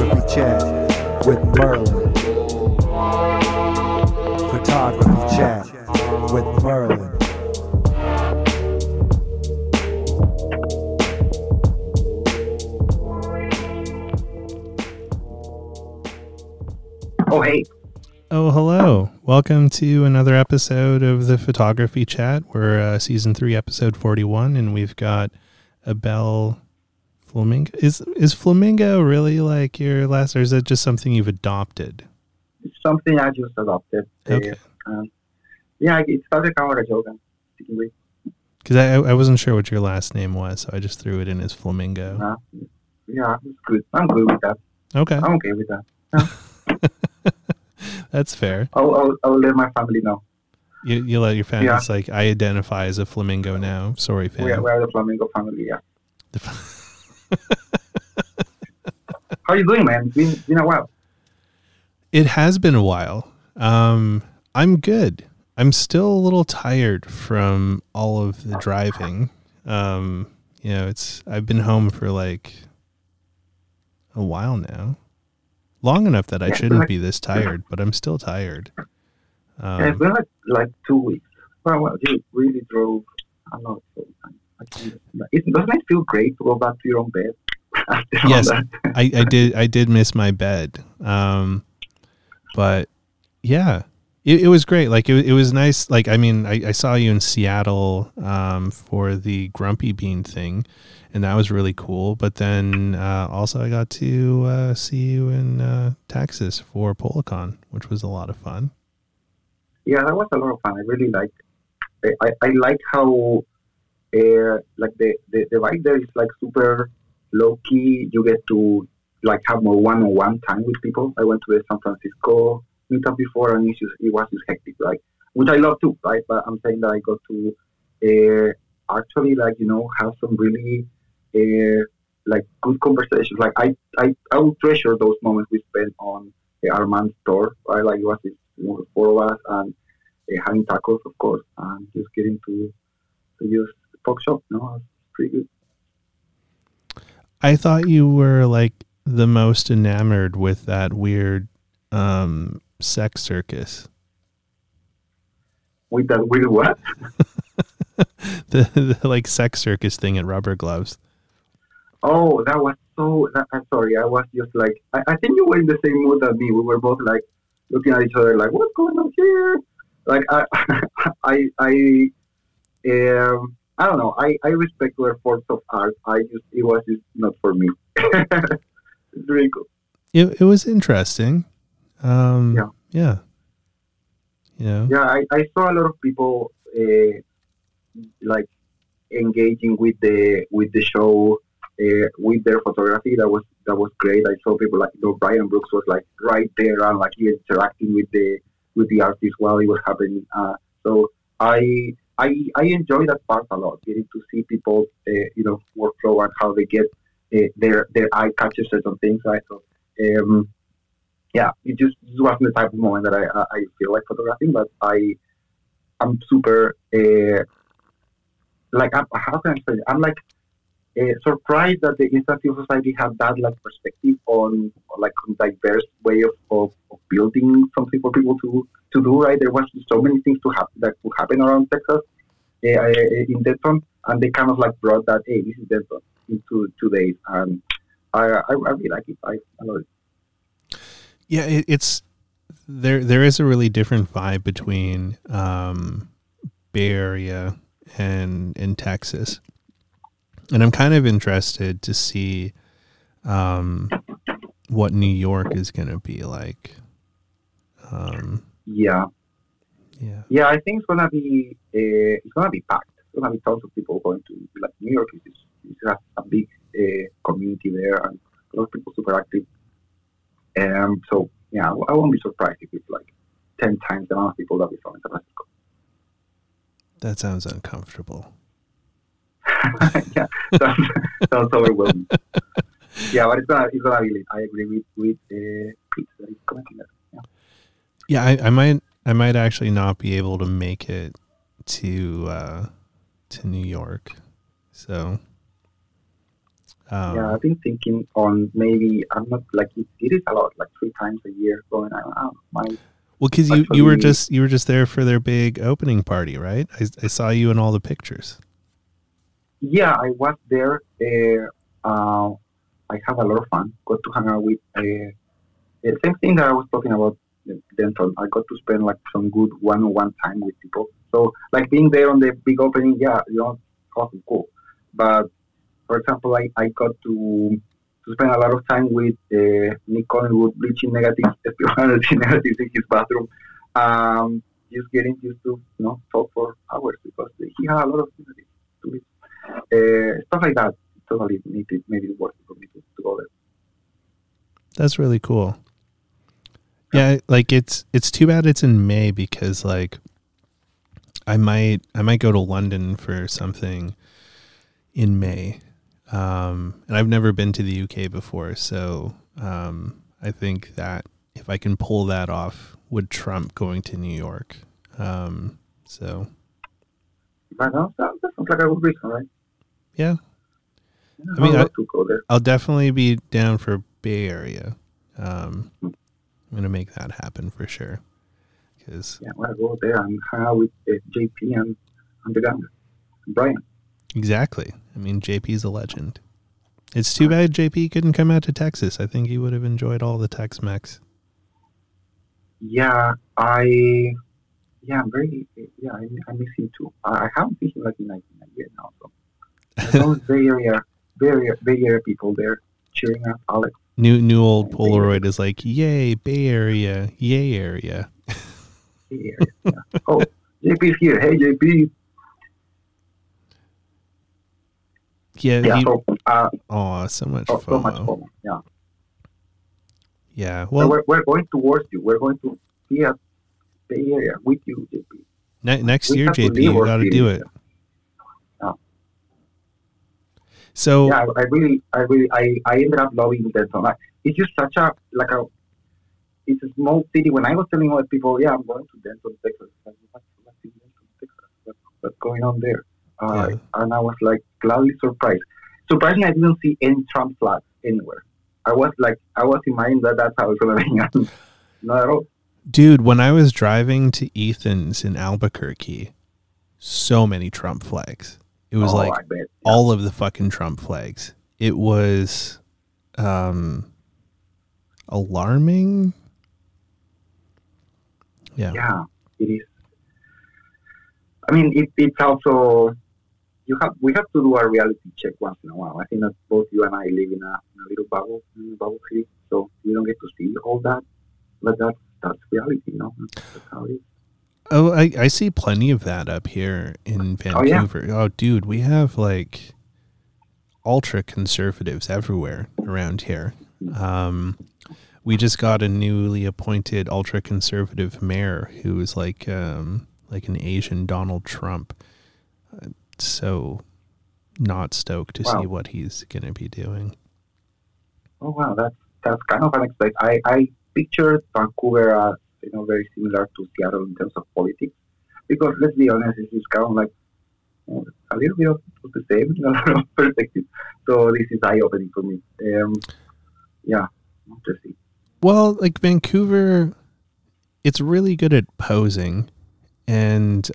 Photography Chat with Merlin. Photography Chat with Merlin. Oh, hey. Oh, hello. Welcome to another episode of the Photography Chat. We're season 3, episode 41, and we've got Abel Flamingo. Is Flamingo really like your last, or is that just something you've adopted? It's something I just adopted. Okay. Yeah, it started out as a joke. Because I wasn't sure what your last name was, so I just threw it in as Flamingo. Yeah, it's good. I'm good with that. Okay. I'm okay with that. Yeah. That's fair. I'll let my family know. You let your family. Yeah. It's like, I identify as a flamingo now. Sorry, family. We're the flamingo family, yeah. How you doing, man? It's been a while. It has been a while. I'm good. I'm still a little tired from all of the driving. I've been home for like a while now. Long enough that I shouldn't be this tired, but I'm still tired. It's been like 2 weeks. Well, you really drove a lot. Doesn't it feel great to go back to your own bed? Yes, I did miss my bed. But yeah, it was great. Like it was nice. Like, I mean, I saw you in Seattle for the Grumpy Bean thing. And that was really cool. But then also I got to see you in Texas for Polacon, which was a lot of fun. Yeah, that was a lot of fun. I really liked it. I like how like the ride there is like super low-key. You get to like have more one-on-one time with people. I went to the San Francisco meetup before, and it was just hectic, right? Which I love too, right? But I'm saying that I got to actually like, you know, have some really... like good conversations. Like I will treasure those moments we spent on Armand's store. Right? Like it was the four of us and having tacos, of course, and just getting to use the talk shop. You know, pretty good. I thought you were like the most enamored with that weird sex circus. With that weird what? the like sex circus thing at Rubber Gloves. Oh, that was so... I'm sorry, I was just like... I think you were in the same mood as me. We were both like looking at each other like, what's going on here? Like, I don't know. I respect their forms of art. It was just not for me. It's really cool. It was interesting. Yeah. Yeah. Yeah, I saw a lot of people like engaging with the show. With their photography, that was great. I saw people like, you know, Brian Brooks was like right there and like he was interacting with the artist while it was happening. So I enjoy that part a lot, getting to see people, you know, workflow and how they get their eye catches certain things. Right? So it just wasn't the type of moment that I feel like photographing, but I'm super like, how can I explain it? I'm like, surprised that the Instax Society had that like perspective on like diverse way of building something for people to do, right? There was so many things that could happen around Texas in Denton, and they kind of like brought that, hey, this is Denton, into today's, and I really like it. I love it. Yeah, it's there is a really different vibe between Bay Area and in Texas. And I'm kind of interested to see what New York is going to be like. Yeah. I think it's gonna be packed. It's gonna be tons of people going to, like, New York. It has a big community there, and a lot of people super active. So yeah, I won't be surprised if it's like 10 times the amount of people that we saw in San Francisco. That sounds uncomfortable. Yeah, sounds overwhelming. Yeah, but it's gonna be lit. I agree with Pete that he's commenting there. Yeah, I might actually not be able to make it to New York. So Yeah, I've been thinking on maybe, I'm not like, you did it a lot, like 3 times a year going out. Well, because you were just there for their big opening party, right? I saw you in all the pictures. Yeah, I was there. I had a lot of fun. Got to hang out with the same thing that I was talking about, Denton. I got to spend like some good one-on-one time with people. So, like being there on the big opening, yeah, you know, awesome, cool. But for example, I got to spend a lot of time with Nick Collingwood bleaching negatives, negatives in his bathroom, just getting used to, you know, talk for hours because he had a lot of negatives to it. Stuff like that totally made it worth it for me to go there. That's really cool. Yeah, like it's too bad it's in May because like I might go to London for something in May. And I've never been to the UK before, so I think that if I can pull that off, would trump going to New York. So that sounds like a good reason, right? Yeah. I mean, I'll definitely be down for Bay Area. I'm going to make that happen for sure. Cause yeah, when I go there and hang out with JP and the gang, Brian. Exactly. I mean, JP's a legend. It's too bad JP couldn't come out to Texas. I think he would have enjoyed all the Tex-Mex. Yeah, I miss him too. I haven't seen him like in 19 years now. So those Bay Area people there cheering up Alex. New old Polaroid is like, yay, Bay Area, yay area. Bay Area, yeah. Oh, JP's here. Hey, JP. Yeah. So much FOMO. Yeah. Yeah. Well, so we're going towards you. We're going to be at Bay Area with you, JP. Next year, JP, you got to do it. Yeah. So yeah, I really ended up loving Denton. Like, it's just such a it's a small city. When I was telling other people, yeah, I'm going to Denton, Texas. Like, what's going on there? Yeah. And I was like gladly surprised. Surprisingly, I didn't see any Trump flags anywhere. I was imagining that that's how it's going to hang out. Not at all. Dude, when I was driving to Ethan's in Albuquerque, so many Trump flags. It was all of the fucking Trump flags. It was alarming. Yeah. Yeah, it is. I mean, it's also we have to do a reality check once in a while. I think that both you and I live in a little bubble, city, so we don't get to see all that. But that's reality, you know. That's how it is. Oh, I see plenty of that up here in Vancouver. Oh, yeah? Oh, dude, we have like ultra conservatives everywhere around here. We just got a newly appointed ultra conservative mayor who is like an Asian Donald Trump. So not stoked to see what he's going to be doing. Oh, wow. That's kind of unexpected. I pictured Vancouver as, you know, very similar to Seattle in terms of politics. Because let's be honest, it's kind of like a little bit of the same, a lot of perspective. So this is eye-opening for me. Yeah, interesting. Well, like Vancouver, it's really good at posing. And,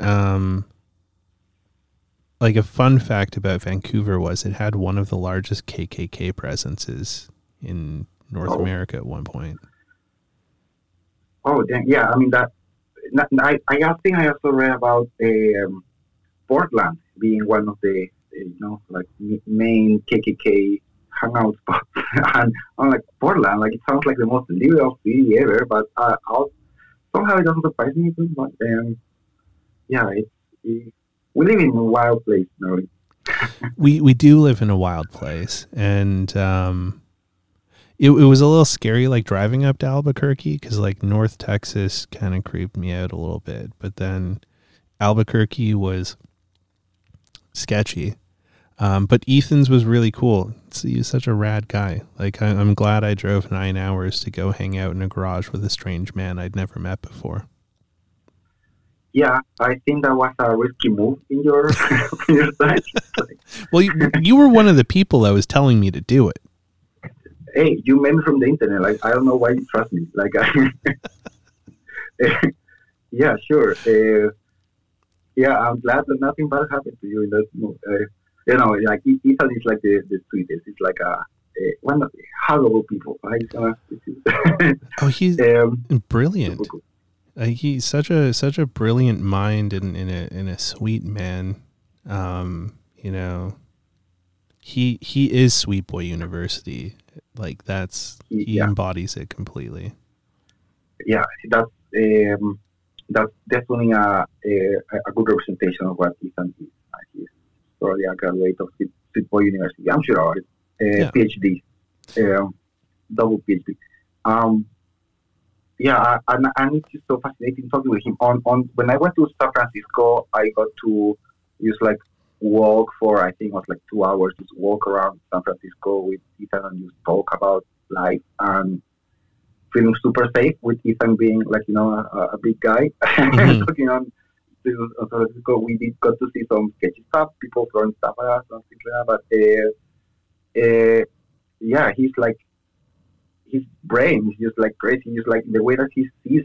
like a fun fact about Vancouver was it had one of the largest KKK presences in North America at one point. Oh, dang. Yeah. I mean, I think I also read about Portland being one of the, you know, like main KKK hangout spots. And I'm like, Portland, like it sounds like the most liberal city ever, but somehow it doesn't surprise me too much. Yeah, we live in a wild place now. we do live in a wild place, and it was a little scary, like driving up to Albuquerque, because like North Texas kind of creeped me out a little bit, but then Albuquerque was sketchy. But Ethan's was really cool. He's such a rad guy. Like I'm glad I drove 9 hours to go hang out in a garage with a strange man I'd never met before. Yeah, I think that was a risky move in your, side. Well, you were one of the people that was telling me to do it. Hey, you made me from the internet. Like, I don't know why you trust me. Like, yeah, sure. Yeah, I'm glad that nothing bad happened to you in that move. You know, like Ethan is like the sweetest. It's like a one of the horrible people. Oh, he's brilliant. Cool. He's such a brilliant mind and a sweet man. You know, he is Sweet Boy University. Like he embodies it completely. Yeah, that's definitely a good representation of what Ethan is. He's probably a graduate of Sweet Boy University. I'm sure of it. PhD, double PhD. Yeah, and it's so fascinating talking with him. When I went to San Francisco, I got to just like walk for, I think it was like 2 hours, just walk around San Francisco with Ethan and just talk about life and feeling super safe with Ethan being like, you know, a big guy. Mm-hmm. Talking on San Francisco, we did got to see some sketchy stuff, people throwing stuff at us, something like that, but yeah, he's like, his brain is just like crazy. He's like the way that he sees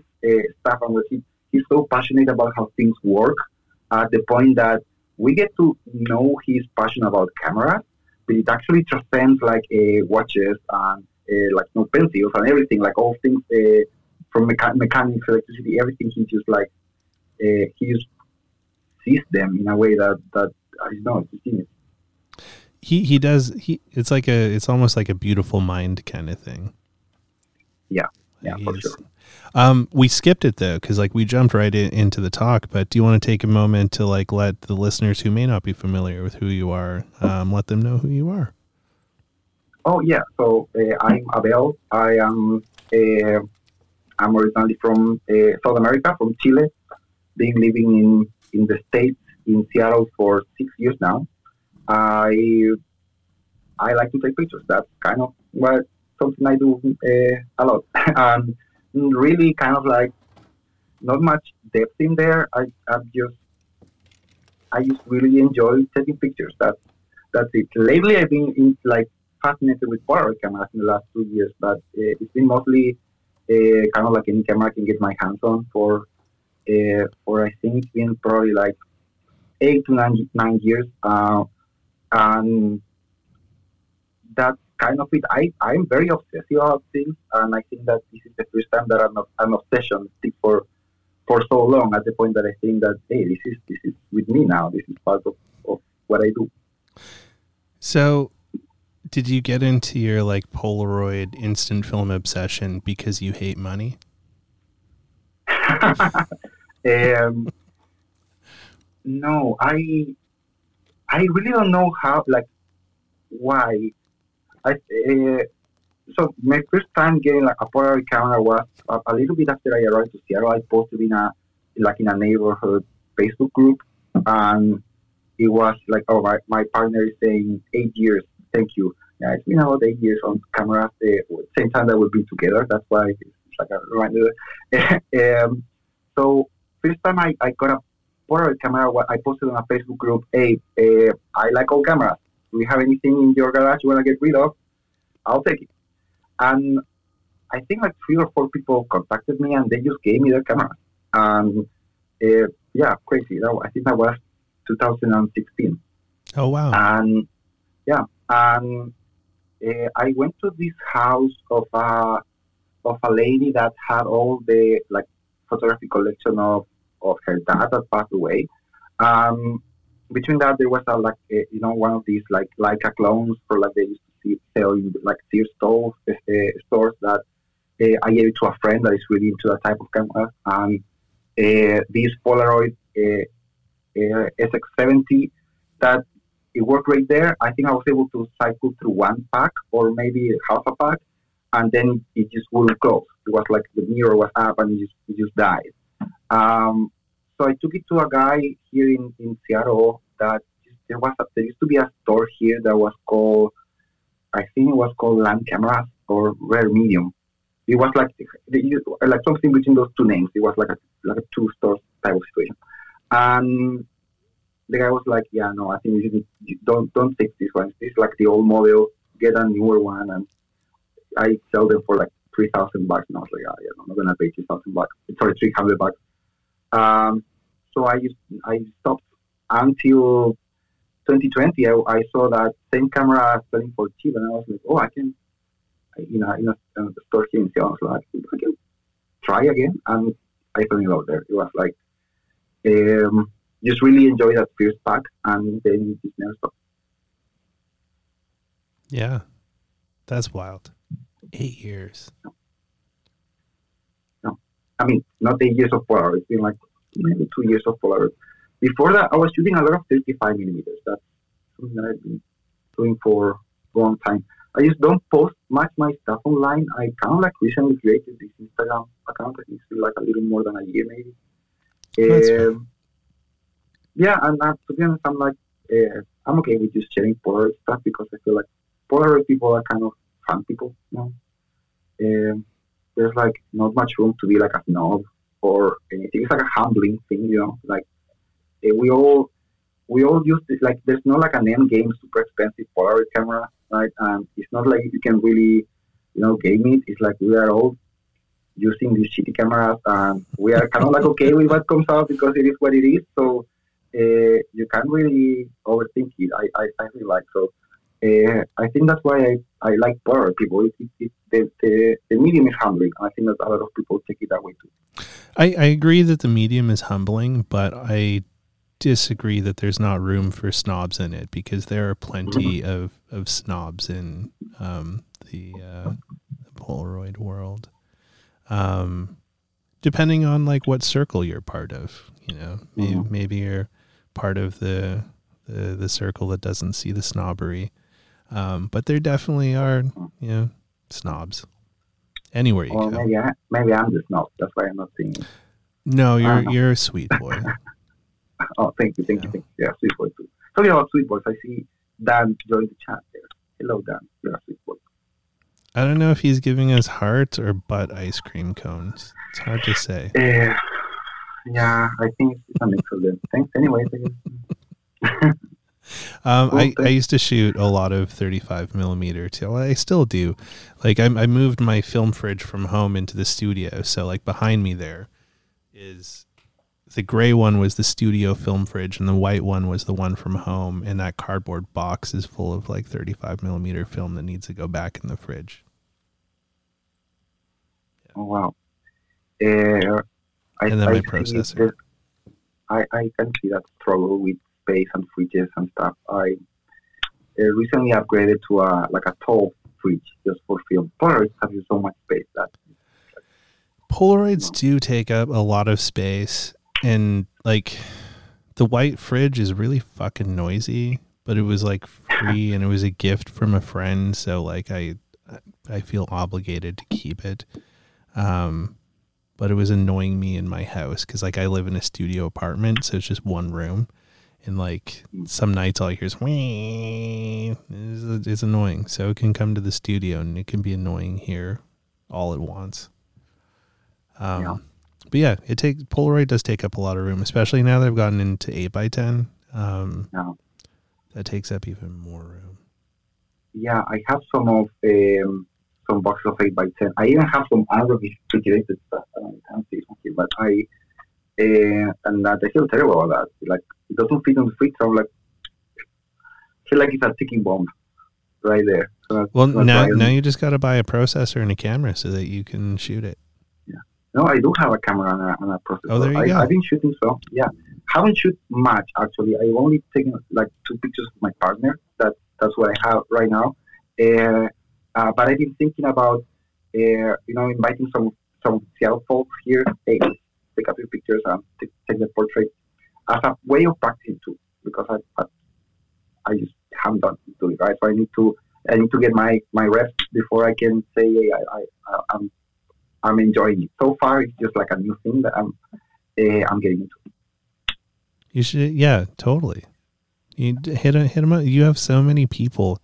stuff, and he's so passionate about how things work. At the point that we get to know his passion about cameras, but it actually transcends like watches and like no pencils and everything, like all things from mechanics, electricity, everything. He just like he just sees them in a way that I don't know, it's genius. He does. It's like it's almost like a beautiful mind kind of thing. Yeah, for sure. We skipped it though, because like we jumped right into the talk. But do you want to take a moment to like let the listeners who may not be familiar with who you are, let them know who you are? Oh yeah, so I'm Abel. I am I'm originally from South America, from Chile. Been living in the States, in Seattle, for 6 years now. I like to take pictures. That's kind of something I do a lot. And really kind of like not much depth in there. I just really enjoy taking pictures. That's it. Lately I've been like fascinated with Polaroid cameras in the last 2 years, but it's been mostly kind of like any camera I can get my hands on for I think it's been probably like 8 to 9 years. And that's kind of it. I'm very obsessive about things, and I think that this is the first time that an obsession stick for so long, at the point that I think that, hey, this is with me now. This is part of what I do. So did you get into your like Polaroid instant film obsession because you hate money? No, I really don't know how, like, why. So my first time getting like a Polaroid camera was a little bit after I arrived to Seattle. I posted in a neighborhood Facebook group, and it was like, oh, my partner is saying 8 years. Thank you. Yeah, it's been about 8 years on camera. Same time that we've been together. That's why it's like a reminder. So first time I got a Polaroid camera, I posted on a Facebook group, hey, I like all cameras. Do you have anything in your garage you want to get rid of? I'll take it. And I think like 3 or 4 people contacted me, and they just gave me their camera. Yeah, crazy. I think that was 2016. Oh, wow. And yeah, I went to this house of a lady that had all the like photography collection of her dad that passed away. Between that, there was one of these like Leica clones for like they used to sell in like Sears stores. That I gave it to a friend that is really into that type of camera. And this Polaroid SX70 that it worked right there. I think I was able to cycle through one pack or maybe half a pack, and then it just wouldn't close. It was like the mirror was up and it just died. So I took it to a guy here in Seattle that there used to be a store here that was called, I think it was called Land Cameras or Rare Medium. It was like something between those two names. It was like a two-store type of situation. And the guy was like, "Yeah, no, I think you don't take this one. This is like the old model. Get a newer one." And I sell them for like $3,000. And I was like, "Oh, yeah, I'm not gonna pay $2,000. Sorry, $300." So I stopped until 2020. I saw that same camera selling for cheap, and I was like, "Oh, I can." In the store here in Seattle, I was like, "I can try again," and I fell in love there. It was like, just really enjoy that first pack, and then it never stopped. Yeah, that's wild. 8 years. No, I mean, not 8 years of Polaroid. It's been like maybe 2 years of Polaroid. Before that, I was shooting a lot of 35 millimeters. That's something that I've been doing for a long time. I just don't post much my stuff online. I kind of like recently created this Instagram account. I think it's like a little more than a year, maybe. Yeah, and to be honest, I'm like, I'm okay with just sharing Polaroid stuff because I feel like Polaroid people are kind of fun people, you know? There's like not much room to be like a snob or anything. It's like a humbling thing, you know? Like we all use this. Like there's not like an end game super expensive Polaroid camera. Right, and it's not like you can really, game it. It's like we are all using these shitty cameras, and we are kind of like okay with what comes out because it is what it is. So you can't really overthink it. I feel like so. I think that's why I like Polaroid people. The medium is humbling. I think that a lot of people take it that way too. I agree that the medium is humbling, but I disagree that there's not room for snobs in it, because there are plenty of snobs in the Polaroid world, depending on like what circle you're part of, maybe you're part of the circle that doesn't see the snobbery, but there definitely are snobs anywhere you go. Maybe I'm the snob, that's why I'm not seeing it. No, you're a sweet boy. Oh, thank you. Yeah, sweet boy too. Talking about sweet boys, I see Dan join the chat there. Hello, Dan. You're a sweet boy. I don't know if he's giving us hearts or butt ice cream cones. It's hard to say. Yeah, I think it's a mix of them. Thanks anyway. I used to shoot a lot of 35 millimeter too. I still do. Like I moved my film fridge from home into the studio, so like behind me there is. The gray one was the studio film fridge, and the white one was the one from home. And that cardboard box is full of like 35 millimeter film that needs to go back in the fridge. Yeah. Oh, wow. My processor. I can see that struggle with space and fridges and stuff. I recently upgraded to a tall fridge just for film. Polaroids have so much space. Polaroids do take up a lot of space. And like the white fridge is really fucking noisy, but it was like free and it was a gift from a friend. So like I feel obligated to keep it. But it was annoying me in my house. Cause like I live in a studio apartment. So it's just one room. And like some nights all I hear is it's annoying. So it can come to the studio and it can be annoying here all at once. But yeah, Polaroid does take up a lot of room, especially now they've gotten into 8x10. That takes up even more room. Yeah, I have some boxes of 8x10. I even have some other refrigerated stuff. I can't see it, but I feel terrible about that. Like it doesn't fit on the fridge. So I'm like, I feel like it's a ticking bomb right there. So now you just got to buy a processor and a camera so that you can shoot it. No, I do have a camera and a processor. Oh, there you go. I've been shooting some. Yeah, haven't shoot much actually. I've only taken like 2 pictures of my partner. That's what I have right now. But I've been thinking about inviting some Seattle folks here. Hey, take a few pictures and take the portrait as a way of practicing too, because I just haven't done it too, right? So I need to get my reps before I can say hey, I'm enjoying it. So far, it's just like a new thing that I'm getting into. You should, yeah, totally. You hit them up. You have so many people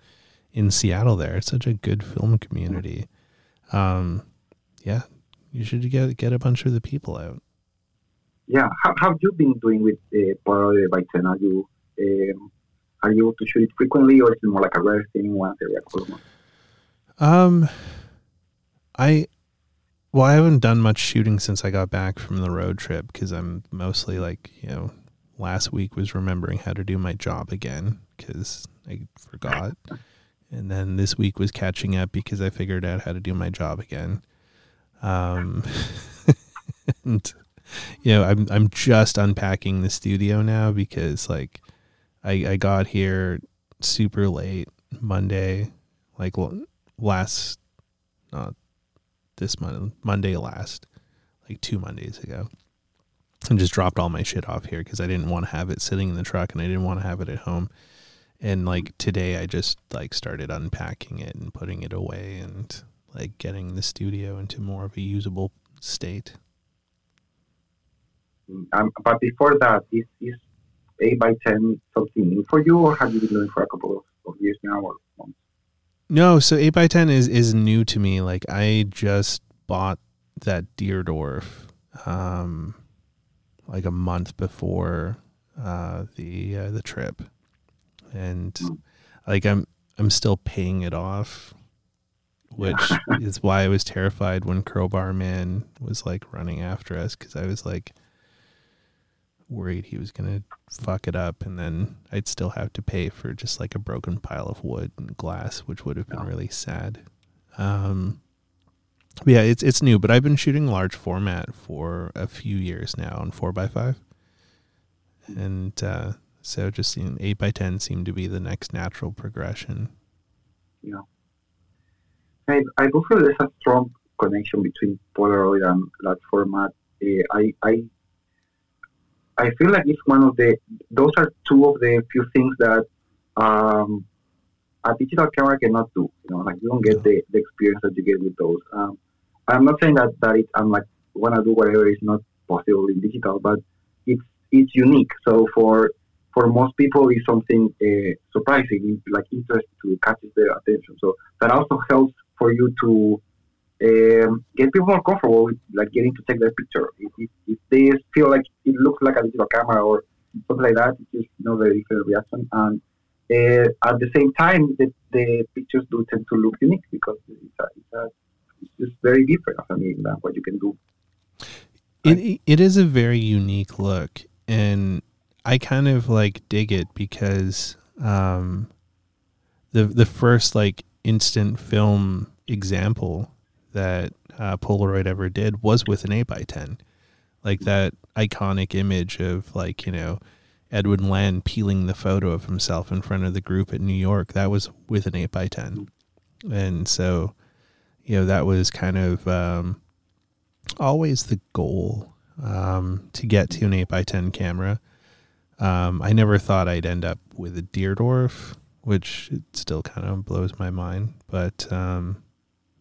in Seattle there. It's such a good film community. yeah, you should get a bunch of the people out. Yeah, how have you been doing with Polaroid by 10? Are you able to shoot it frequently, or is it more like a rare thing once every couple months? I haven't done much shooting since I got back from the road trip, because I'm mostly like, you know, last week was remembering how to do my job again because I forgot. And then this week was catching up because I figured out how to do my job again. And you know, I'm just unpacking the studio now because like I got here super late Monday, like last, not this Monday last, like 2 Mondays ago, and just dropped all my shit off here because I didn't want to have it sitting in the truck and I didn't want to have it at home. And like today I just like started unpacking it and putting it away and like getting the studio into more of a usable state. But before that, is 8x10 something new for you, or have you been doing for a couple of years now or months? No, so 8x10 is new to me. Like I just bought that Deardorff like a month before the trip, and like I'm still paying it off, which is why I was terrified when Crowbar Man was like running after us, because I was like worried he was gonna fuck it up and then I'd still have to pay for just like a broken pile of wood and glass, which would have been really sad. Yeah, it's new, but I've been shooting large format for a few years now on 4x5, and so just 8x10 seemed to be the next natural progression. Yeah, I do feel there's a strong connection between Polaroid and large format. I feel like it's one of the, those are two of the few things that a digital camera cannot do. You know, like you don't get the experience that you get with those. I'm not saying that it, I'm like, wanna do whatever is not possible in digital, but it's unique. So for most people, it's something surprising, like interesting, to catches their attention. So that also helps for you to get people more comfortable with like getting to take their picture. If they feel like it looks like a digital camera or something like that, it's just not very different reaction. And at the same time, the pictures do tend to look unique because it's just very different than what you can do. It is a very unique look, and I kind of like dig it because the first like instant film example that Polaroid ever did was with an 8x10, like that iconic image of like, you know, Edwin Land peeling the photo of himself in front of the group at New York. That was with an 8x10, and so, you know, that was kind of always the goal to get to an 8x10 camera. I never thought I'd end up with a Deardorff, which it still kind of blows my mind, but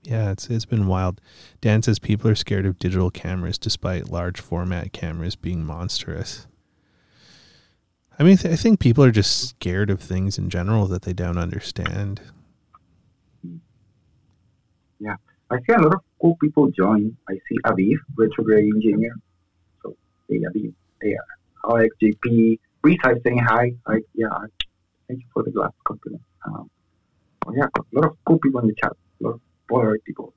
yeah, it's been wild. Dan says people are scared of digital cameras despite large format cameras being monstrous. I mean, I think people are just scared of things in general that they don't understand. Yeah. I see a lot of cool people join. I see Aviv, retrograde engineer. So, hey, Aviv. Hey, Alex, JP. Breeze, I'm saying hi. Thank you for the last compliment. Yeah, a lot of cool people in the chat. A lot of Polaroid people.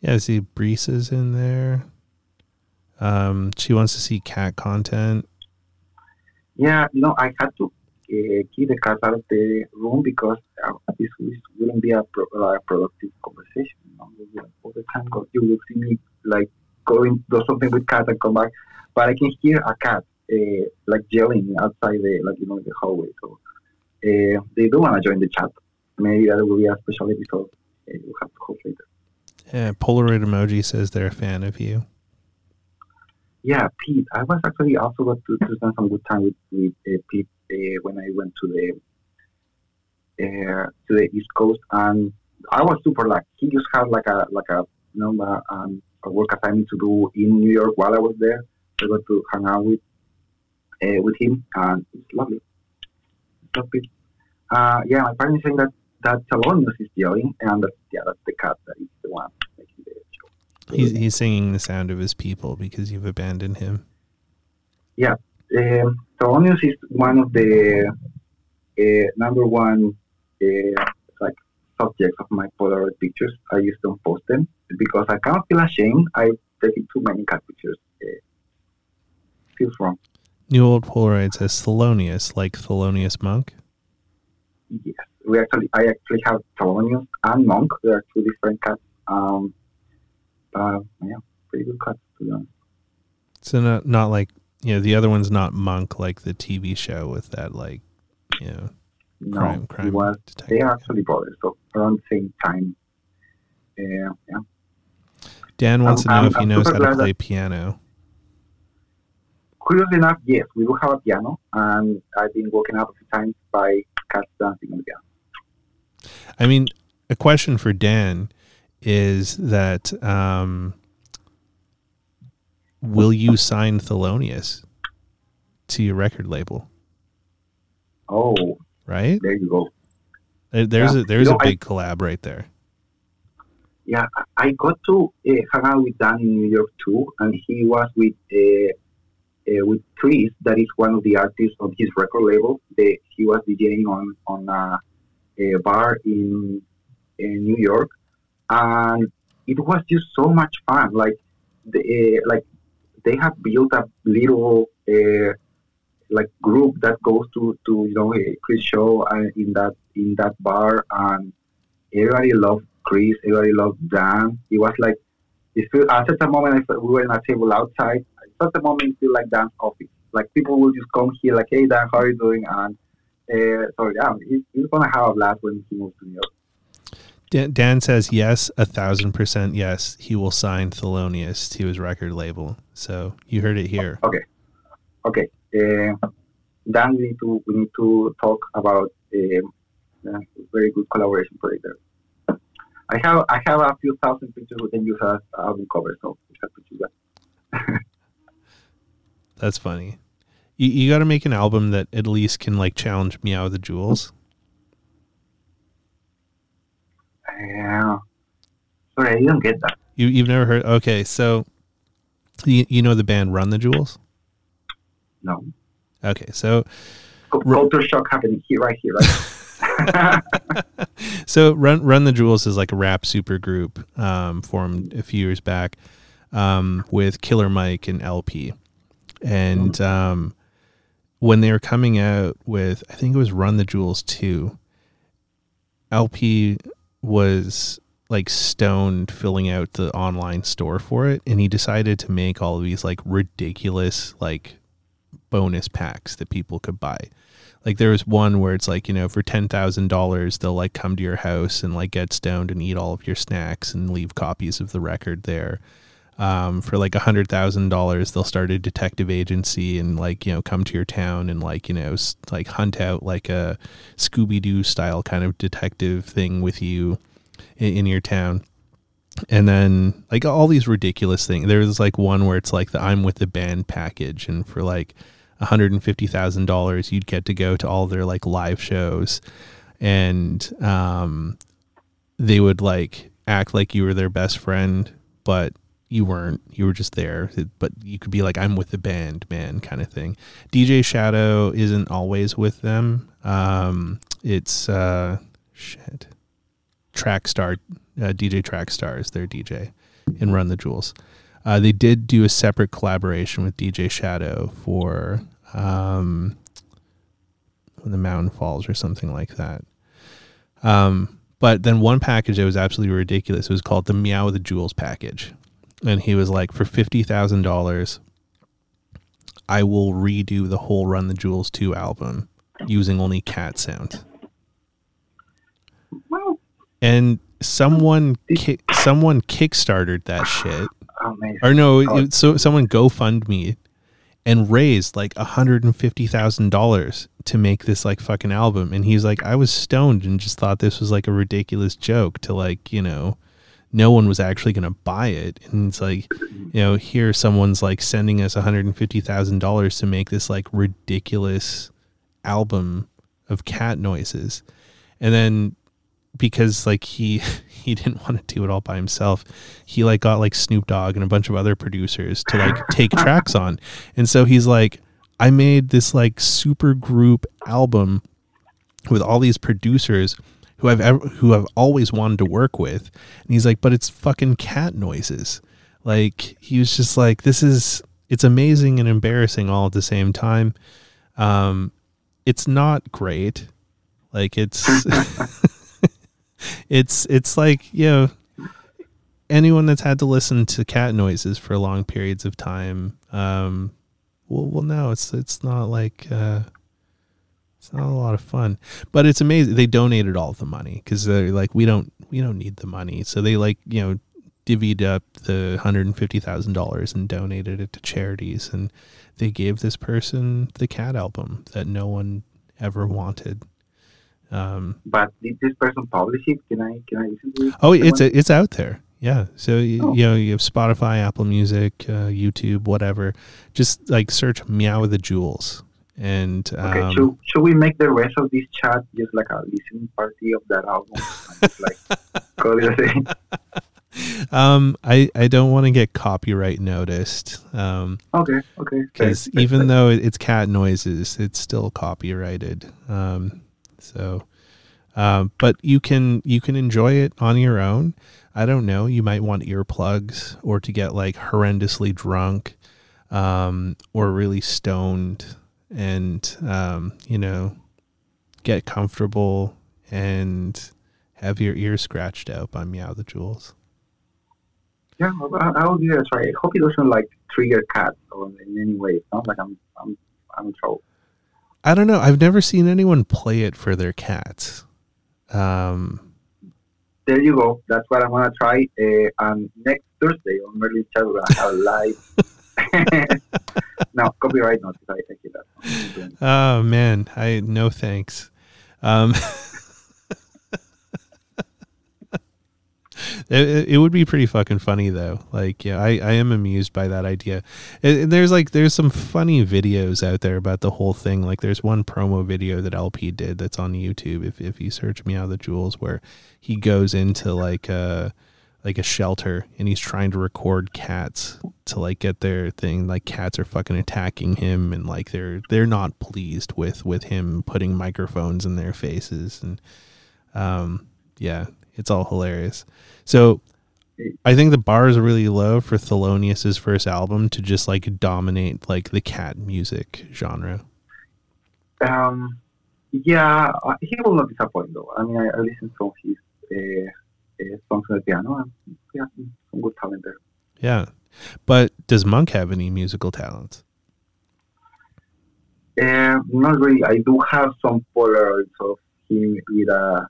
Yeah, I see Breeze is in there. She wants to see cat content. Yeah, you know, I had to keep the cat out of the room because this wouldn't be a productive conversation. You know? All the time, you will see me like going do something with cat and come back, but I can hear a cat like yelling outside the, like, you know, the hallway. So they do want to join the chat. Maybe that will be a special episode. We'll have to host later. Yeah, Polaroid Emoji says they're a fan of you. Yeah, Pete. I was actually also got to spend some good time with Pete when I went to the East Coast, and I was super lucky. He just had like a you know, a work assignment to do in New York while I was there. I got to hang out with him, and it's lovely. It's lovely. Yeah, my parents saying that Salonius is yelling, and that's the cat that is the one making the show. He's singing the sound of his people because you've abandoned him. Yeah. Thelonious is one of the number one like subjects of my Polaroid pictures. I just don't post them because I can't feel ashamed. I've taken too many cat pictures. Feels wrong. New Old Polaroid says Thelonious, like Thelonious Monk? Yes. I actually have Thelonious and Monk. They are two different cats. Yeah, pretty good cuts, to be honest. So not like, you know, the other one's not Monk, like the TV show with that, like, you know, crime was, detective. They are actually brothers, so around the same time. Yeah. Dan wants to know if he knows how to play piano. Curiously enough, yes, we do have a piano, and I've been woken up a few times by cats dancing on the piano. I mean, a question for Dan is that will you sign Thelonious to your record label? Oh, right. There you go. There's a big collab right there. Yeah, I got to hang out with Dan in New York too, and he was with Chris, that is one of the artists on his record label. He was DJing on a bar in New York. And it was just so much fun. Like, they have built a little like group that goes to you know, Chris show in that bar, and everybody loved Chris. Everybody loved Dan. It was like at such a moment we were in a table outside. At such a moment, feel like Dan's office. Like people will just come here, like, "Hey Dan, how are you doing?" And so yeah, he's gonna have a blast when he moves to New York. Dan says yes, 1,000% yes. He will sign Thelonious to his record label. So you heard it here. Okay. Dan, we need to talk about a very good collaboration project. I have a few thousand pictures we can use as album cover. So we have to choose that. That's funny. You got to make an album that at least can like challenge Meow the Jewels. Yeah. Sorry, I don't get that. You've never heard? Okay, so you know the band Run the Jewels? No. Okay, so culture shock happening right here. So Run the Jewels is like a rap super group formed a few years back with Killer Mike and El-P. And when they were coming out with, I think it was Run the Jewels 2, El-P was like stoned filling out the online store for it, and he decided to make all of these like ridiculous like bonus packs that people could buy. Like there was one where it's like, you know, for $10,000 they'll like come to your house and like get stoned and eat all of your snacks and leave copies of the record there. For like $100,000 they'll start a detective agency and like, you know, come to your town and like, you know, like hunt out like a Scooby-Doo style kind of detective thing with you in your town. And then like all these ridiculous things. There's like one where it's like the I'm with the band package, and for like $150,000 you'd get to go to all their like live shows, and they would like act like you were their best friend, but you weren't, you were just there, but you could be like, I'm with the band, man, kind of thing. DJ Shadow isn't always with them. It's, DJ Trackstar is their DJ in Run the Jewels. They did do a separate collaboration with DJ Shadow for, When the Mountain Falls or something like that. But then one package that was absolutely ridiculous, it was called the Meow the Jewels package. And he was like, for $50,000, I will redo the whole Run the Jewels 2 album using only cat sound. Well, and someone kickstarted that shit. Amazing. Or no, so someone GoFundMe and raised like $150,000 to make this like fucking album. And he's like, I was stoned and just thought this was like a ridiculous joke to like, you know, no one was actually going to buy it. And it's like, you know, here someone's like sending us $150,000 to make this like ridiculous album of cat noises. And then because like he he didn't want to do it all by himself. He like got like Snoop Dogg and a bunch of other producers to like take tracks on. And so he's like, I made this like super group album with all these producers who I've always wanted to work with. And he's like, but it's fucking cat noises. Like, he was just like, it's amazing and embarrassing all at the same time. It's not great. Like it's like, you know, anyone that's had to listen to cat noises for long periods of time. Well, no, it's not like, it's not a lot of fun, but it's amazing. They donated all the money because they're like, we don't need the money. So they like, you know, divvied up the $150,000 and donated it to charities. And they gave this person the cat album that no one ever wanted. But did this person publish it? Can I listen to it? Oh, it's out there. Yeah. So, you know, you have Spotify, Apple Music, YouTube, whatever. Just like search Meow the Jewels. And, okay, should we make the rest of this chat just like a listening party of that album? Just like, call it a thing. I don't want to get copyright noticed. Okay. Because even though it's cat noises, it's still copyrighted. But you can enjoy it on your own. I don't know. You might want earplugs or to get like horrendously drunk, or really stoned and, you know, get comfortable and have your ears scratched out by Meow the Jewels. Yeah, I'll give it a try. I hope it doesn't like trigger cats or in any way. It's not like I'm in trouble. I don't know. I've never seen anyone play it for their cats. There you go. That's what I'm gonna try. And next Thursday on Merlin's Chat, we're gonna have a live. No copyright notice. I take it up. Oh man, no thanks. It would be pretty fucking funny though. Like, yeah, I am amused by that idea. There's some funny videos out there about the whole thing. Like there's one promo video that El-P did that's on YouTube. If you search Meow the Jewels, where he goes into like a shelter and he's trying to record cats to like get their thing. Like cats are fucking attacking him and like they're not pleased with him putting microphones in their faces and yeah. It's all hilarious. So I think the bar is really low for Thelonious's first album to just like dominate like the cat music genre. Yeah, he will not disappoint though. I mean, I listened to his songs on the piano and he has some good talent there. Yeah. But does Monk have any musical talents? Not really. I do have some Polaroids of him with a,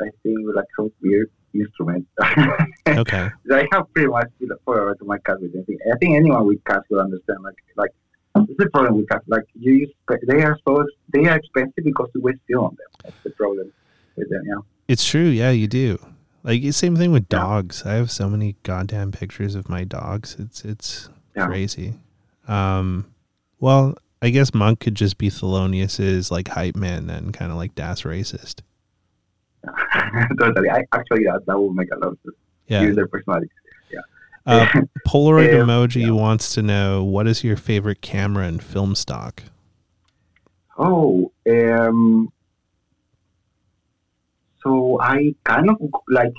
I think, like some weird instrument. Okay. I have pretty much Polaroid to my cat with anything. I think anyone with cats will understand. Like it's the problem with cats. Like they are expensive because we waste film on them. That's the problem with them. Yeah. It's true. Yeah, you do. Like the same thing with dogs. Yeah. I have so many goddamn pictures of my dogs. It's crazy. Well, I guess Monk could just be Thelonious's like hype man then, kind of like Das Racist. Totally. That will make a lot of sense. Yeah. User personality. Yeah. Polaroid emoji wants to know, what is your favorite camera and film stock? Oh, so I kind of like,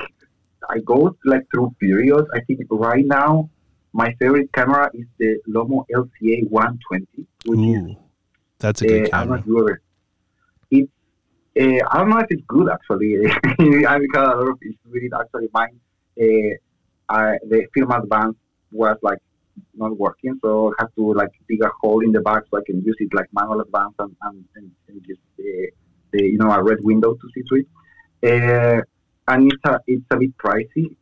I go like through periods. I think right now my favorite camera is the Lomo LCA 120, which is that's a good camera. I'm not sure. I don't know if it's good actually. I got a lot of issues with it actually. Mine, the Film Advance was like not working, so I had to like dig a hole in the back so I can use it like manual advance and just you know, a red window to see through it. And it's a bit pricey,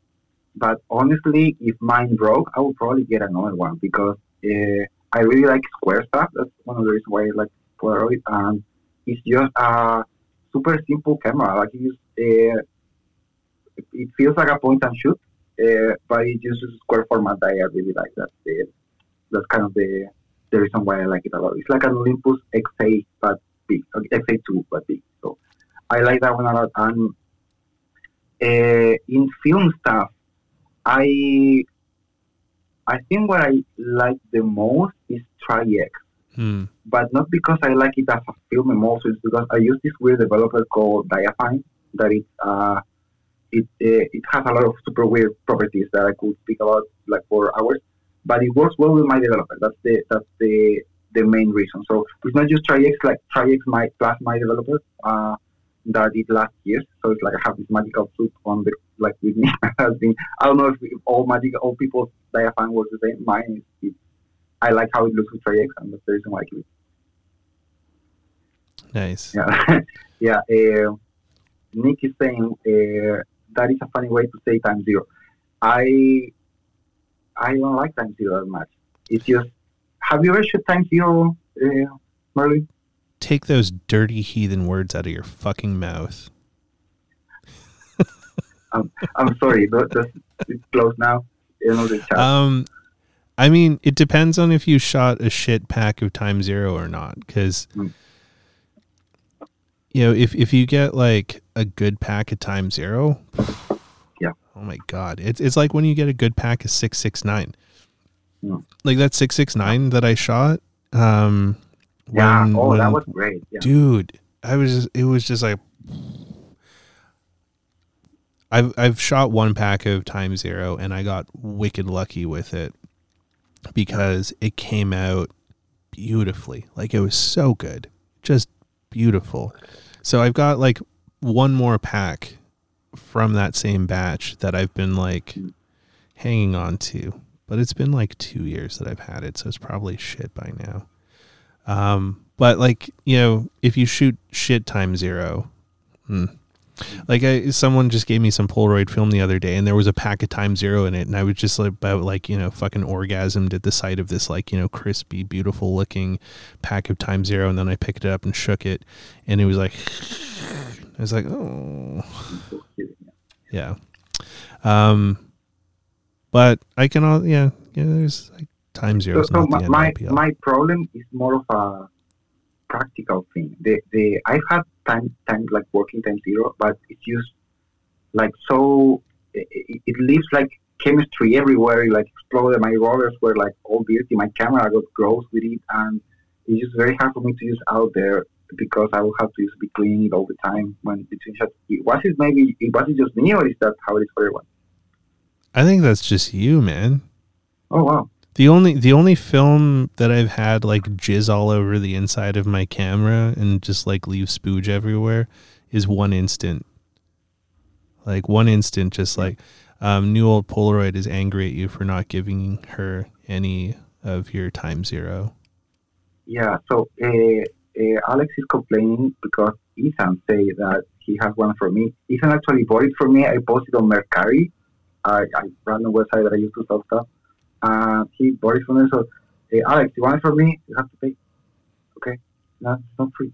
but honestly, if mine broke, I would probably get another one because I really like square stuff. That's one of the reasons why I like Polaroid, and it's just a super simple camera. Like you use, it feels like a point and shoot, but it uses square format that I really like. That's kind of the reason why I like it a lot. It's like an Olympus XA but big, XA2 but big. So I like that one a lot. And in film stuff, I think what I like the most is Tri-X. But not because I like it as a film, and also it's because I use this weird developer called Diafine, that it has a lot of super weird properties that I could speak about like for hours, but it works well with my developer. That's the main reason. So it's not just Tri-X, like Tri-X plus my developer that I did last year. So it's like I have this magical suit on the like with me. I don't know if all people's Diafine works the same. Mine is I like how it looks with Tri-X, and that's the reason why I keep it. Nice. Yeah. Nick is saying that is a funny way to say Time Zero. I don't like Time Zero as much. It's just, have you ever shot Time Zero, Marley? Take those dirty heathen words out of your fucking mouth. I'm sorry. It's closed now. I mean, it depends on if you shot a shit pack of Time Zero or not, because, you know, if you get, like, a good pack of Time Zero, yeah. Oh, my God. It's like when you get a good pack of 669. Yeah. Like, that 669 that I shot. That was great. Yeah. Dude, it was just like... I've shot one pack of Time Zero, and I got wicked lucky with it, because it came out beautifully. Like, it was so good. Just beautiful. So I've got, like, one more pack from that same batch that I've been, like, hanging on to. But it's been, like, 2 years that I've had it, so it's probably shit by now. But, like, you know, if you shoot shit Time Zero... Like, someone just gave me some Polaroid film the other day, and there was a pack of Time Zero in it, and I was just about you know, fucking orgasmed at the sight of this, like, you know, crispy, beautiful looking pack of Time Zero, and then I picked it up and shook it, and it was like, I was like, oh, yeah. But I can all, yeah. There's like Time Zero. So my problem is more of a practical thing. I've had time like working Time Zero, but it's used like so it leaves like chemistry everywhere. It, like, exploded. My rollers were like all dirty. My camera got gross with it, and it's just very hard for me to use out there because I will have to just be cleaning it all the time. When between shots, was it just me, or is that how it is for everyone? I think that's just you, man. Oh wow. The only film that I've had, like, jizz all over the inside of my camera and just, like, leave spooge everywhere is One Instant. Like, One Instant, just like, new old Polaroid is angry at you for not giving her any of your Time Zero. Yeah, so Alex is complaining because Ethan say that he has one for me. Ethan actually bought it for me. I posted on Mercari. I ran a website that I used to sell stuff. He bought it from me, so hey, Alex, you want it for me? You have to pay. Okay, no, it's not free.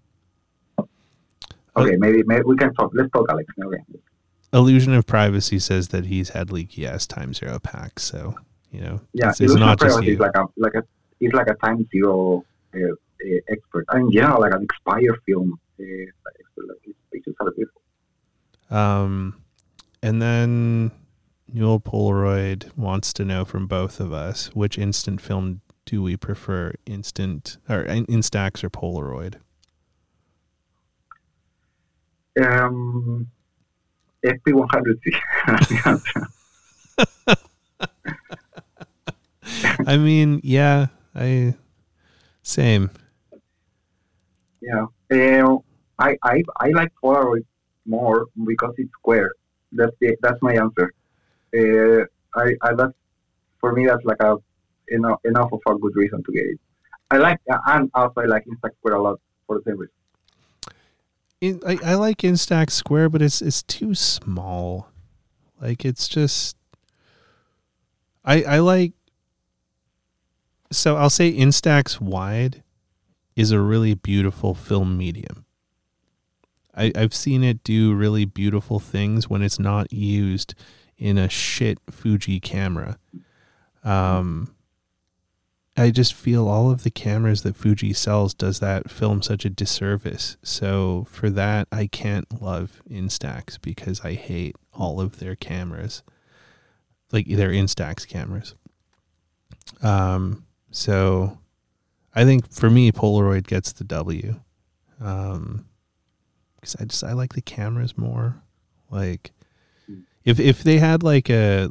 Okay, maybe we can talk. Let's talk, Alex. Okay. Illusion of Privacy says that he's had leaky ass Time Zero packs, so you know, yeah, it's not just you. It's like a Time Zero expert. I mean, yeah, like an expired film. And then. Newell Polaroid wants to know from both of us, which instant film do we prefer, Instax or Polaroid? FP100C. I mean, yeah, same. Yeah, I like Polaroid more because it's square. That's my answer. That's for me. That's like enough of a good reason to get it. I like, and also I like Instax Square a lot for the same reason. I like Instax Square, but it's too small. Like, it's just I like. So I'll say Instax Wide is a really beautiful film medium. I've seen it do really beautiful things when it's not used in a shit Fuji camera. I just feel all of the cameras that Fuji sells does that film such a disservice. So for that, I can't love Instax because I hate all of their cameras, like their Instax cameras. So I think for me, Polaroid gets the W. Because I like the cameras more. Like if they had like a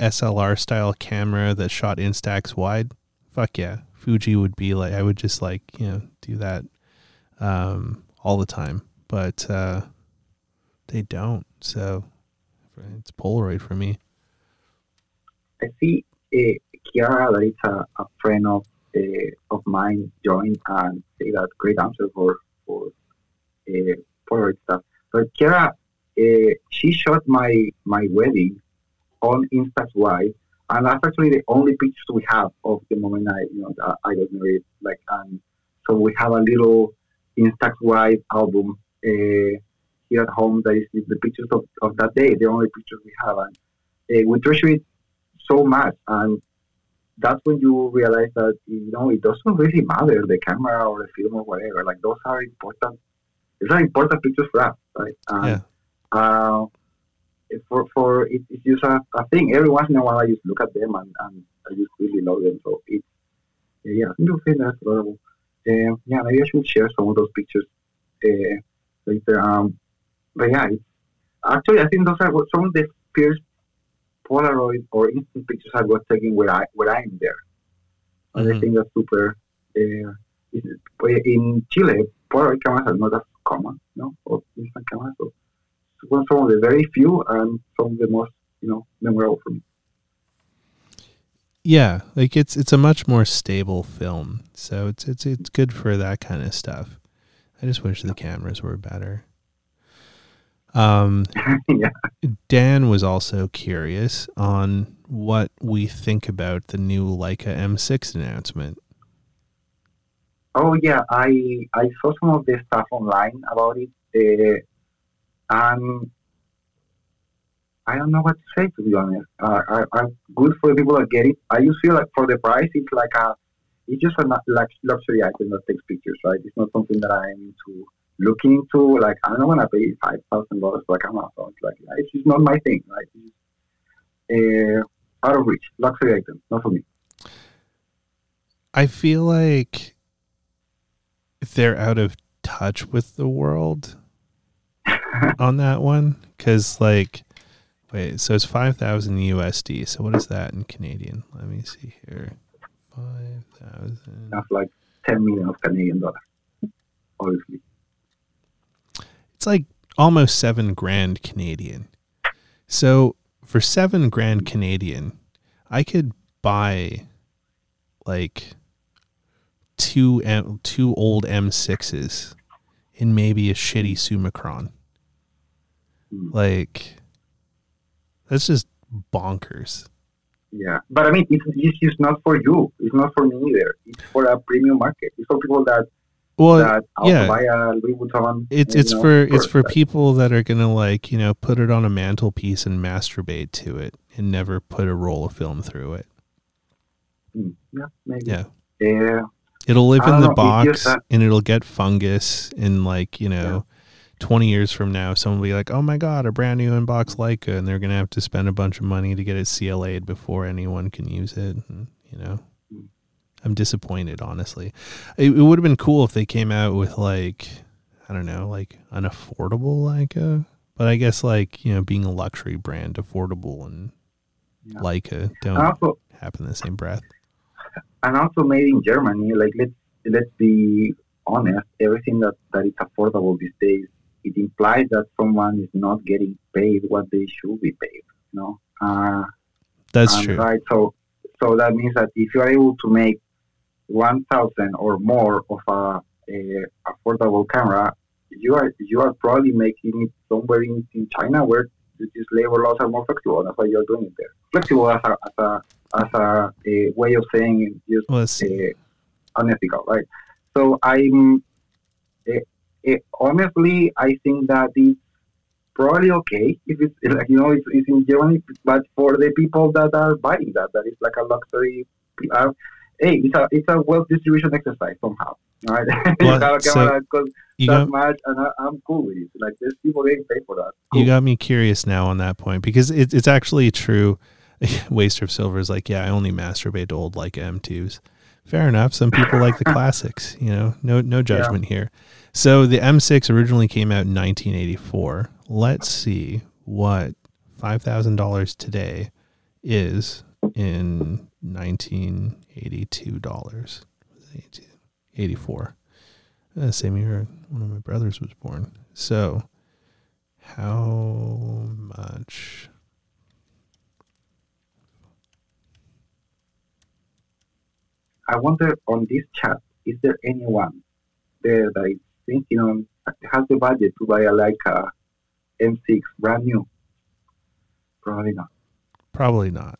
SLR style camera that shot Instax wide, fuck yeah, Fuji would be like, I would just like, you know, do that all the time. But they don't, so it's Polaroid for me. I see Chiara Larita, a friend of mine, joined and say that great answer for Polaroid stuff. But Chiara, she shot my wedding on Instax Wide, and that's actually the only pictures we have of the moment I got married. Like, and so we have a little Instax Wide album here at home that is the pictures of that day, the only pictures we have, and we treasure it so much. And that's when you realize that, you know, it doesn't really matter the camera or the film or whatever. Like, those are important. These are important pictures for us, right? Yeah. For it's just a thing. Every once in a while, I just look at them and I just really love them. So it's I think that's adorable. Maybe I should share some of those pictures later. But yeah, actually, I think those are some of the first Polaroid or instant pictures I was taking where I'm there. And I think that's super. In Chile, Polaroid cameras are not as common, no, or instant cameras. So it's one of the very few and some of the most, memorable for me. Yeah, like it's a much more stable film, so it's good for that kind of stuff. I just wish the cameras were better. Yeah. Dan was also curious on what we think about the new Leica M6 announcement. Oh yeah, I saw some of the stuff online about it, and I don't know what to say, to be honest. I'm good for the people that get it. I just feel like for the price, it's like it's just a luxury item that takes pictures, right? It's not something that I'm into. Looking into, like, I don't want to pay $5,000 for a camera. So it's like, it's just not my thing. Like, out of reach, luxury item, not for me. I feel like they're out of touch with the world on that one, because, like, wait, so it's $5,000 USD. So what is that in Canadian? Let me see here, 5,000. That's like 10 million of Canadian dollars, obviously. It's like almost $7,000 Canadian. So for $7,000 Canadian, I could buy like two old M6s and maybe a shitty Summicron. Like, that's just bonkers. Yeah, but I mean, it's just not for you. It's not for me either. It's for a premium market. It's for people that. Well, yeah, buy a Louis Vuitton, it's for people that are gonna, like, put it on a mantelpiece and masturbate to it and never put a roll of film through it. Yeah, maybe. Yeah. It'll live in the box and it'll get fungus, and 20 years from now, someone will be like, "Oh my god, a brand new unboxed Leica," and they're gonna have to spend a bunch of money to get it CLA'd before anyone can use it. And, I'm disappointed, honestly. It would have been cool if they came out with, like, I don't know, like an affordable Leica. But I guess, like, being a luxury brand, affordable and Leica don't happen in the same breath. And also made in Germany. Like, let's be honest. Everything that is affordable these days, it implies that someone is not getting paid what they should be paid. No, that's true. Right. So that means that if you are able to make 1,000 or more of a affordable camera, you are probably making it somewhere in China where these labor laws are more flexible. That's why you're doing it there. Flexible as a way of saying it's just unethical, right? So honestly, I think that it's probably okay if it's like, it's in Germany, but for the people that are buying that is like a luxury. It's a wealth distribution exercise somehow, right? Well, so, that much, and I'm cool with it. Like, there's people they pay for that. Cool. You got me curious now on that point, because it's actually true. Waster of Silver is like, yeah, I only masturbate to old Leica M2s. Fair enough. Some people like the classics, you know, no judgment here. So the M6 originally came out in 1984. Let's see what $5,000 today is in 1982 dollars. 84. Same year one of my brothers was born. So how much? I wonder on this chat, is there anyone there that is thinking on, has the budget to buy a Leica M6 brand new? Probably not. Probably not.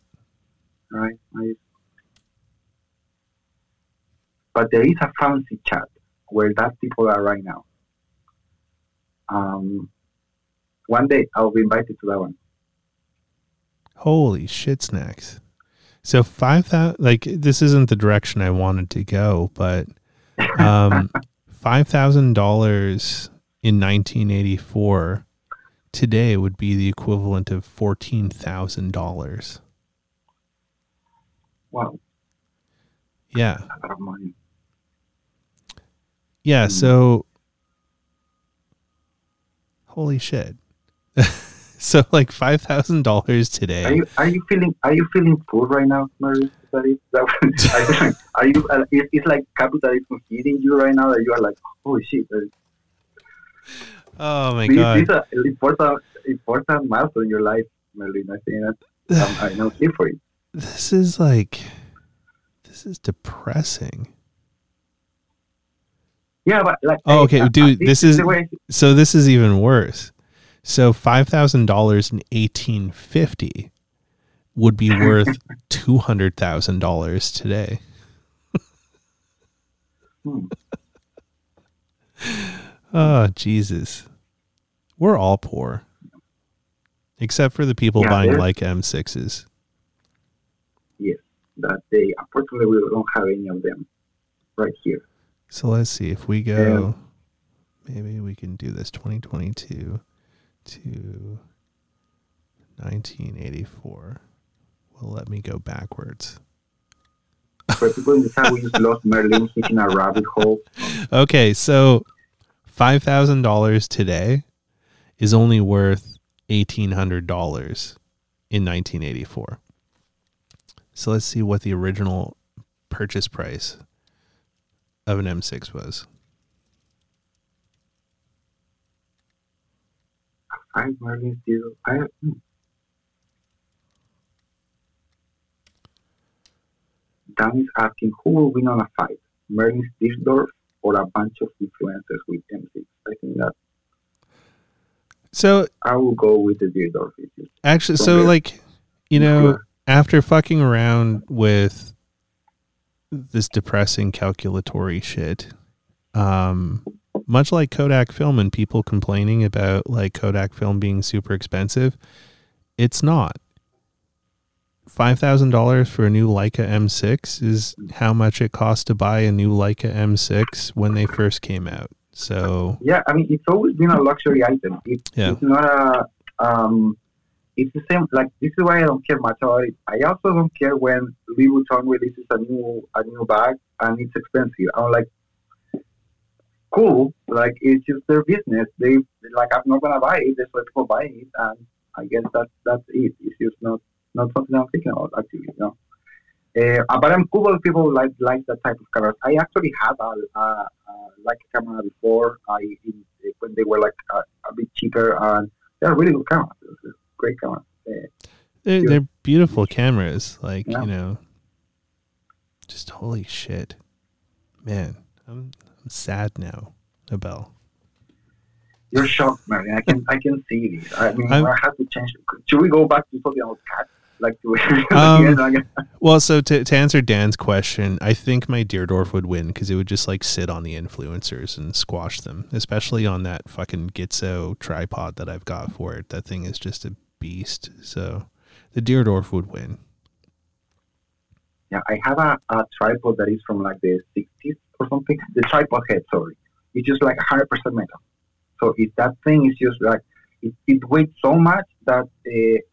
Right. But there is a fancy chat where that people are right now. One day I'll be invited to that one. Holy shit snacks. So 5,000, like, this isn't the direction I wanted to go, but $5,000 in 1984 today would be the equivalent of $14,000. Wow. Yeah. Yeah. So, holy shit. So like $5,000 today. Are you feeling poor right now, Mario? Are you? It's like capitalism feeding you right now that you are like, oh shit. Oh my god! This is an important milestone in your life, Merlin. I think that I'm not here for it. This is depressing. Yeah, but like. Oh, okay, dude. This is even worse. So $5,000 in 1850 would be worth $200,000 today. Oh, Jesus. We're all poor. Except for the people buying like M6s. Yes, but unfortunately, we don't have any of them right here. So let's see. If we go, maybe we can do this 2022. To 1984. Well, let me go backwards. For people in the time, we just lost Merlin in a rabbit hole. Okay, so $5,000 today is only worth $1,800 in 1984. So let's see what the original purchase price of an M6 was. I'm learning to. Dan is asking, who will win on a fight? Merlin's Deardorff or a bunch of influencers with M6? I think that. So I will go with the Deardorff. Actually, so like, you know, after fucking around with this depressing calculatory shit, much like Kodak film and people complaining about like Kodak film being super expensive, it's not. $5,000 for a new Leica M6 is how much it cost to buy a new Leica M6 when they first came out. So yeah, I mean, it's always been a luxury item. It's not a. It's the same. Like, this is why I don't care much about it. I also don't care when Louis Vuitton releases a new bag and it's expensive. I'm like, cool, like, it's just their business. They like, I'm not gonna buy it. There's other people buying it, and I guess that's it. It's just not something I'm thinking about, actually. You know, but I'm cool with people like that type of cameras. I actually had a camera before. When they were like a bit cheaper, and they're really good cameras. Great cameras. They're beautiful cameras. Like, you know, just holy shit, man. I'm sad now, Abel. You're shocked, Marian. I can see this. I mean, I have to change. Should we go back to talking about cats? Like to well, so to answer Dan's question, I think my Deardorff would win because it would just like sit on the influencers and squash them, especially on that fucking Gitzo tripod that I've got for it. That thing is just a beast. So the Deardorff would win. Yeah, I have a tripod that is from like the 60s. Or something, the tripod head, sorry, It's just like 100% metal. So if that thing is just like, it weighs so much that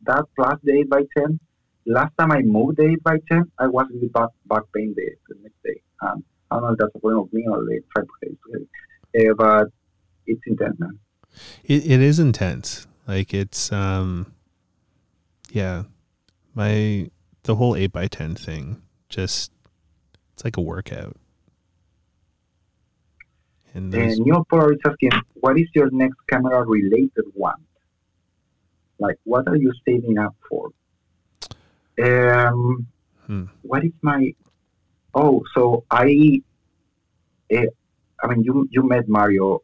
that plus the 8x10, last time I moved the 8x10, I was in the back pain the next day. I don't know if that's a problem of me or the tripod, but it's intense, man. It is intense. Like it's, yeah, the whole 8x10 thing, just, it's like a workout. And Neo Polaroid is asking, what is your next camera related one? Like, what are you saving up for? What is my... Oh, so I mean, you met Mario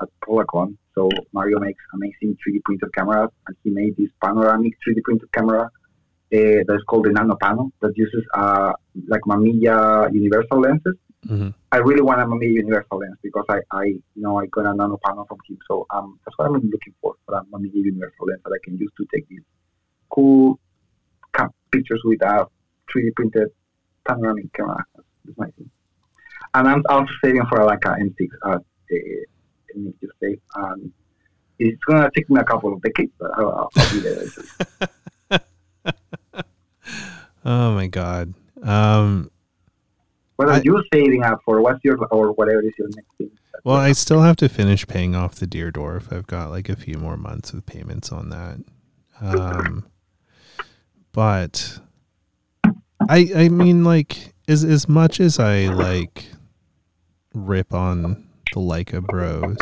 at Polacon. So Mario makes amazing 3D printed cameras, and he made this panoramic 3D printed camera that's called the Nano Pano that uses like Mamiya Universal lenses. Mm-hmm. I really want a Mamiya Universal lens because I got a Nano Pano from him. So that's what I'm looking for a Mamiya Universal lens that I can use to take these cool pictures with a 3D printed panoramic camera. That's my thing. And I'm also saving for like a M6 just say. It's gonna take me a couple of decades, but I'll be there. Oh my god. What are you saving up for? What's your or whatever is your next thing? Well, I still have to finish paying off the Deardorff. I've got like a few more months of payments on that. But I mean, like, as much as I like rip on the Leica bros,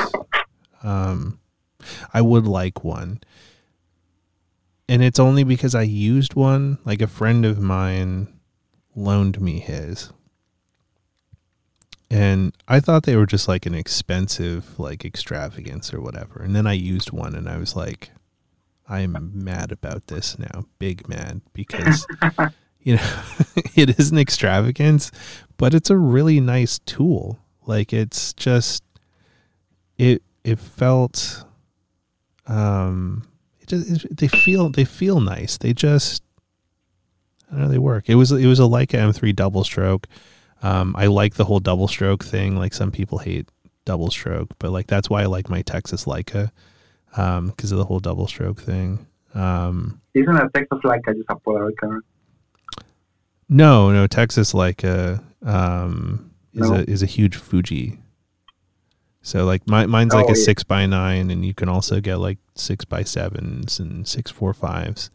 I would like one. And it's only because I used one. Like a friend of mine loaned me his. And I thought they were just like an expensive, like extravagance or whatever. And then I used one and I was like, I'm mad about this now. Big mad, because... You know, it is an extravagance, but it's a really nice tool. Like it's just, it felt, they feel nice. They just, I don't know, they work. It was a Leica M3 double stroke. I like the whole double stroke thing. Like some people hate double stroke, but like, that's why I like my Texas Leica, because of the whole double stroke thing. Isn't a Texas Leica just a Polaroid camera? No, Texas Leica is a huge Fuji. So like mine's like a 6x9, and you can also get like 6x7s and 6.45s.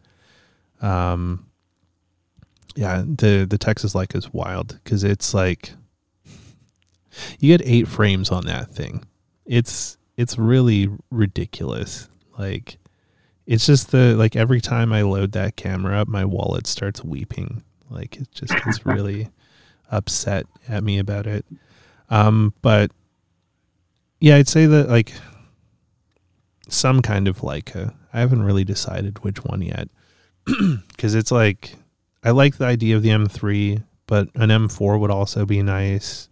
Yeah, the Texas Leica is wild because it's like you get 8 frames on that thing. It's really ridiculous. Like it's just like every time I load that camera up, my wallet starts weeping. Like it just gets really upset at me about it. But yeah, I'd say that like some kind of Leica. I haven't really decided which one yet. Cause it's like, I like the idea of the M3, but an M4 would also be nice.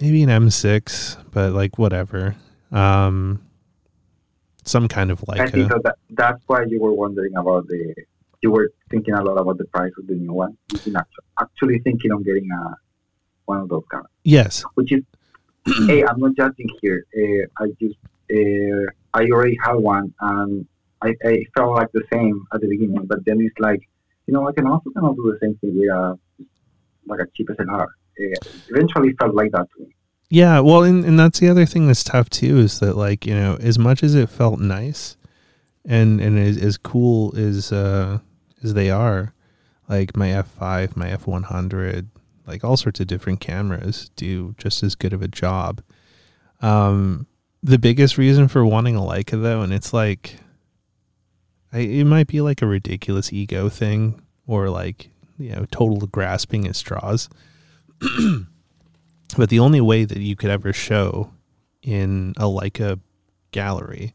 Maybe an M6, but like whatever. Some kind of Leica. I think so that's why you were wondering about you were thinking a lot about the price of the new one. You've been actually thinking on getting one of those cameras. Yes. Which is, hey, I'm not judging here. I already had one, and I felt like the same at the beginning. But then it's like, you know, I can also kind of do the same thing with like a cheap SLR. Eventually, it felt like that to me. Yeah, well, and that's the other thing that's tough too, is that like, you know, as much as it felt nice, and as cool as they are, like my F5, my F100, like all sorts of different cameras do just as good of a job. The biggest reason for wanting a Leica though, and it's like, it might be like a ridiculous ego thing or like, you know, total grasping at straws. But the only way that you could ever show in a Leica gallery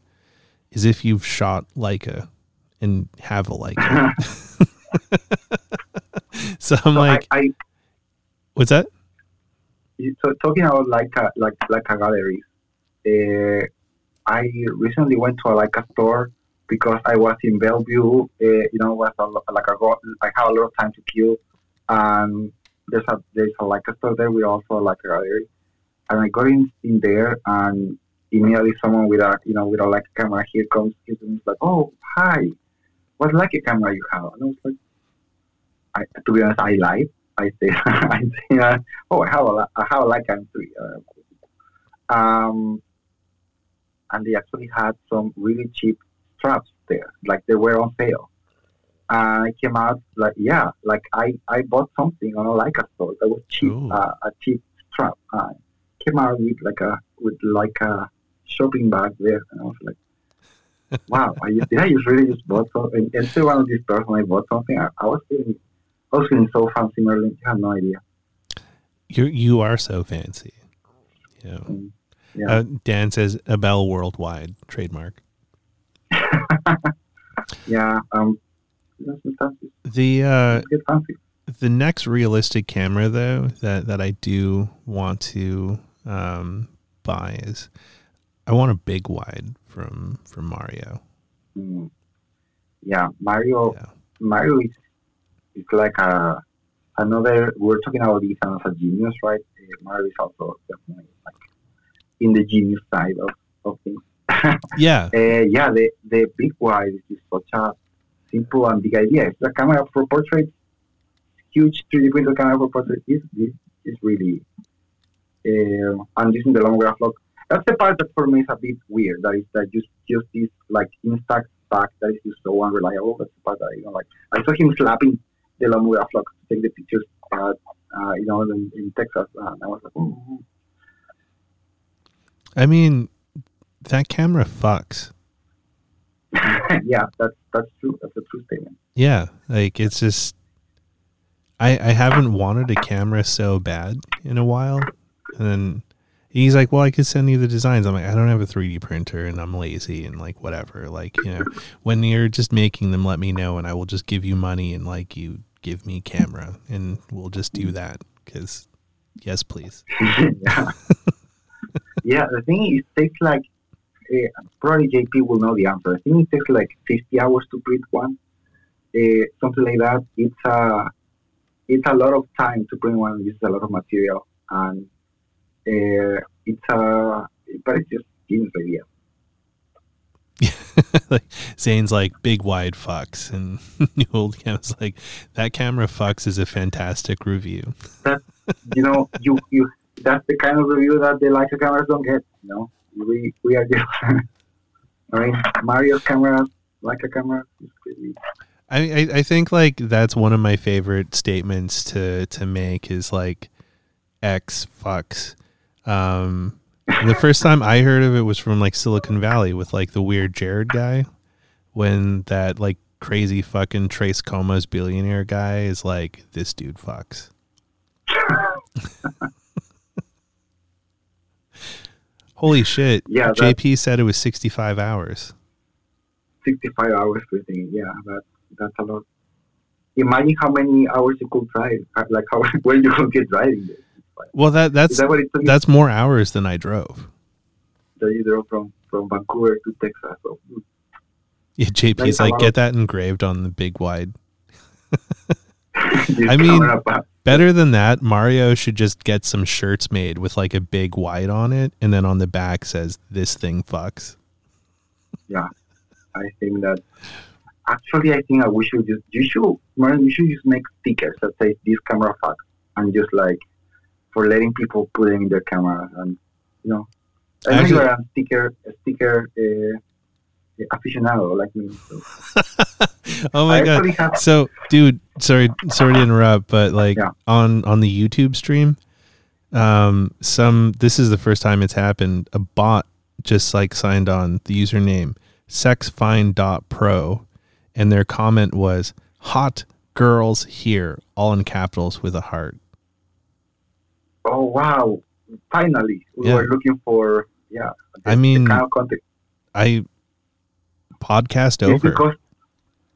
is if you've shot Leica and have a Leica. So like, I, what's that? So talking about Leica, like a gallery, I recently went to a Leica store because I was in Bellevue. You know, was like I have a lot of time to kill. There's a Leica store there. We also like a gallery, And I got in there, and immediately someone with a Leica camera here comes, and he's like, "Oh, hi, what Leica camera you have?" And I was like, to be honest, I lied. I said, "Oh, I have a Leica M3. And they actually had some really cheap straps there, like they were on sale. And I came out like, yeah, like I bought something on a Leica store that was cheap, a cheap strap. I came out with like a shopping bag there, and I was like, wow, I just bought something. And every one of these stores when I bought something, I was feeling so fancy, Merlin. You have no idea. You are so fancy. Yeah. Yeah. Dan says Abel Worldwide trademark. Yeah. The next realistic camera though that I do want to buy is I want a big wide from Mario. Mm. Yeah, Mario. Yeah. Mario is like another. We're talking about Ethan as a genius, right? Mario is also definitely like in the genius side of things. Yeah. The big wide is such a simple and big idea. It's a camera for portraits. Huge 3D printed camera for portraits. This is really... and this in the long graph log. That's the part that for me is a bit weird. That is that just this like Instax pack that is just so unreliable. That's the part that I don't like. I saw him slapping the long graph log to take the pictures in Texas. And I was like... Mm-hmm. I mean, that camera fucks. Yeah, that's true. That's a true statement. Yeah, like it's just, I haven't wanted a camera so bad in a while. And then he's like, "Well, I could send you the designs." I'm like, "I don't have a 3D printer, and I'm lazy, and like whatever." Like, you know, when you're just making them, let me know, and I will just give you money, and like you give me camera, and we'll just do that. Because, yes, please. Yeah. Yeah, the thing is, it takes like, probably JP will know the answer. I think it takes like 50 hours to print one, something like that. It's a lot of time to print one. Uses a lot of material, and but it's just genius idea. Like Zane's like big wide fucks, and the old camera's like that camera fucks is a fantastic review. That, you know, you. That's the kind of review that the Leica cameras don't get. You know, we are just. I mean, Mario's cameras, Leica cameras. I think like that's one of my favorite statements to make is like, X fucks. The first time I heard of it was from like Silicon Valley with like the weird Jared guy, when that like crazy fucking Trace Comas billionaire guy is like, this dude fucks. Holy shit. Yeah, JP said it was 65 hours. 65 hours printing. Yeah, that's a lot. Imagine how many hours you could drive. Like how well you could get driving. Well, that's more hours than I drove. That you drove from Vancouver to Texas. So. Yeah, JP's that's like, get that engraved on the big wide. I mean, better than that, Mario should just get some shirts made with like a big wide on it, and then on the back says, "This thing fucks." Yeah, I think that. Actually, I think we should just you should just make stickers that say "This camera fucks," and just like for letting people put them in their cameras, and you know, I think you're a sticker aficionado like me. So. Oh my god! So, dude, sorry to interrupt, but like on the YouTube stream, this is the first time it's happened. A bot just like signed on the username sexfind.pro, and their comment was "hot girls here," all in capitals with a heart. Oh wow! Finally, we were looking for the kind of context. I podcast over.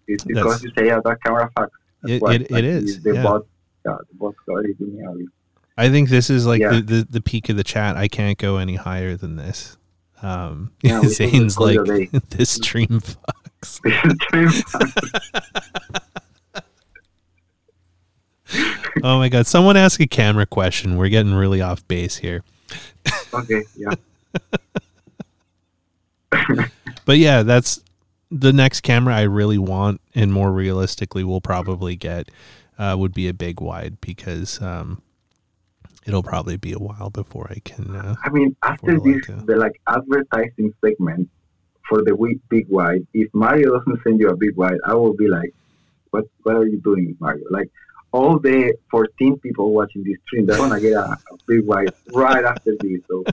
It's because you say that camera fucks. It is. The bot got it immediately. I think this is like the peak of the chat. I can't go any higher than this. Zane's like, this stream fucks. Oh my god! Someone ask a camera question. We're getting really off base here. Okay, yeah. But yeah, that's the next camera I really want, and more realistically we'll probably get would be a big wide, because it'll probably be a while before I can. I mean, after this, the like advertising segment for the big wide. If Mario doesn't send you a big wide, I will be like, "What are you doing, Mario?" Like all the 14 people watching this stream, they're gonna get a big wide right after this. So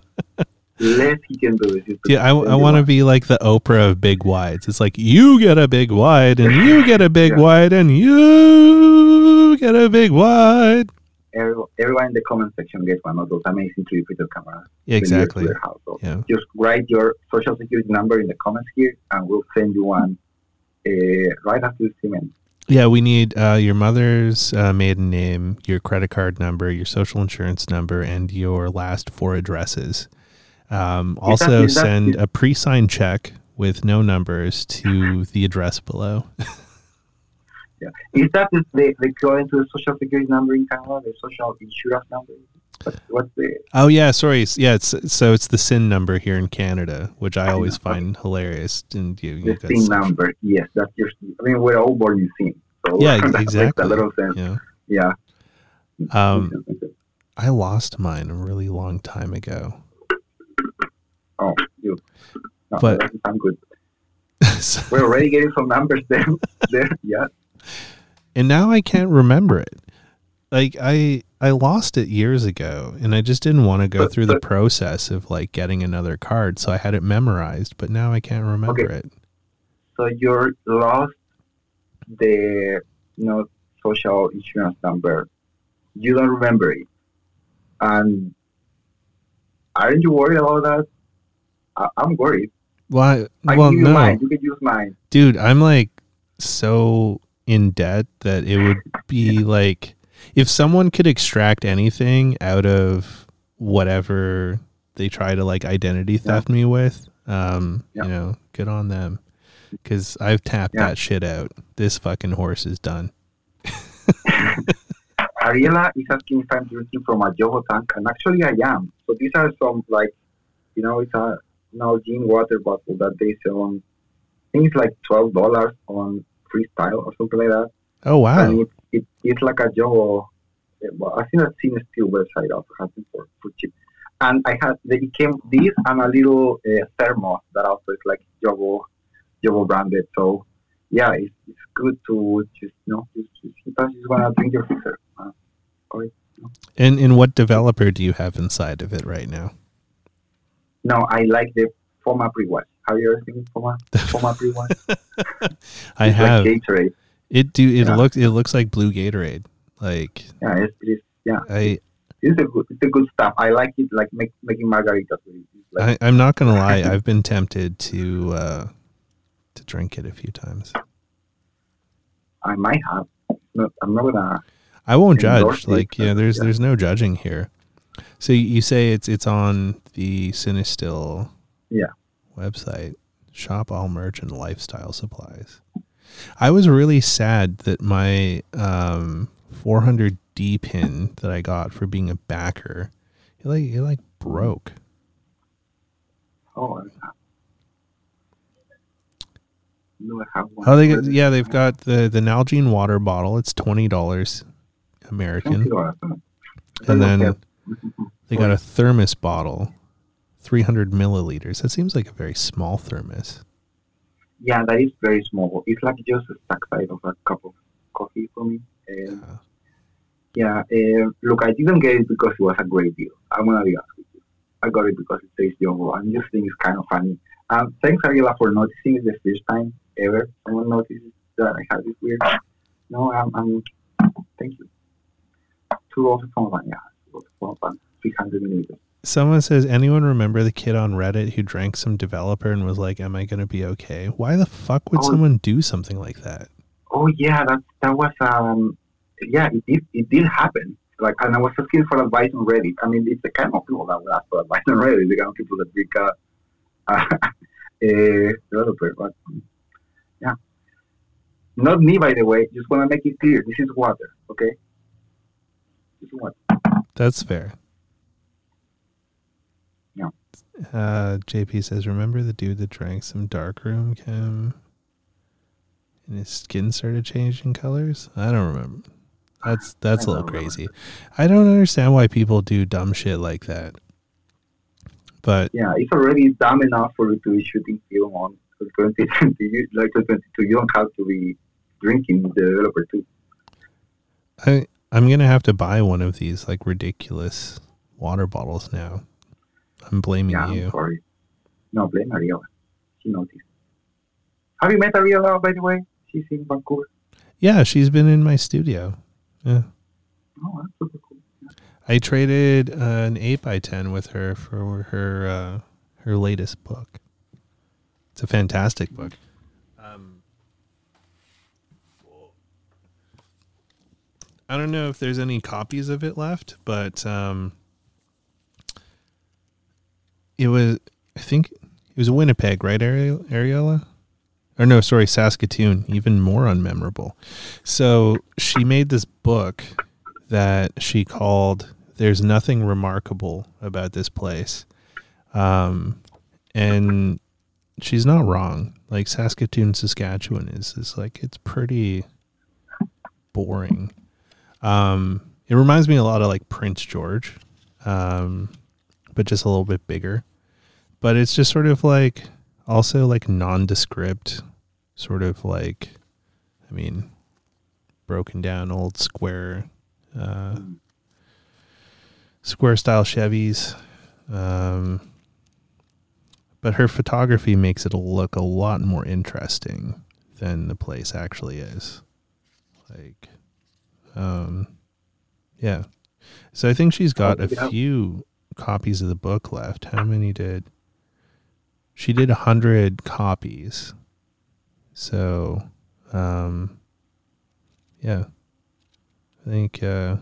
less he can do is just. Yeah, I want to be like the Oprah of big wides. It's like you get a big wide, and you get a big wide, and you get a big wide. Everyone in the comment section gets one of those amazing 3-pixel cameras. Yeah, exactly. So yeah. Just write your social security number in the comments here, and we'll send you one right after the stream. Yeah, we need your mother's maiden name, your credit card number, your social insurance number, and your last 4 addresses. Also, send a pre-signed check with no numbers to the address below. Yeah. Is that the equivalent to the social security number in Canada, the social insurance number? What's the... Oh, yeah, sorry. Yeah, it's the SIN number here in Canada, which I always find hilarious. And the SIN number, yes. That's your, I mean, we're all born in SIN. So yeah, exactly. Makes a little sense. Yeah. I lost mine a really long time ago. Oh, you. No, but I'm good. So, we're already getting some numbers there. Yeah. And now I can't remember it. Like I lost it years ago, and I just didn't want to go through the process of like getting another card. So I had it memorized, but now I can't remember it. So you lost the social insurance number. You don't remember it, and aren't you worried about that? I'm worried. Why? Well, no. Mine. You could use mine, dude. I'm like so in debt that it would be like if someone could extract anything out of whatever they try to like identity theft me with, good on them, because I've tapped that shit out. This fucking horse is done. Ariella is asking if I'm drinking from a Jovo tank, and actually I am. So these are some like it's a Nalgene water bottle that they sell on. I think it's like $12 on Freestyle or something like that. Oh wow! And it's like a Jovo. Well, I think I've seen a steel website out for cheap. And I had it came this and a little thermos that also is like Jovo branded. So yeah, it's good to just sometimes you just want to drink your fixer. And what developer do you have inside of it right now? No, I like the Foma pre-wash. Have you ever seen Foma pre-wash? I have. Like Gatorade. It looks like blue Gatorade. Like it's a good stuff. I like it. Like making margaritas with it. Like, I'm not gonna lie. I've been tempted to drink it a few times. I might have. No, I'm not gonna. I won't judge. Like there's no judging here. So you say it's on the Cinestill website. Shop all merch and lifestyle supplies. I was really sad that my 400D pin that I got for being a backer, it broke. Oh, I have one. They've got the Nalgene water bottle. It's $20 American. And then they got a thermos bottle, 300 milliliters. That seems like a very small thermos. Yeah, that is very small. It's like just a stack size of a cup of coffee for me. Look, I didn't get it because it was a great deal. I'm going to be honest with you. I got it because it says Jovo. I just think it's kind of funny. Thanks, Ariella, for noticing. It's the first time ever someone notices that I have this weird. No, thank you. Two of the phone line, yeah. 300 milliliters. Someone says, anyone remember the kid on Reddit who drank some developer and was like, am I going to be okay? Why the fuck would someone do something like that? Oh, yeah, that was, it did happen. Like, and I was asking for advice on Reddit. I mean, it's the kind of people that would ask for advice on Reddit. The kind of people that drink a developer. But, yeah. Not me, by the way. Just want to make it clear. This is water, okay? This is water. That's fair. Yeah. JP says, remember the dude that drank some darkroom chem and his skin started changing colors? I don't remember. That's a little crazy. I don't understand why people do dumb shit like that. But yeah, it's already dumb enough for you to be shooting film on 2020, like 22. You don't have to be drinking the developer too. I'm gonna have to buy one of these like ridiculous water bottles now. I'm blaming you. I'm sorry. No, blame Ariella. She noticed. Have you met Ariella, by the way? She's in Vancouver. Yeah, she's been in my studio. Yeah. Oh, that's super cool. Yeah. I traded an 8x10 with her for her latest book. It's a fantastic book. I don't know if there's any copies of it left, but it was Winnipeg, right, Ariella? Or no, sorry, Saskatoon, even more unmemorable. So she made this book that she called There's Nothing Remarkable About This Place. And she's not wrong. Like Saskatoon, Saskatchewan is like, it's pretty boring. It reminds me a lot of like Prince George, but just a little bit bigger, but it's just sort of like also like nondescript, sort of like, I mean, broken down old square style Chevys. But her photography makes it look a lot more interesting than the place actually is. Like, yeah. So I think she's got a few copies of the book left. How many did she did 100 copies? So, yeah, I think, I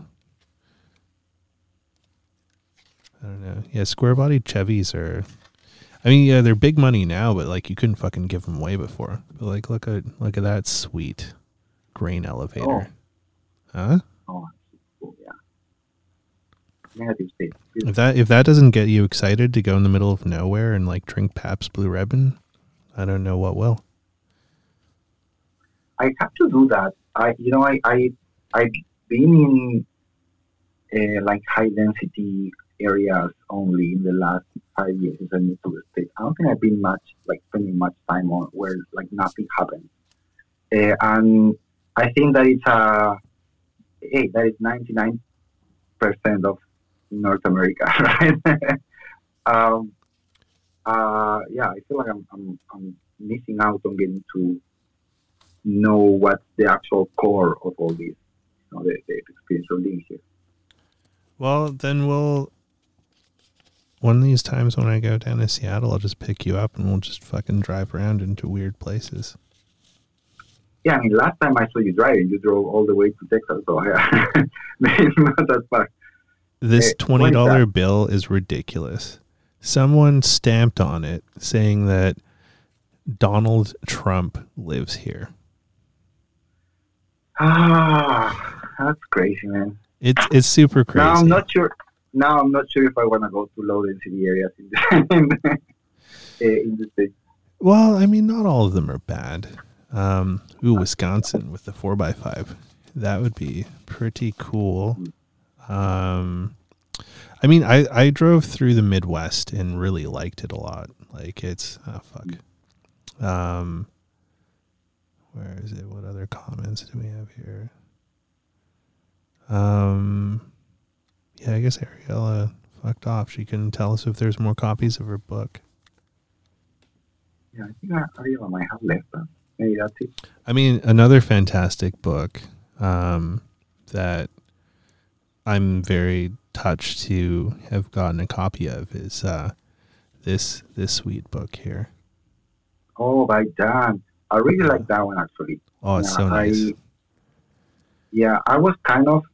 don't know. Yeah. Square bodied Chevys are, I mean, yeah, they're big money now, but like you couldn't fucking give them away before. But like, look at that sweet grain elevator. Oh. Huh? Oh, cool, yeah. If that doesn't get you excited to go in the middle of nowhere and like drink Pabst Blue Ribbon, I don't know what will. I have to do that. I've been in like high density areas only in the last 5 years. I moved to the States. I don't think I've been spending much time on where like nothing happens, and I think that it's a that is 99% of North America, right? Yeah, I feel like I'm missing out on getting to know what's the actual core of all this, you know, the experience of being here. Well, then one of these times when I go down to Seattle, I'll just pick you up and we'll just fucking drive around into weird places. Yeah, I mean, last time I saw you driving, you drove all the way to Texas, so yeah, it's not that far. This $20 bill is ridiculous. Someone stamped on it saying that Donald Trump lives here. Ah, that's crazy, man. It's super crazy. Now I'm not sure if I want to go to low density areas in the state. Well, I mean, not all of them are bad. Wisconsin with the 4x5. That would be pretty cool. I mean, I drove through the Midwest and really liked it a lot. Like it's, oh, fuck. Where is it? What other comments do we have here? Yeah, I guess Ariella fucked off. She couldn't tell us if there's more copies of her book. Yeah, I think Ariella might have left that. I mean, another fantastic book that I'm very touched to have gotten a copy of is this sweet book here. Oh, by Dan. I really like that one, actually. Oh, it's so nice. I was kind of...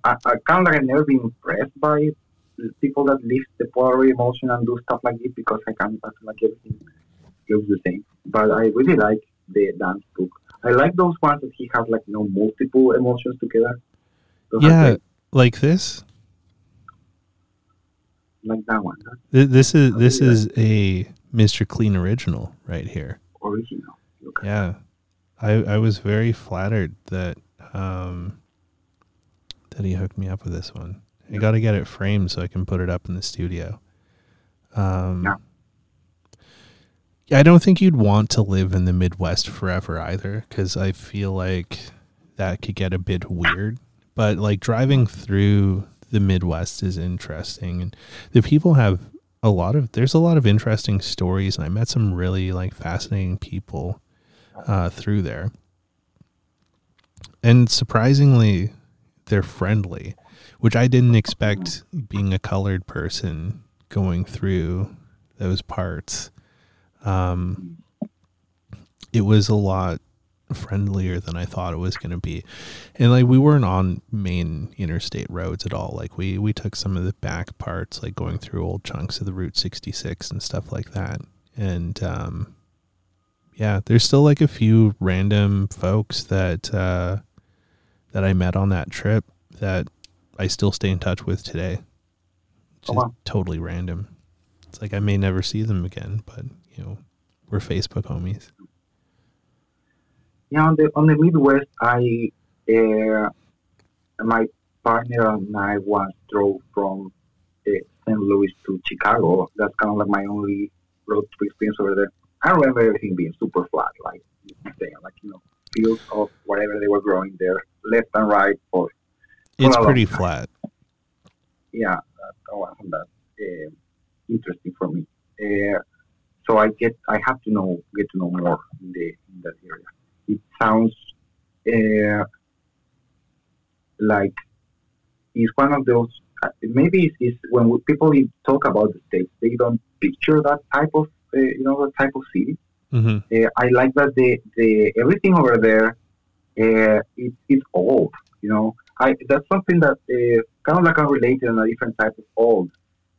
I kind of like I've never been impressed by it. People that lift the Polaroid emotion and do stuff like it, because I can't like everything looks the same. But I really like the dance book. I like those ones that he has like multiple emotions together. Those like this? like that one. Huh? This is a Mr. Clean original right here. Original. Okay. Yeah, I was very flattered that that he hooked me up with this one. I got to get it framed so I can put it up in the studio. I don't think you'd want to live in the Midwest forever either, because I feel like that could get a bit weird. But like driving through the Midwest is interesting, and the people have there's a lot of interesting stories, and I met some really like fascinating people through there, and surprisingly they're friendly, which I didn't expect being a colored person going through those parts. It was a lot friendlier than I thought it was going to be. And like, we weren't on main interstate roads at all. Like we took some of the back parts, like going through old chunks of the Route 66 and stuff like that. And, yeah, there's still like a few random folks that I met on that trip that I still stay in touch with today. Which is totally random. It's like I may never see them again, but you know, we're Facebook homies. Yeah, on the Midwest, I my partner and I once drove from St. Louis to Chicago. That's kind of like my only road trip experience over there. I remember everything being super flat, like fields of whatever they were growing there, left and right. It's pretty flat. Yeah, that wasn't that interesting for me. So I have to know more in that area. It sounds like it's one of those. Maybe it's when people talk about the states, they don't picture that type of that type of city. Mm-hmm. I like that the everything over there it's old. That's something that kind of like I'm related on a different type of old.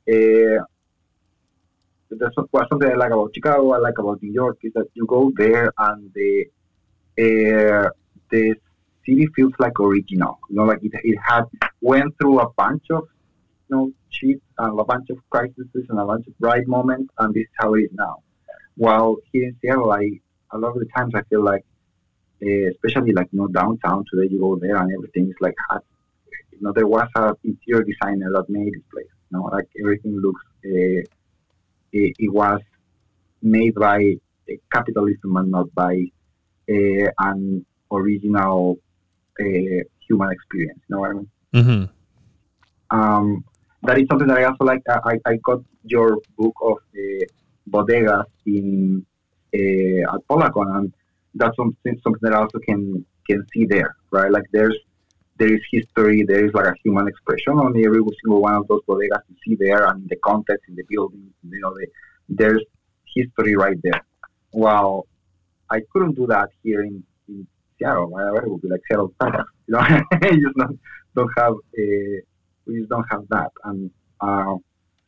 That's something I like about Chicago. I like about New York is that you go there and the city feels like original. Like it had went through a bunch of shit and a bunch of crises and a bunch of bright moments, and this is how it is now. While here in Seattle, a lot of the times I feel like, especially like downtown today, you go there and everything is like there was an interior designer that made this place. Like everything looks. It was made by capitalism and not by an original human experience. You know what I mean? Mm-hmm. That is something that I also like. I got your book of bodegas in at Polacon, and that's something that I also can see there, right? Like there is history, there is like a human expression on every single one of those bodegas you see there, and the context in the buildings, there's history right there. Wow, I couldn't do that here in Seattle. It would be like Seattle, you just don't have that. And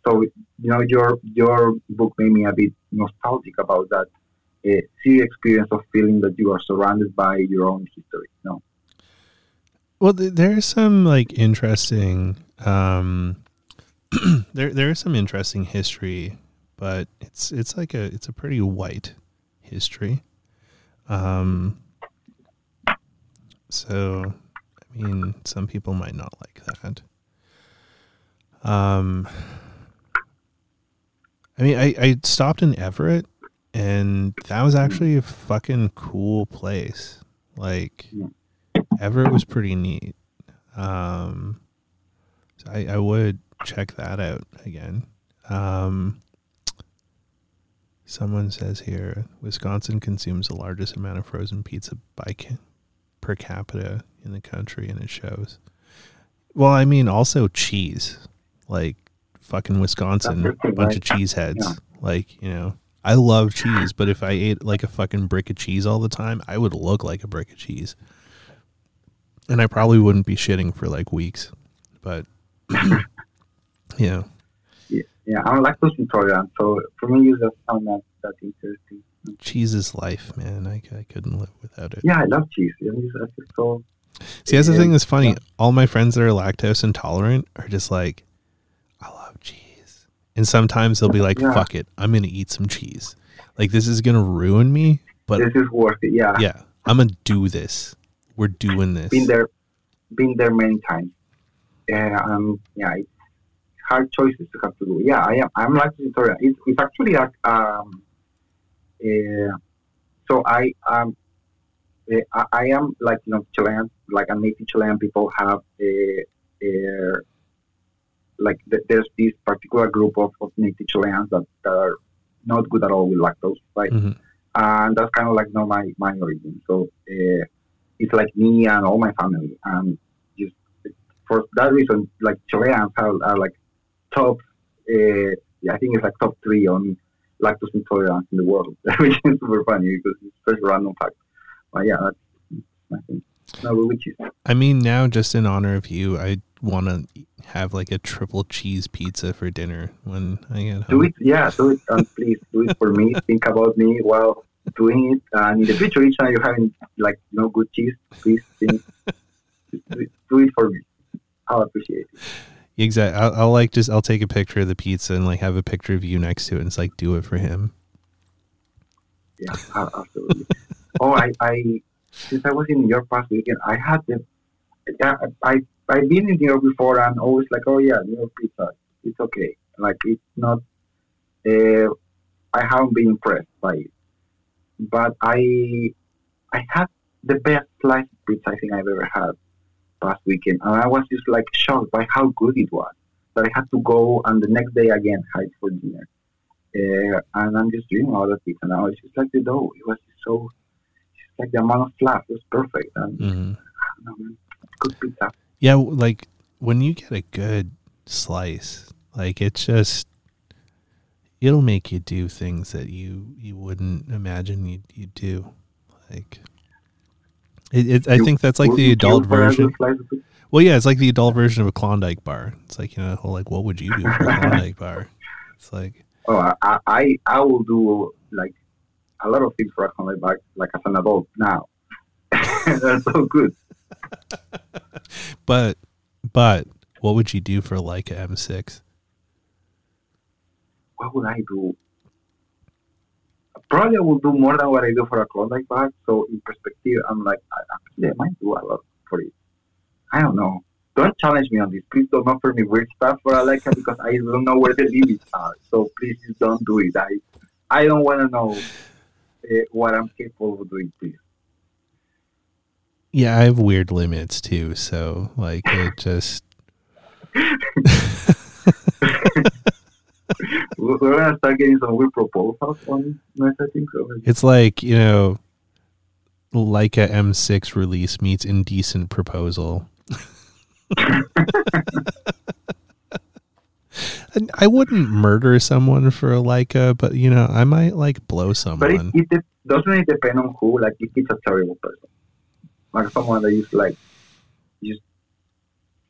so your book made me a bit nostalgic about that serious experience of feeling that you are surrounded by your own history. Well, there's some like interesting, there is some interesting history, but it's like it's a pretty white history. So, I mean, some people might not like that. I stopped in Everett, and that was actually a fucking cool place. Like. Yeah. Everett was pretty neat. So I would check that out again. Someone says here, Wisconsin consumes the largest amount of frozen pizza per capita in the country, and it shows. Well, I mean, also cheese. Like, fucking Wisconsin, a bunch of cheese heads. Yeah. I love cheese, but if I ate like a fucking brick of cheese all the time, I would look like a brick of cheese. And I probably wouldn't be shitting for like weeks, but yeah. I'm lactose intolerant, so for me, you just found that interesting. Cheese is life, man. I couldn't live without it. Yeah, I love cheese. See, that's the thing that's funny. Yeah. All my friends that are lactose intolerant are just like, I love cheese. And sometimes they'll be like, fuck it, I'm going to eat some cheese. Like, this is going to ruin me, but this is worth it. Yeah. Yeah. I'm going to do this. We're doing this. Been there many times. Yeah. It's hard choices to have to do. Yeah. I am. I'm like Victoria. It's actually like, so I am like, you know, Chilean, like a native Chilean people have a like there's this particular group of native Chileans that are not good at all with lactose, right? Mm-hmm. And that's kind of like not my origin. So it's like me and all my family, and just for that reason, like Chileans are like top. I think it's like top 3 on lactose intolerance in the world, which is super funny because it's such a random fact. But yeah, that's my thing. No, which is, I mean, now just in honor of you, I want to have like a triple cheese pizza for dinner when I get home. Do it, please do it for me. Think about me while doing it, and in the future, each time you're having like no good cheese, please think, do it for me. I'll appreciate it. Exactly. I'll like just I'll take a picture of the pizza and like have a picture of you next to it, and it's like do it for him. Yeah, absolutely. Oh, I since I was in New York past weekend, I had the I've been in New York before and always like, oh yeah, New York pizza, it's okay. Like it's not, I haven't been impressed by it. But I had the best sliced pizza I think I've ever had past weekend. And I was just like shocked by how good it was. But I had to go and the next day again, hide for dinner. And I'm just dreaming about that pizza now. It's just like the dough. It was just so, just like the amount of fluff was perfect. And good pizza. Yeah, like when you get a good slice, like it's just, it'll make you do things that you wouldn't imagine you'd do. Like, I think that's like the adult version. Well, yeah, it's like the adult version of a Klondike bar. It's like, you know, like what would you do for a Klondike bar? It's like, oh, I will do like a lot of things for a Klondike bar, like as an adult now. That's so good. But what would you do for like a M6? What would I do? Probably I would do more than what I do for a Klondike bar. So in perspective, I'm like, I might do a lot for it. I don't know. Don't challenge me on this. Please don't offer me weird stuff for a Leica because I don't know where the limits are. So please just don't do it. I don't want to know what I'm capable of doing, please. Yeah, I have weird limits too, so like it just. We're gonna start getting some weird proposals on this, I think. It's like, you know, Leica M6 release meets indecent proposal. I wouldn't murder someone for a Leica, but you know, I might like blow someone. But it doesn't it depend on who? Like, if it's a terrible person. Like someone that is like, just,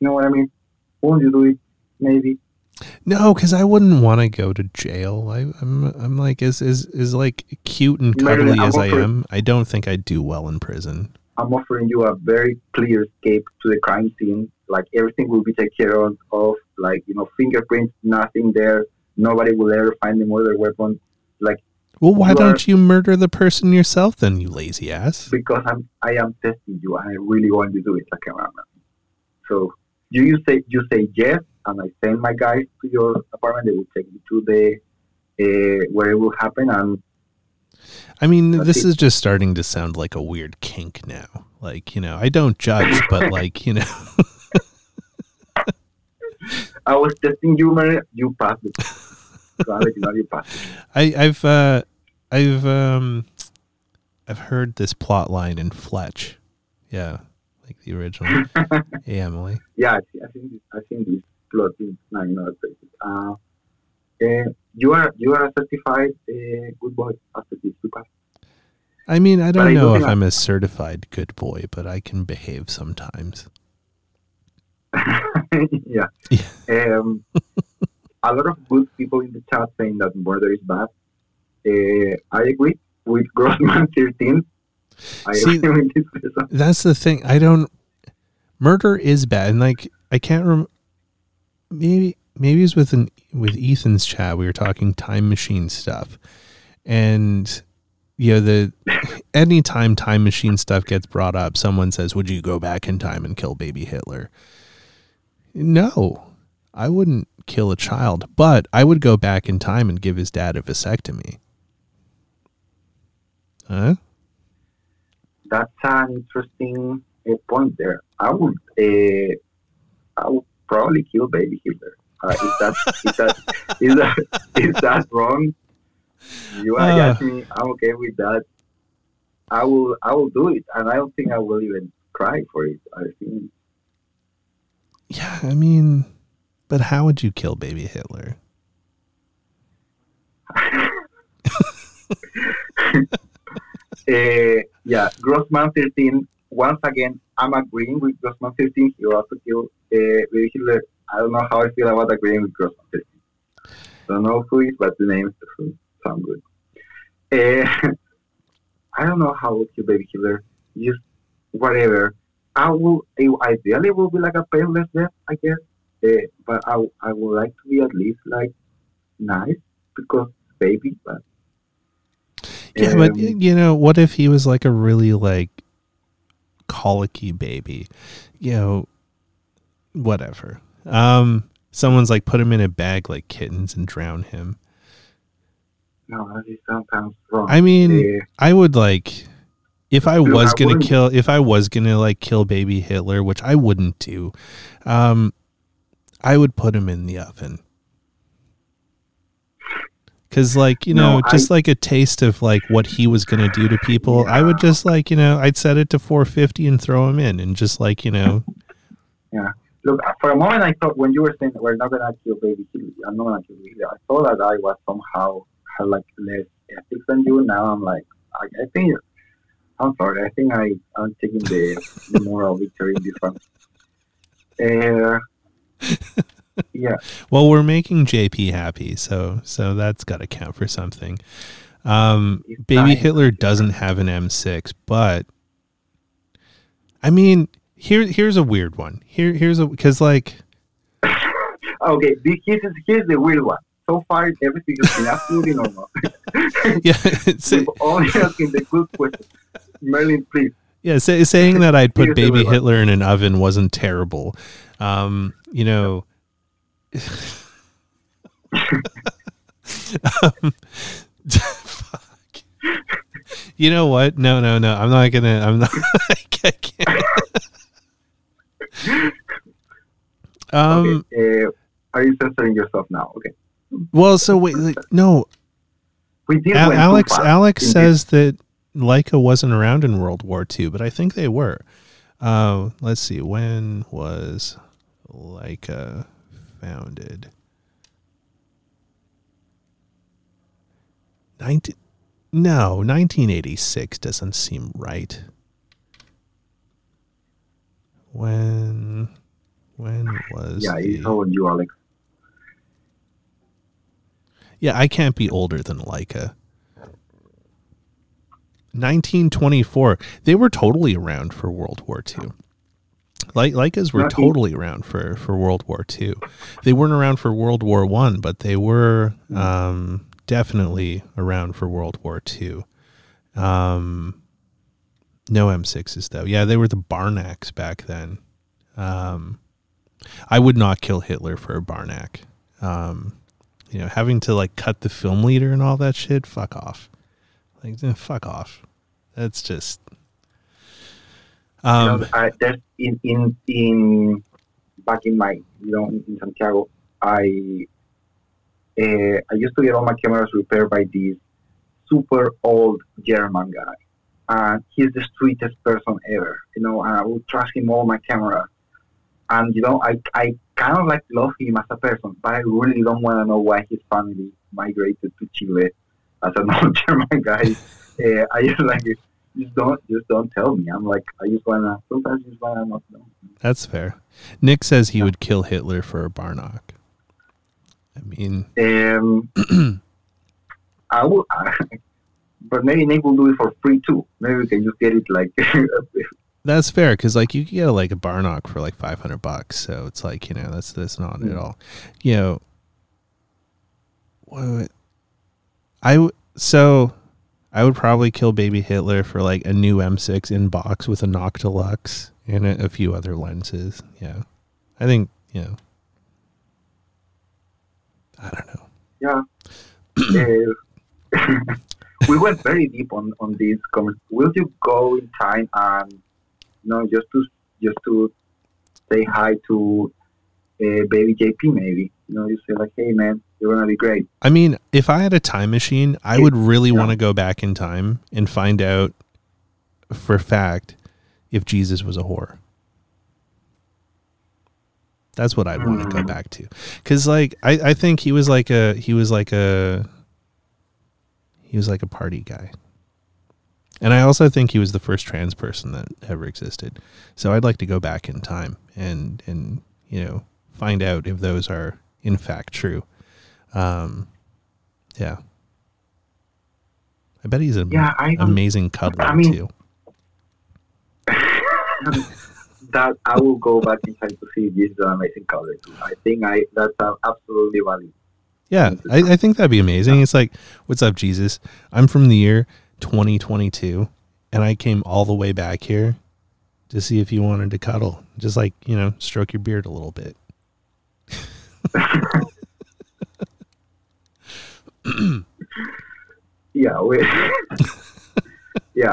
you know what I mean? Won't you do it? Maybe. No, because I wouldn't want to go to jail. I'm like as like cute and cuddly Marilyn, as I am. I don't think I'd do well in prison. I'm offering you a very clear escape to the crime scene. Like everything will be taken care of. Like, you know, fingerprints, nothing there. Nobody will ever find the murder weapon. Like. Well, why don't you murder the person yourself then, you lazy ass? Because I am testing you, and I really want you to do it like a cameraman. So you say yes, and I send my guys to your apartment. They will take you to the where it will happen. And I mean, this is just starting to sound like a weird kink now. Like, you know, I don't judge, but like, you know, I was testing you, Maria. You passed it. I've heard this plot line in Fletch, yeah, like the original. Hey, Emily. Yeah, I think this plot is not you are a certified good boy after this. I mean, I don't know if I'm a certified good boy, but I can behave sometimes. Yeah. A lot of good people in the chat saying that murder is bad. I agree with Grossman 13. I agree with this person. That's the thing. Murder is bad. And like, I can't remember. Maybe maybe it was with Ethan's chat, we were talking time machine stuff, and you know, anytime time machine stuff gets brought up, someone says, "Would you go back in time and kill baby Hitler?" No, I wouldn't kill a child, but I would go back in time and give his dad a vasectomy. Huh? That's an interesting point there. I would probably kill baby Hitler. Is that wrong? You are asking me. I'm okay with that. I will do it, and I don't think I will even cry for it. I think. Yeah, I mean, but how would you kill baby Hitler? Yeah, Grossman 13. Once again, I'm agreeing with Grossman 13. He also killed baby Hitler. I don't know how I feel about agreeing with Grossman 13. Don't know who is, but the name is different. Sound good. I don't know how would you baby Hitler. Just whatever. Ideally it will be like a painless death, I guess. But I would like to be at least like nice because baby. But yeah, but you know, what if he was like a really like colicky baby? You know, whatever. Someone's like put him in a bag like kittens and drown him. No, that is sometimes wrong. I mean, I would like if I was gonna kill baby Hitler, which I wouldn't do. I would put him in the oven. Cause like, you know, like a taste of like what he was going to do to people. Yeah. I would just like, you know, I'd set it to 450 and throw him in and just like, you know. Yeah. Look, for a moment I thought when you were saying that we're not going to kill baby Hitler, I'm not going to kill baby Hitler, I thought that I was somehow had like less ethics than you. Now I'm like, I'm taking the moral victory in this one. Yeah. Well, we're making JP happy, so that's got to count for something. Baby Hitler doesn't have an M6, but I mean, here's a weird one. Here's a because like okay, here's the weird one. So far, everything has been absolutely normal. Yeah, we've only asking the good question, Merlin, please. Yeah, saying that I'd put baby Hitler in an oven wasn't terrible. You know. Fuck. You know what? No. I'm not. I can't. Okay, are you censoring yourself now? Okay. Well, so wait. Like, no. We did. Alex says that Leica wasn't around in World War II, but I think they were. Let's see. When was Leica founded? 1986 doesn't seem right. When was? Yeah, he's old, you Alex. Yeah, I can't be older than Leica. 1924. They were totally around for World War II. Leicas were totally around for World War II. They weren't around for World War I, but they were definitely around for World War II. No M6s, though. Yeah, they were the Barnacks back then. I would not kill Hitler for a Barnack. You know, having to, like, cut the film leader and all that shit, fuck off. Like, fuck off. That's just... in Santiago, I used to get all my cameras repaired by this super old German guy, and he's the sweetest person ever, you know. And I would trust him all my cameras, and you know, I kind of like love him as a person, but I really don't want to know why his family migrated to Chile as an old German guy. I just like it. Just don't tell me. I'm like, sometimes I just wanna not know. That's fair. Nick says he would kill Hitler for a Barnock. I mean, I will, but maybe Nick will do it for free too. Maybe we can just get it like That's fair, because like you can get like a Barnock for like $500, so it's like, you know, that's not at all, you know. I would probably kill Baby Hitler for like a new M6 in box with a Noctilux and a few other lenses. Yeah, I think, you know, I don't know. Yeah. We went very deep on these comments. Will you go in time and, you know, just to say hi to baby JP maybe? You know, you say like, hey man, you're gonna be great. I mean, if I had a time machine, I would really want to go back in time and find out for a fact if Jesus was a whore. That's what I'd want to go back to, because like I think he was like a party guy. And I also think he was the first trans person that ever existed. So I'd like to go back in time and you know, find out if those are in fact true. Yeah. I bet he's an amazing cuddler too. That I will go back inside to see this amazing cuddler. I think that's absolutely valid. Yeah, I think that'd be amazing. Yeah. It's like, what's up, Jesus? I'm from the year 2022, and I came all the way back here to see if you wanted to cuddle. Just like, you know, stroke your beard a little bit. Yeah, yeah,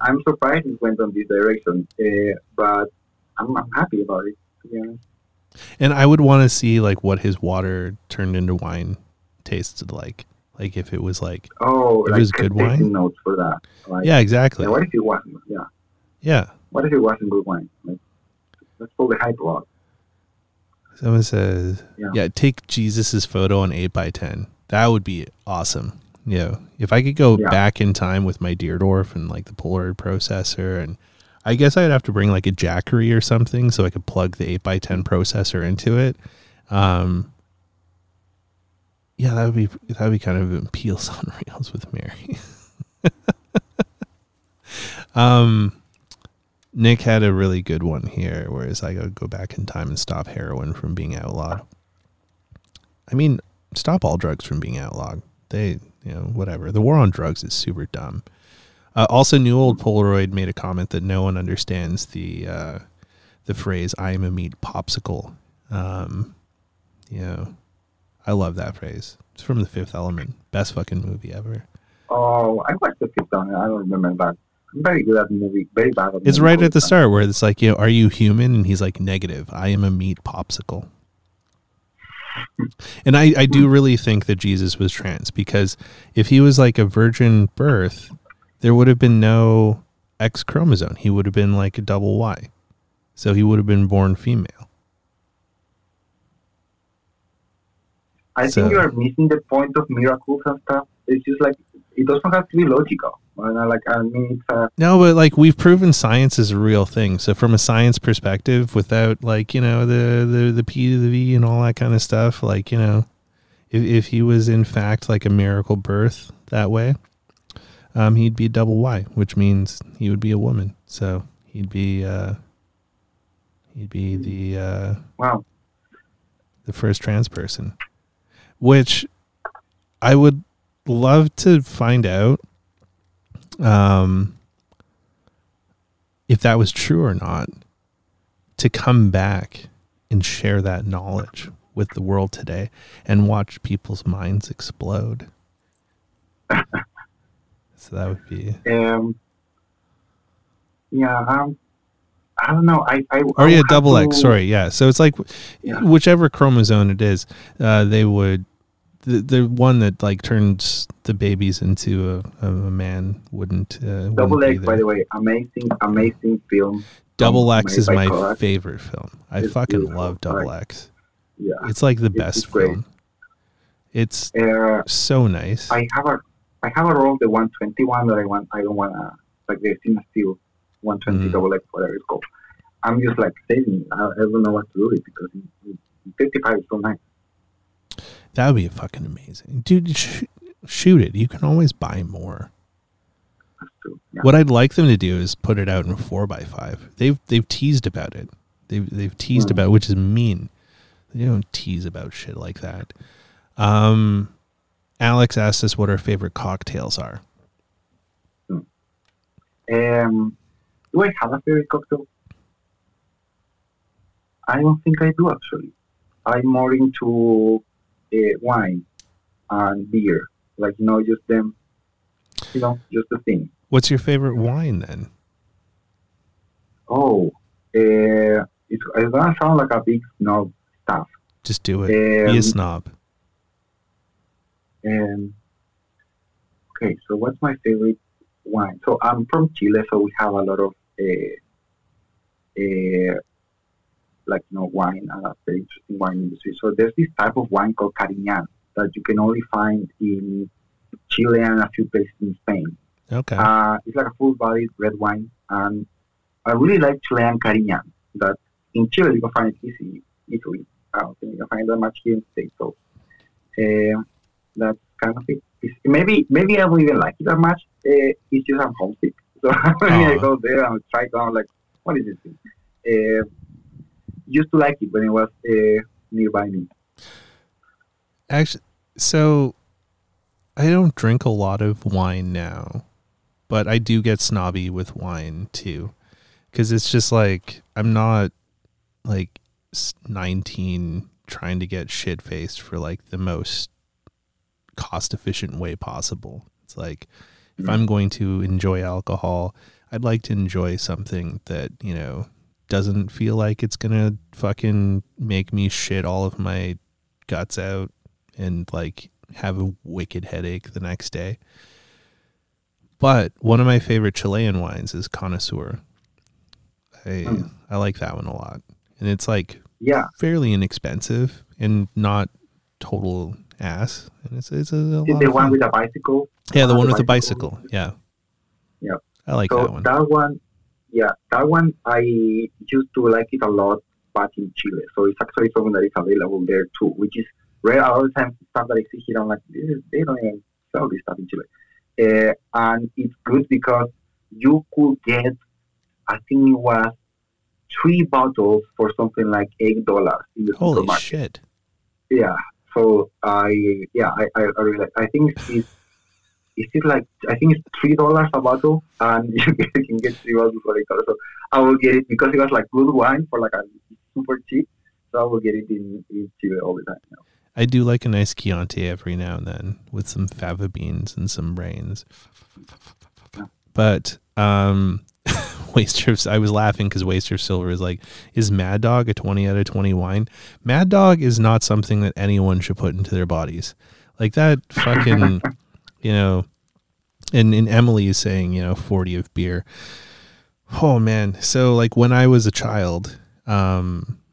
I'm surprised it went on this direction, but I'm happy about it, to be honest. And I would want to see like what his water turned into wine tasted like. Like if it was like, if like it was good wine. Notes for that. Like, yeah, exactly. Yeah, what if it wasn't? Yeah. Yeah. What if it wasn't good wine? Like, let's pull the hype log. Someone says, yeah, take Jesus's photo on 8x10. That would be awesome. You know, if I could go back in time with my Deardorff and like the Polaroid processor, and I guess I'd have to bring like a Jackery or something so I could plug the 8x10 processor into it. Yeah, that would be kind of Peels on Reels with Mary. Nick had a really good one here, whereas I gotta go back in time and stop heroin from being outlawed. I mean, stop all drugs from being outlawed. They, you know, whatever. The war on drugs is super dumb. Also, New Old Polaroid made a comment that no one understands the phrase "I am a meat popsicle." You know, I love that phrase. It's from The Fifth Element, best fucking movie ever. Oh, I watched The Fifth Element. I don't remember that. I'm very good at the movie. Very bad at the movie. It's right at the start where it's like, you know, are you human? And he's like, negative. I am a meat popsicle. And I do really think that Jesus was trans, because if he was like a virgin birth, there would have been no X chromosome. He would have been like a double Y. So he would have been born female. I think you are missing the point of miracles and stuff. It's just like, it doesn't have to be logical. No, but like we've proven science is a real thing. So from a science perspective, without like, you know, the P to the V and all that kind of stuff, like, you know, if he was in fact like a miracle birth that way, he'd be double Y, which means he would be a woman. So he'd be the first trans person, which I would love to find out if that was true or not, to come back and share that knowledge with the world today and watch people's minds explode. So that would be I don't know. Double X. Sorry, yeah. So it's like whichever chromosome it is, they would. The one that like turns the babies into a man wouldn't. Double X, by the way, amazing film. Double X is my favorite film. I fucking love Double X. Yeah, it's like the best film. It's so nice. I have a roll, the 121 that I want. I don't wanna like the Cinema Steel 120 Double X, whatever it's called. I'm just like saving. I don't know what to do with it, because 55 is so nice. That would be fucking amazing. Dude, shoot it. You can always buy more. So yeah. What I'd like them to do is put it out in 4x5. They've teased about it. They've teased about, which is mean. They don't tease about shit like that. Alex asked us what our favorite cocktails are. Do I have a favorite cocktail? I don't think I do, actually. I'm more into wine and beer. Like, you know, just them, you know, just the thing. What's your favorite wine, then? Oh, it's going to sound like a big snob stuff. Just do it. Be a snob. Okay, so what's my favorite wine? So I'm from Chile, so we have a lot of, like, you know, wine, a very interesting wine industry. So there's this type of wine called Carignan that you can only find in Chile and a few places in Spain. Okay. It's like a full-bodied red wine, and I really like Chilean Carignan. That in Chile you can find it easily. I don't think you can find that much here in the States. So that's kind of it. Maybe I don't even like it that much. It's just I'm homesick, so I go there and try it out. Like, what is this thing? Used to like it when it was nearby me. Actually, so I don't drink a lot of wine now, but I do get snobby with wine too, because it's just like I'm not like 19 trying to get shit faced for like the most cost efficient way possible. It's like if I'm going to enjoy alcohol, I'd like to enjoy something that, you know, doesn't feel like it's gonna fucking make me shit all of my guts out and like have a wicked headache the next day. But one of my favorite Chilean wines is Connoisseur. I like that one a lot, and it's like fairly inexpensive and not total ass. And it's a lot the one fun. With a bicycle. Yeah, the one with the bicycle. Yeah. I like that one. That one I used to like it a lot back in Chile. So it's actually something that is available there too, which is rare. A lot of times stuff that I see here, I'm like, they don't even sell this stuff in Chile. And it's good because you could get, I think it was 3 bottles for something like $8 in the supermarket. Holy shit! Yeah. So I really, I think it's. Is it like, I think it's $3 a bottle, and you can get $3 for $8. So I will get it because it was like good wine for like a super cheap. So I will get it in Chile all the time now. I do like a nice Chianti every now and then with some fava beans and some rains. But I was laughing because Waster of Silver is like, is Mad Dog a 20 out of 20 wine? Mad Dog is not something that anyone should put into their bodies. Like that fucking... You know, and Emily is saying, you know, 40 of beer. Oh, man. So, like, when I was a child,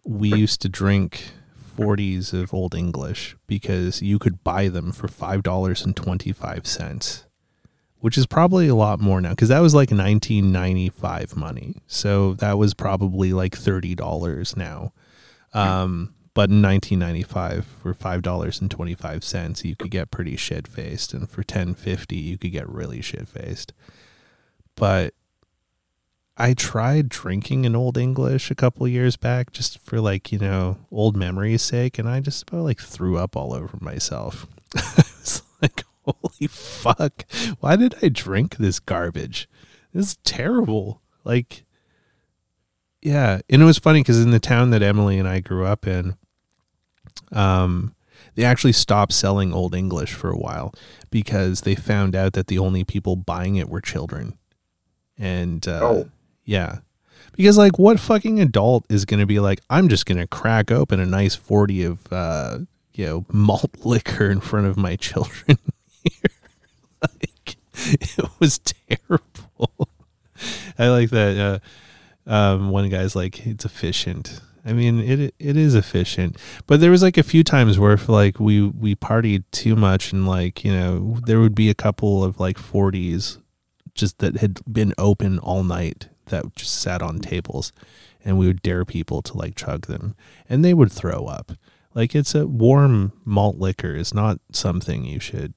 we used to drink 40s of Old English because you could buy them for $5.25, which is probably a lot more now because that was like 1995 money. So that was probably like $30 now. But in 1995, for $5.25, you could get pretty shit-faced, and for $10.50, you could get really shit-faced. But I tried drinking an Old English a couple of years back just for, like, you know, old memory's sake, and I just about, like, threw up all over myself. I was like, holy fuck, why did I drink this garbage? This is terrible. Like, yeah, and it was funny because in the town that Emily and I grew up in, they actually stopped selling Old English for a while because they found out that the only people buying it were children. And yeah, because like what fucking adult is going to be like, I'm just going to crack open a nice 40 of, you know, malt liquor in front of my children here. Like, it was terrible. I like that. One guy's like, it's efficient. I mean, it is efficient, but there was like a few times where if like we partied too much and like, you know, there would be a couple of like 40s just that had been open all night that just sat on tables, and we would dare people to like chug them, and they would throw up. Like, it's a warm malt liquor. It's not something you should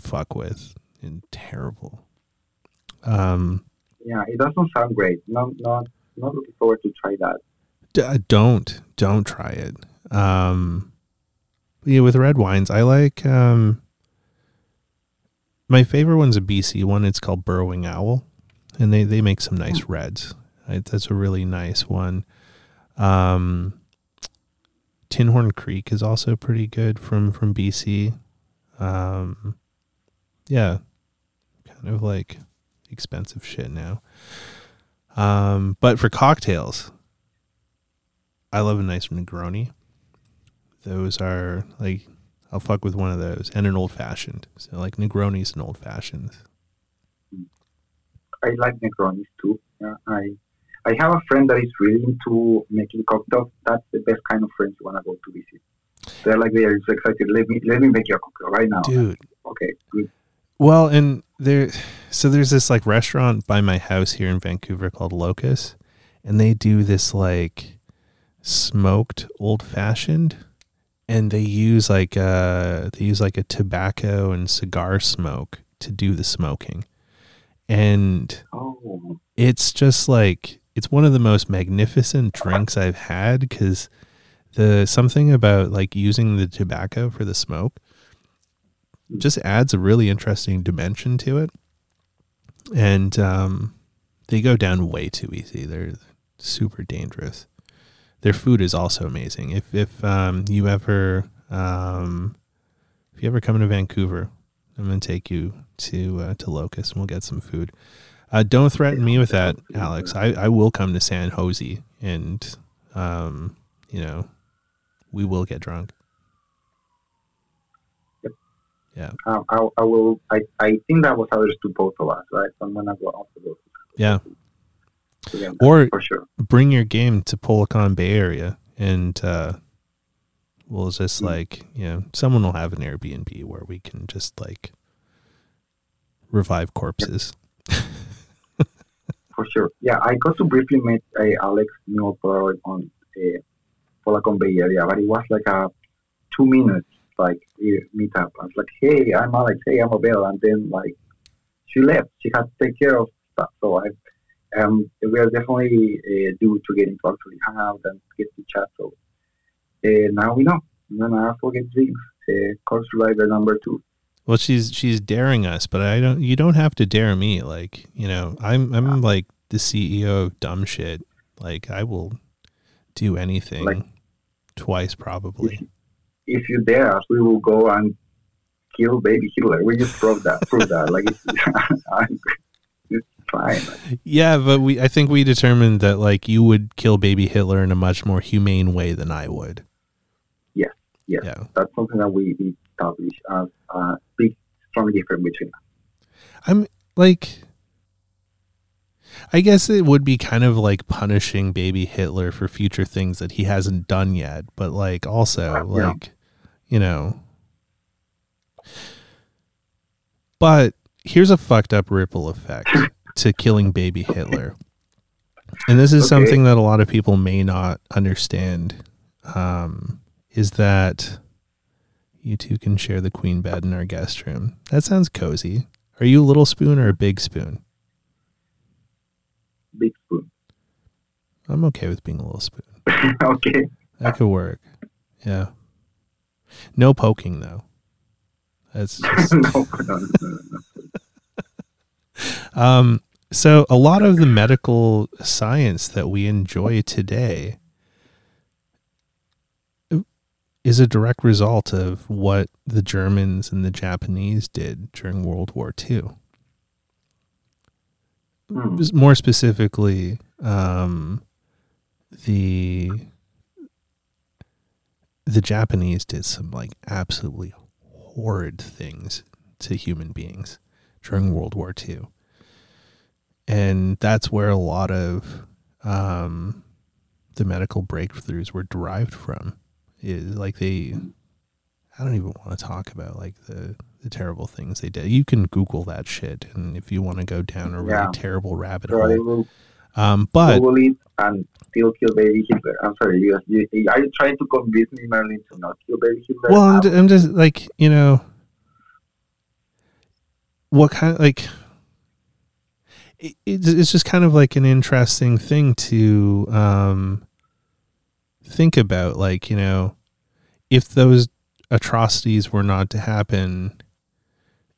fuck with, and terrible. Yeah, it doesn't sound great. Not looking forward to try that. Don't try it. Yeah, with red wines, I like, my favorite one's a BC one. It's called Burrowing Owl, and they make some nice reds. That's a really nice one. Tinhorn Creek is also pretty good from BC. Yeah, kind of like expensive shit now. But for cocktails, I love a nice Negroni. Those are like, I'll fuck with one of those and an old fashioned. So like Negronis and old fashions. I like Negronis too. I have a friend that is really into making cocktails. That's the best kind of friends you want to go to visit. They're like, they're so excited. Let me make you a cocktail right now, dude. Okay, good. Well, and there's this like restaurant by my house here in Vancouver called Locus, and they do this like smoked old fashioned, and they use like a tobacco and cigar smoke to do the smoking, and it's just like, it's one of the most magnificent drinks I've had, because something about like using the tobacco for the smoke just adds a really interesting dimension to it. And they go down way too easy. They're super dangerous. Their food is also amazing. If you ever come to Vancouver, I'm going to take you to Locust, and we'll get some food. Don't threaten me with that, Alex. I will come to San Jose, and we will get drunk. Yep. Yeah. I will. I think that was others to both of us, right? So I'm gonna go off the road. Yeah. Yeah, or for sure, bring your game to Polacon Bay Area, and we'll just someone will have an Airbnb where we can just like revive corpses. Yep. For sure. Yeah, I got to briefly meet Alex Polaroid on Polacon Bay Area, but it was like a 2 minutes like meetup. I was like, "Hey, I'm Alex. Hey, I'm Abel," and then like she left. She had to take care of stuff, so I. We are definitely due to get into actually hang out and get to chat. So now we know. And then I forget drinks. Course survivor number 2. Well, she's daring us, but I don't. You don't have to dare me. Like, you know, I'm like the CEO of dumb shit. Like, I will do anything, like, twice probably. If you dare us, we will go and kill baby Hitler. We just proved that. Like, it's fine. Yeah, but I think we determined that like you would kill baby Hitler in a much more humane way than I would. Yes, yes. Yeah. That's something that we established as a big, strong difference between us. I'm like, I guess it would be kind of like punishing baby Hitler for future things that he hasn't done yet, but like also like, you know. But here's a fucked up ripple effect to killing baby Hitler. And this is something that a lot of people may not understand, is that you two can share the queen bed in our guest room. That sounds cozy. Are you a little spoon or a big spoon? Big spoon. I'm okay with being a little spoon. Okay. That could work. Yeah. No poking, though. That's just... No. So a lot of the medical science that we enjoy today is a direct result of what the Germans and the Japanese did during World War II. More specifically, the Japanese did some like absolutely horrid things to human beings during World War II. And that's where a lot of the medical breakthroughs were derived from. Is like I don't even want to talk about like the terrible things they did. You can Google that shit, and if you want to go down a really terrible rabbit hole. But Google it and still kill baby Hitler. I'm sorry, are you trying to convince me, Merlin, to not kill baby Hitler? Well, I'm just like, you know, what kind of like, it's just kind of like an interesting thing to think about. Like, you know, if those atrocities were not to happen,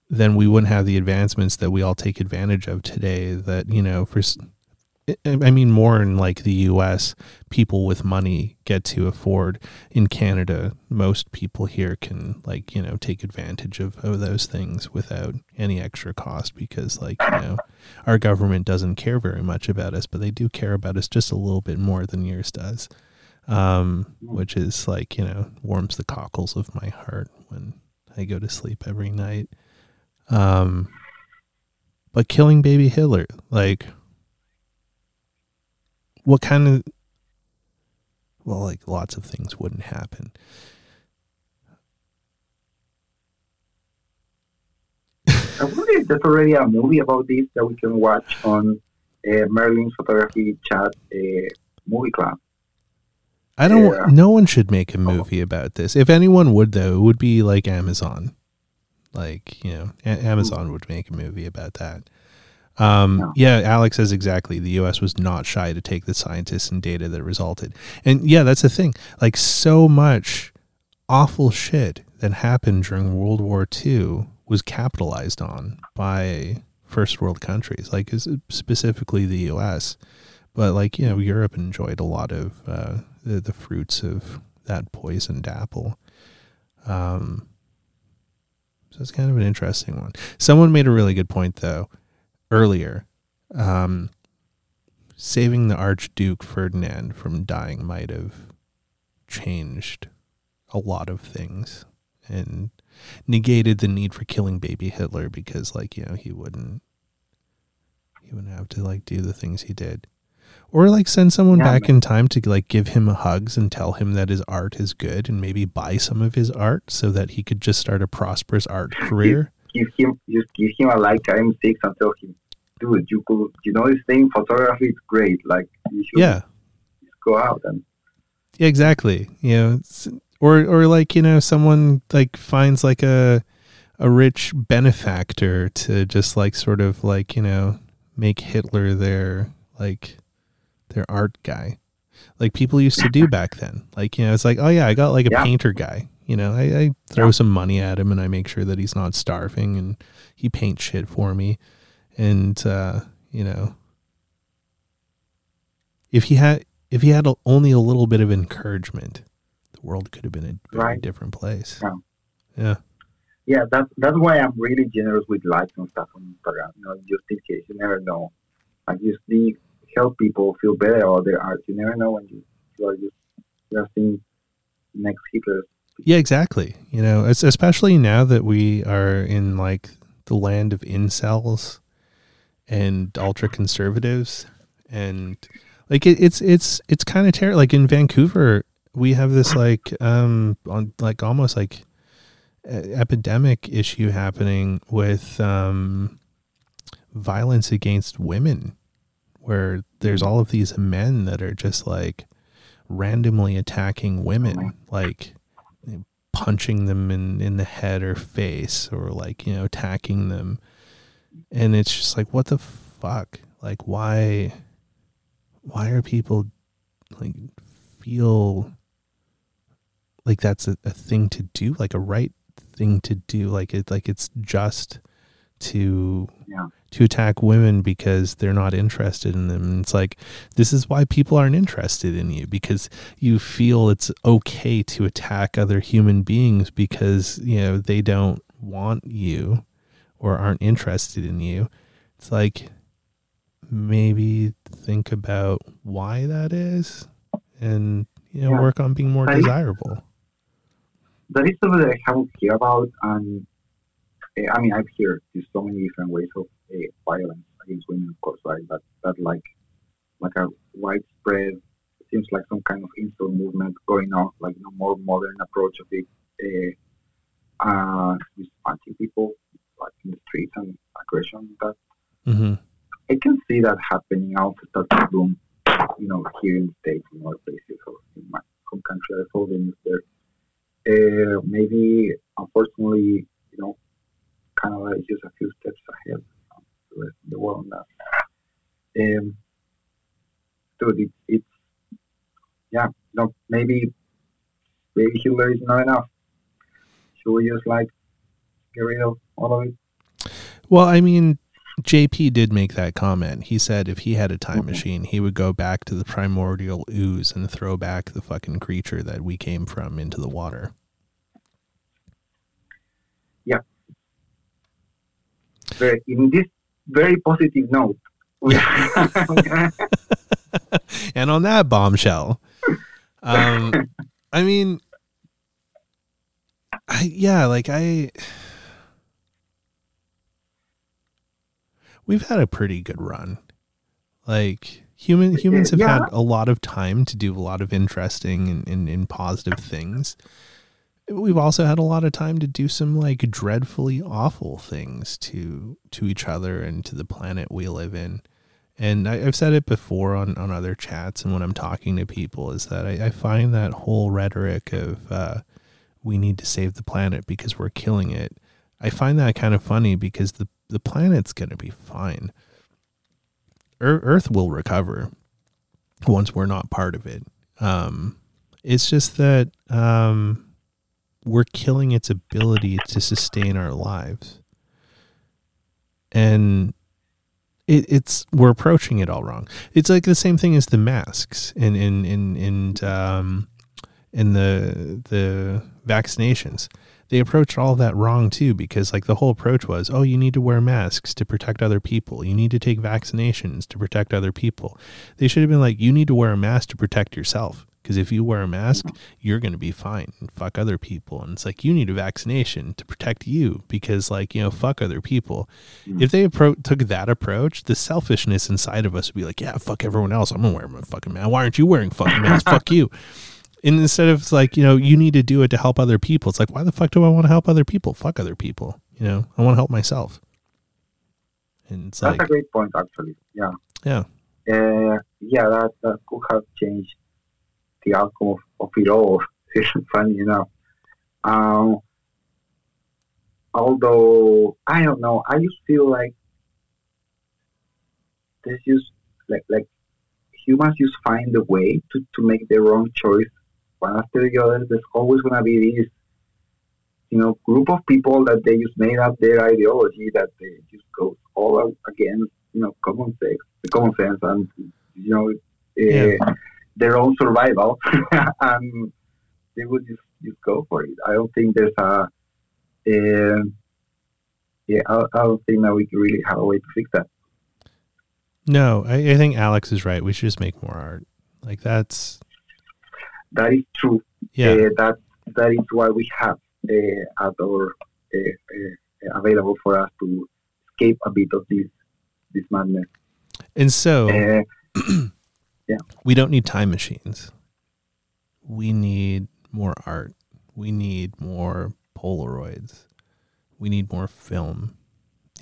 then we wouldn't have the advancements that we all take advantage of today. That, you know, for, I mean, more in like the US, people with money get to afford. In Canada, most people here can, like, you know, take advantage of those things without any extra cost, because, like, you know, our government doesn't care very much about us, but they do care about us just a little bit more than yours does. Which is, like, you know, warms the cockles of my heart when I go to sleep every night. But killing baby Hitler, like, what kind of, well, like, lots of things wouldn't happen. I wonder if there's already a movie about this that we can watch on Merlin's Photography Chat Movie Club. I don't, no one should make a movie about this. If anyone would, though, it would be like Amazon. Like, you know, Amazon would make a movie about that. Yeah, Alex says exactly. The U.S. was not shy to take the scientists and data that resulted. And yeah, that's the thing. Like, so much awful shit that happened during World War II was capitalized on by first world countries, like specifically the U.S. But, like, you know, Europe enjoyed a lot of the fruits of that poisoned apple. So it's kind of an interesting one. Someone made a really good point, though, earlier. Saving the Archduke Ferdinand from dying might have changed a lot of things and negated the need for killing baby Hitler, because, like, you know, he wouldn't have to, like, do the things he did. Or, like, send someone back in time to, like, give him hugs and tell him that his art is good, and maybe buy some of his art so that he could just start a prosperous art career. Give him a Leica M6 and tell him, dude, you know this thing, photography is great. Like, you should just go out and... Yeah, exactly. You know, or like, you know, someone, like, finds, like, a rich benefactor to just, like, sort of, like, you know, make Hitler their, like... their art guy, like people used to do back then. Like, you know, it's like, oh yeah, I got like a painter guy, you know, I throw some money at him and I make sure that he's not starving and he paints shit for me. And, you know, if he had only a little bit of encouragement, the world could have been a very different place. Yeah. Yeah. That's why I'm really generous with likes and stuff on Instagram. You know, just in case, you never know. I just need, help people feel better about their art. You never know when you are just seeing next Hitler. Yeah, exactly. You know, especially now that we are in, like, the land of incels and ultra conservatives, and, like, it's kind of terrible. Like, in Vancouver, we have this, like, almost like epidemic issue happening with violence against women, where there's all of these men that are just, like, randomly attacking women, like punching them in the head or face, or, like, you know, attacking them. And it's just like, what the fuck? Like, why are people, like, feel like that's a thing to do, like a right thing to do? Like, it's just to attack women because they're not interested in them. And it's like, this is why people aren't interested in you, because you feel it's okay to attack other human beings because, you know, they don't want you or aren't interested in you. It's like, maybe think about why that is and, you know, work on being more desirable. That is something that I haven't heard about. I mean, I've heard there's so many different ways of violence against women, of course, right? That like a widespread, seems like some kind of incel movement going on, like a more modern approach of it, with punching people, like in the streets and aggression. That I can see that happening out of that room, you know, here in the States, in other places, or in my home country. I saw the news there. Maybe, unfortunately, you know, Canada is just a few steps ahead of the rest of the world now. look, maybe humor is not enough. Should we just like get rid of all of it? Well, I mean, JP did make that comment. He said if he had a time machine, he would go back to the primordial ooze and throw back the fucking creature that we came from into the water. Yeah. In this very positive note. And on that bombshell, I mean, we've had a pretty good run. Like humans have had a lot of time to do a lot of interesting and positive things. We've also had a lot of time to do some like dreadfully awful things to each other and to the planet we live in. And I've said it before on other chats and when I'm talking to people is that I find that whole rhetoric of we need to save the planet because we're killing it. I find that kind of funny because the planet's going to be fine. Earth will recover once we're not part of it. It's just that we're killing its ability to sustain our lives. And we're approaching it all wrong. It's like the same thing as the masks and the vaccinations. They approached all that wrong too, because like the whole approach was, oh, you need to wear masks to protect other people. You need to take vaccinations to protect other people. They should have been like, you need to wear a mask to protect yourself. Because if you wear a mask, you're going to be fine and fuck other people. And it's like, you need a vaccination to protect you because, like, you know, fuck other people. If they took that approach, the selfishness inside of us would be like, yeah, fuck everyone else. I'm going to wear my fucking mask. Why aren't you wearing fucking masks? Fuck you. And instead of, like, you know, you need to do it to help other people. It's like, why the fuck do I want to help other people? Fuck other people. You know, I want to help myself. And it's that's a great point, actually. Yeah. Yeah. That could have changed the outcome of it all, funny enough. Although, I don't know, I just feel like there's just, like humans just find a way to make the wrong choice one after the other. There's always going to be this, you know, group of people that they just made up their ideology that they just go all out against, you know, common sense and, you know, their own survival, and they would just go for it. I don't think there's I don't think that we can really have a way to fix that. No, I think Alex is right. We should just make more art. Like that is true. Yeah, that is why we have at our available for us to escape a bit of this madness. And so. Yeah. We don't need time machines. We need more art. We need more Polaroids. We need more film.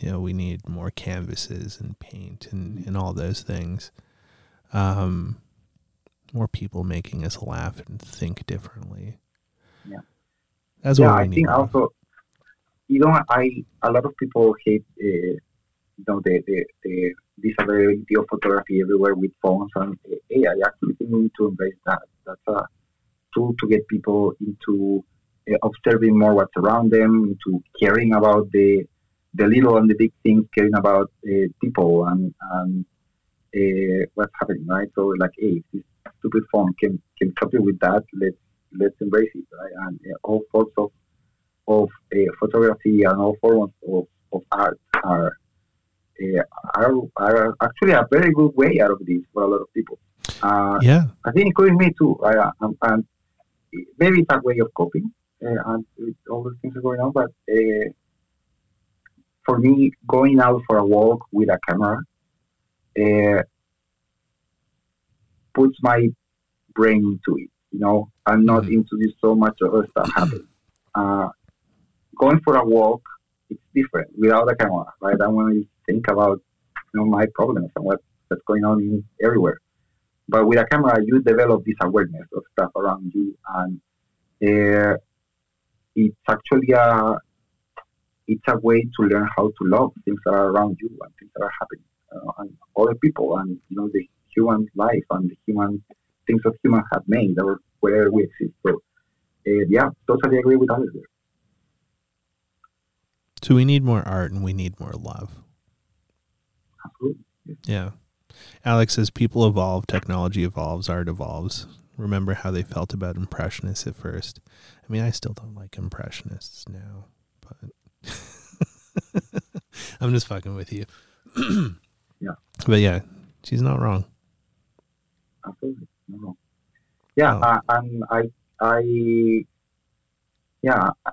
You know, we need more canvases and paint and all those things. More people making us laugh and think differently. Yeah. That's what we need. Yeah, I think also, you know, a lot of people hate, you know, the availability of photography everywhere with phones, and I actually think we need to embrace that. That's a tool to get people into observing more what's around them, into caring about the little and the big things, caring about people and what's happening, right? So, like, hey, this stupid phone can help you with that. Let's embrace it, right? And all sorts of photography and all forms of art are actually a very good way out of this for a lot of people. I think including me too. And maybe it's a way of coping, and with all the things that are going on. But for me, going out for a walk with a camera puts my brain into it, you know, and not into this so much other stuff happening. Going for a walk, it's different without a camera, right? I want to think about, you know, my problems and what's going on everywhere. But with a camera, you develop this awareness of stuff around you, and it's actually a way to learn how to love things that are around you and things that are happening, and other people, and, you know, the human life and the human things that humans have made or wherever we exist. So, yeah, totally agree with Alex there. So we need more art and we need more love. Absolutely. Yeah. Alex, as people evolve, technology evolves, art evolves. Remember how they felt about Impressionists at first. I mean, I still don't like Impressionists now, but I'm just fucking with you. Yeah. But yeah, she's not wrong. Absolutely. Not wrong. Yeah. Oh. And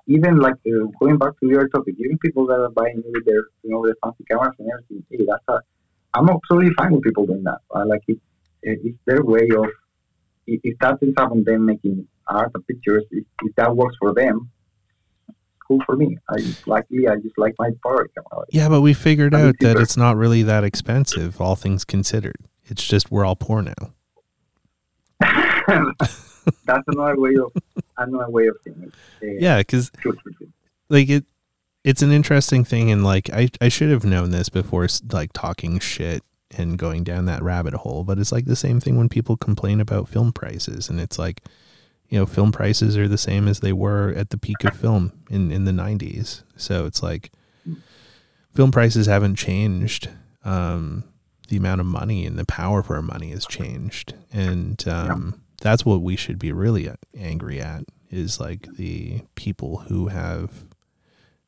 even like going back to your topic, even people that are buying with their, the fancy cameras and everything, hey, I'm absolutely fine with people doing that. Like it's their way of, if that ends up on them making art and pictures, if that works for them, cool for me. I just like my Polaroid camera. Yeah, but we figured out that it's not really that expensive, all things considered. It's just we're all poor now. That's another way of seeing it. Yeah, because like it's an interesting thing, and like I should have known this before, like talking shit and going down that rabbit hole. But it's like the same thing when people complain about film prices, and it's like, film prices are the same as they were at the peak of film in the 90s. So it's like film prices haven't changed. The amount of money and the power for money has changed, and that's what we should be really angry at, is like the people who have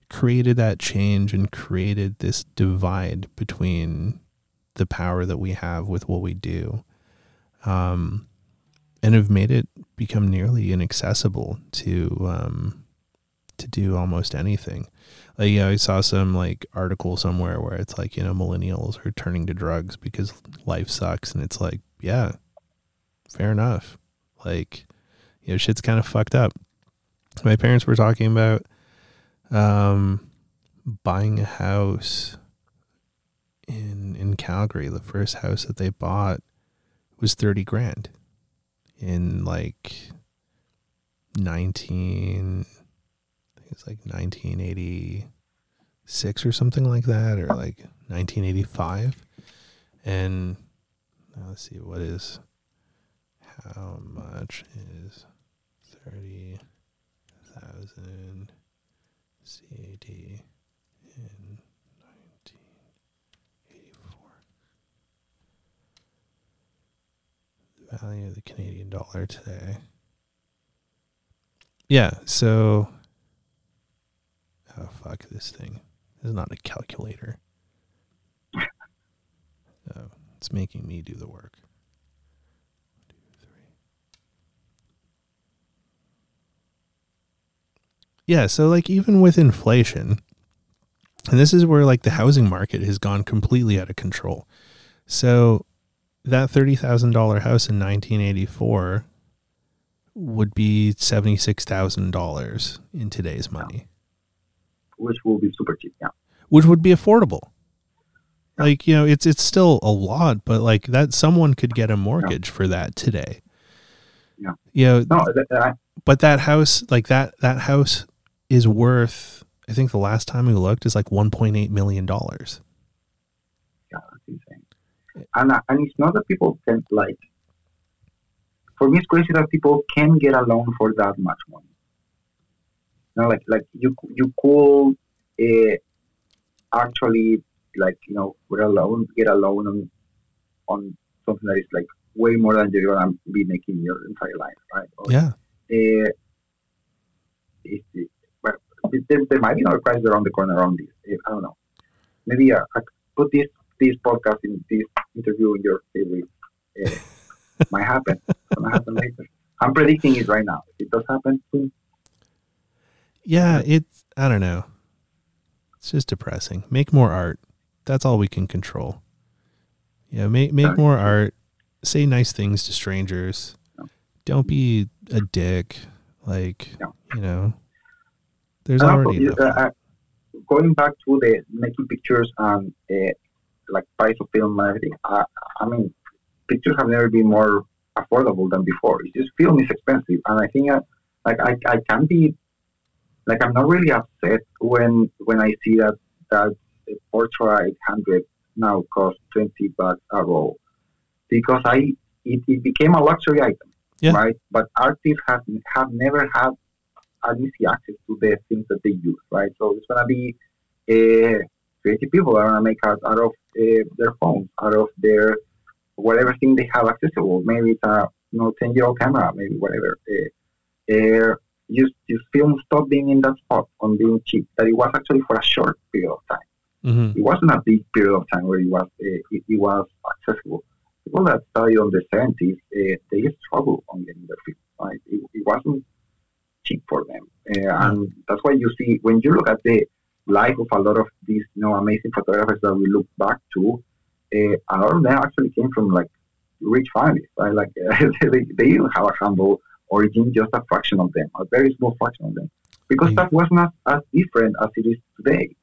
created that change and created this divide between the power that we have with what we do, and have made it become nearly inaccessible to do almost anything. Like, I saw some like article somewhere where it's like, millennials are turning to drugs because life sucks, and it's like, yeah, fair enough. Like, shit's kind of fucked up. My parents were talking about buying a house in Calgary. The first house that they bought was $30,000 in like 1986 or something like that, or like 1985. And let's see, how much is 30,000 CD in 1984? The value of the Canadian dollar today. Yeah, so... Oh, fuck this thing. This is not a calculator. Oh, it's making me do the work. 1, 2, 3. Yeah, so like even with inflation, and this is where like the housing market has gone completely out of control. So that $30,000 house in 1984 would be $76,000 in today's money. Which will be super cheap, yeah. Which would be affordable. Yeah. Like, it's still a lot, but like that, someone could get a mortgage for that today. Yeah. But that house, like that house is worth, I think the last time we looked, is like $1.8 million. Yeah, that's insane. And it's not that people can, like, for me, it's crazy that people can get a loan for that much money. Like you could actually, like, get a loan on something that is like way more than you're gonna be making your entire life, right? Or, yeah. There might be another crisis around the corner around this. I don't know. Maybe I put this podcast in this interview in your favorite. Might happen. It's gonna happen later. I'm predicting it right now. If it does happen soon. Yeah, I don't know. It's just depressing. Make more art. That's all we can control. Yeah, make more art. Say nice things to strangers. Don't be a dick. Like, there's already... going back to the making pictures and like price of film and everything, I mean, pictures have never been more affordable than before. It's just film is expensive. And I think I can be... Like, I'm not really upset when I see that Portra 800 now costs $20 a roll, because I it became a luxury item, right? But artists have never had an easy access to the things that they use, right? So it's going to be creative people are going to make art out of their phones, out of their whatever thing they have accessible. Maybe it's a 10-year-old camera, maybe whatever. Film stopped being in that spot on being cheap. That it was actually for a short period of time. Mm-hmm. It wasn't a big period of time where it was accessible. People that started on the 70s, they struggled on getting their film. Right? It wasn't cheap for them. And that's why you see, when you look at the life of a lot of these amazing photographers that we look back to, a lot of them actually came from rich families. Right? They didn't have a humble origin, just a fraction of them, a very small fraction of them, because that was not as different as it is today.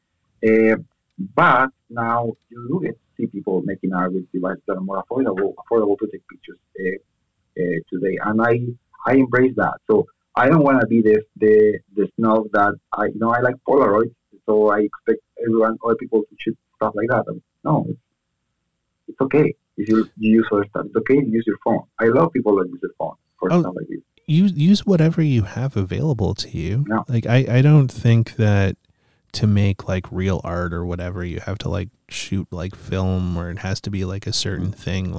But now you look at see people making art with devices that are more affordable to take pictures today, and I embrace that. So I don't want to be the snob that I like Polaroid, so I expect other people to shoot stuff like that. No, it's okay if you use other stuff. It's okay to use your phone. I love people that use their phone for stuff like this. Use whatever you have available to you. Yeah. I don't think that to make real art or whatever, you have to shoot film, or it has to be a certain thing.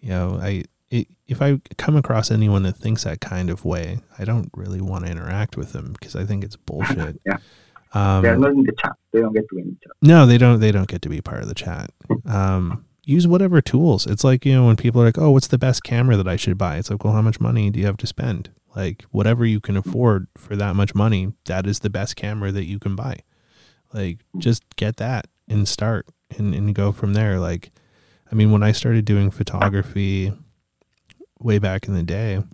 If I come across anyone that thinks that kind of way, I don't really want to interact with them because I think it's bullshit. Yeah. They're not in the chat. They don't get to be in the chat. No, they don't get to be part of the chat. Use whatever tools. It's when people are oh, what's the best camera that I should buy? It's well, how much money do you have to spend? Whatever you can afford for that much money, that is the best camera that you can buy. Just get that and start and go from there. When I started doing photography way back in the day,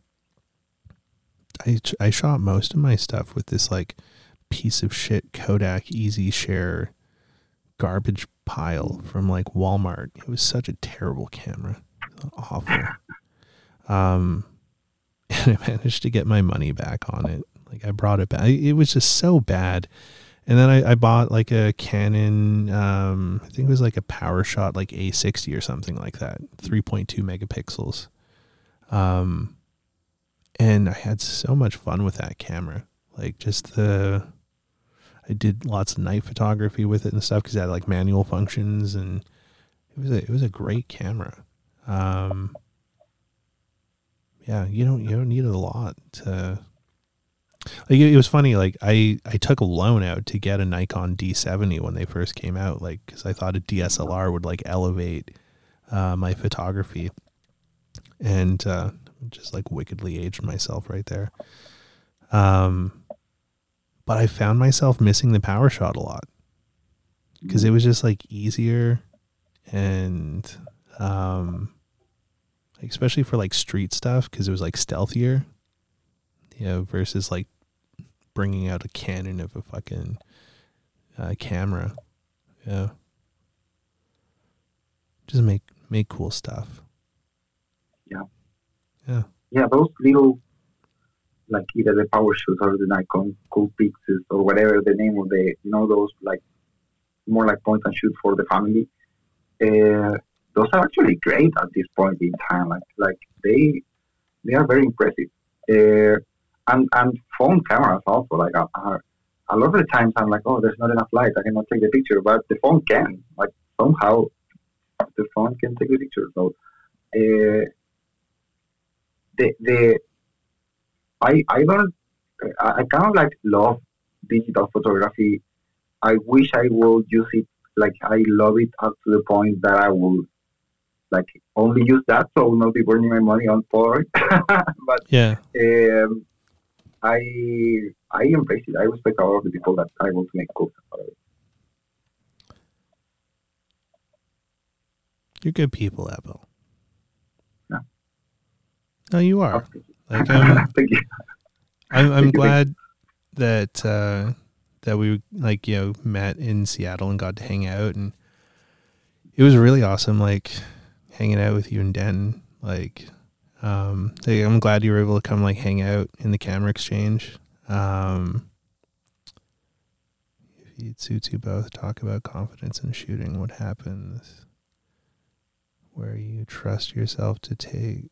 I shot most of my stuff with this piece of shit Kodak Easy Share garbage pile from Walmart. It was such a terrible camera. Awful. And I managed to get my money back on it. I brought it back. It was just so bad. And then I bought a Canon, I think it was a PowerShot, A60 or something like that, 3.2 megapixels. And I had so much fun with that camera. I did lots of night photography with it and stuff because it had manual functions, and it was a great camera. You don't need a lot to. It was funny. I took a loan out to get a Nikon D70 when they first came out, because I thought a DSLR would elevate my photography, and just wickedly aged myself right there. But I found myself missing the PowerShot a lot because it was just easier, and especially for street stuff, because it was stealthier, versus bringing out a Canon of a fucking camera. Yeah, just make cool stuff. Yeah. Those little either the PowerShot or the Nikon Cool Pixels or whatever the name of the those more point and shoot for the family. Those are actually great at this point in time. They are very impressive. And phone cameras also are a lot of the times I'm oh, there's not enough light, I cannot take the picture, but the phone can somehow the phone can take the picture. So I kind of love digital photography. I wish I would use it I love it up to the point that I would only use that, so not be burning my money on Polaroid. But yeah, I embrace it. I respect all of the people that I want to make cool stuff out of it. You're good people, Abel. No, no, you are. Okay. Thank you. I'm glad that that we met in Seattle and got to hang out, and it was really awesome hanging out with you in Denton. I'm glad you were able to come hang out in the camera exchange. If it suits you both, talk about confidence in shooting. What happens where you trust yourself to take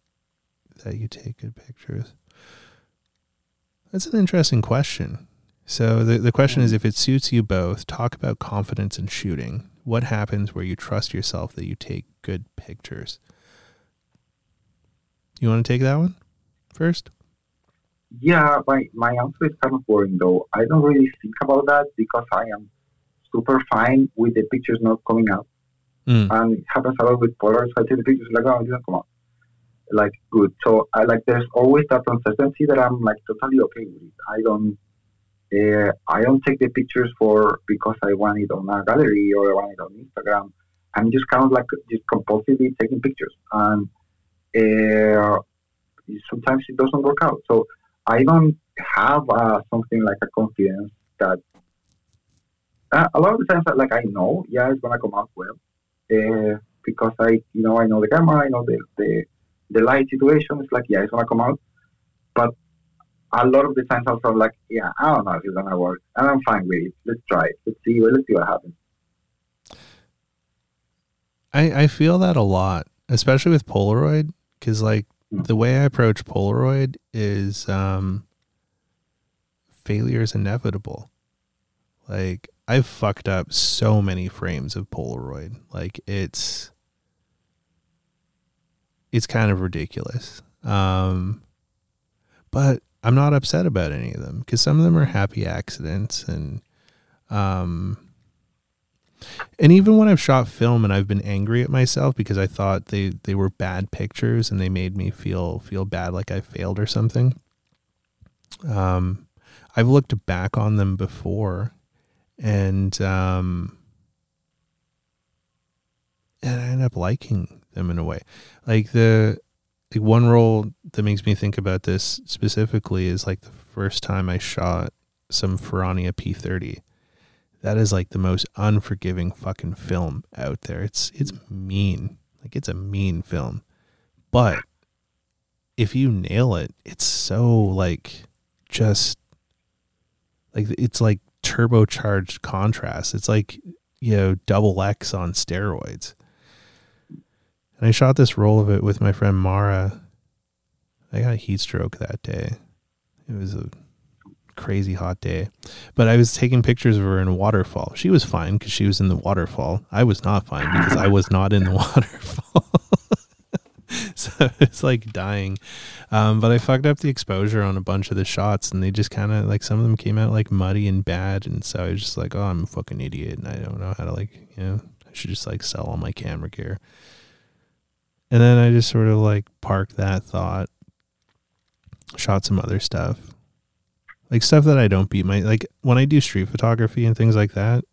good pictures? That's an interesting question. So the question is, if it suits you both, talk about confidence in shooting. What happens where you trust yourself that you take good pictures? You want to take that one first? Yeah, my answer is kind of boring, though. I don't really think about that because I am super fine with the pictures not coming out. Mm. And it happens a lot with Polaroids. I take the pictures like, oh, it didn't come out. Like, good. So, there's always that uncertainty that I'm, like, totally okay with. I don't take the pictures because I want it on a gallery or I want it on Instagram. I'm just kind of, like, just compulsively taking pictures. And sometimes it doesn't work out. So, I don't have something like a confidence that a lot of the times, like, I know, yeah, it's going to come out well because I know the camera, I know the light situation. It's like, yeah, it's going to come out. But a lot of the times also I'm like, yeah, I don't know if it's going to work. And I'm fine with it. Let's try it. Let's see what happens. I feel that a lot, especially with Polaroid, because, like, the way I approach Polaroid is failure is inevitable. Like, I've fucked up so many frames of Polaroid. Like, it's kind of ridiculous. But I'm not upset about any of them because some of them are happy accidents. And even when I've shot film and I've been angry at myself because I thought they were bad pictures and they made me feel bad, like I failed or something. I've looked back on them before and I end up liking them in a way. Like the one roll that makes me think about this specifically is like the first time I shot some Ferrania P30. That is like the most unforgiving fucking film out there. It's mean. Like, it's a mean film. But if you nail it, it's so like just like it's like turbocharged contrast. It's like, you know, Double X on steroids. And I shot this roll of it with my friend Mara. I got a heat stroke that day. It was a crazy hot day, but I was taking pictures of her in a waterfall. She was fine because she was in the waterfall. I was not fine because I was not in the waterfall. So it's like dying. But I fucked up the exposure on a bunch of the shots, and they just kind of like, some of them came out like muddy and bad. And so I was just like, oh, I'm a fucking idiot, and I don't know how to, like, you know, I should just like sell all my camera gear. And then I just sort of like parked that thought, shot some other stuff. Like stuff that I don't beat my, like when I do street photography and things like that,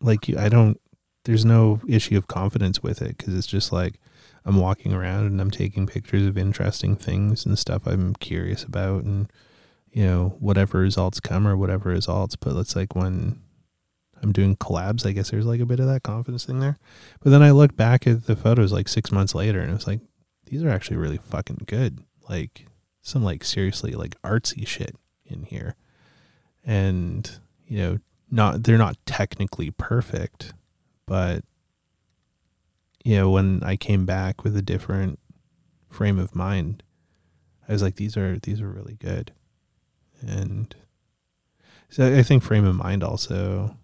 like there's no issue of confidence with it. Cause it's just like, I'm walking around and I'm taking pictures of interesting things and stuff I'm curious about and, you know, whatever results come or whatever results. But it's like when I'm doing collabs, I guess there's like a bit of that confidence thing there. But then I look back at the photos like 6 months later and it was like, these are actually really fucking good. Like some like seriously like artsy shit in here, and you know, they're not technically perfect, but you know, when I came back with a different frame of mind, I was like, these are really good. And so I think frame of mind also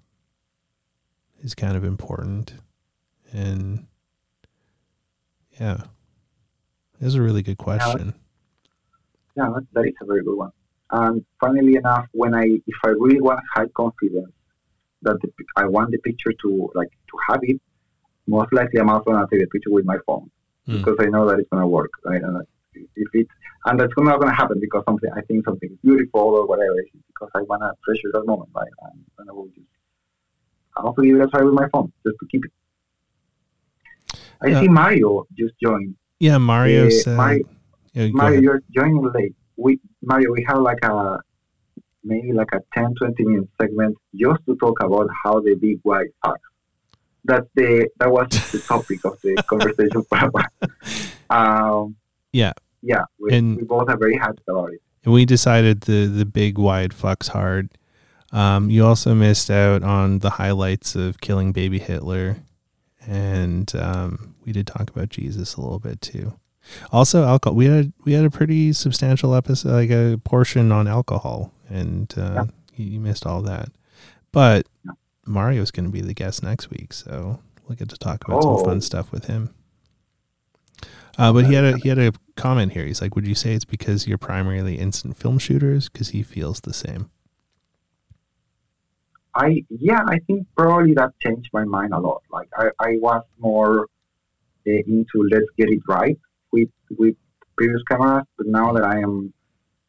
is kind of important, and yeah, that's a really good question. Yeah, that is a very good one. And funnily enough, if I really want high confidence that I want the picture to have it, most likely I'm also gonna take the picture with my phone because I know that it's gonna work. And that's not gonna happen because I think something is beautiful or whatever. It's because I wanna treasure that moment. Right? And I will just, I'll also give it a try with my phone just to keep it. I see Mario just joined. Yeah, Mario said. Mario, you're joining late. Mario, we have like maybe 10-20 minute segment just to talk about how the big white are. That was the topic of the conversation for a while. Yeah, we both are very happy about it. And we decided the big wide fucks hard. You also missed out on the highlights of Killing Baby Hitler and we did talk about Jesus a little bit too. Also, alcohol. We had a pretty substantial episode, like a portion on alcohol, and you missed all that. But Mario's going to be the guest next week, so we'll get to talk about some fun stuff with him. But he had a comment here. He's like, "Would you say it's because you're primarily instant film shooters?" Because he feels the same. I think probably that changed my mind a lot. Like I was more into let's get it right with previous cameras, but now that I am,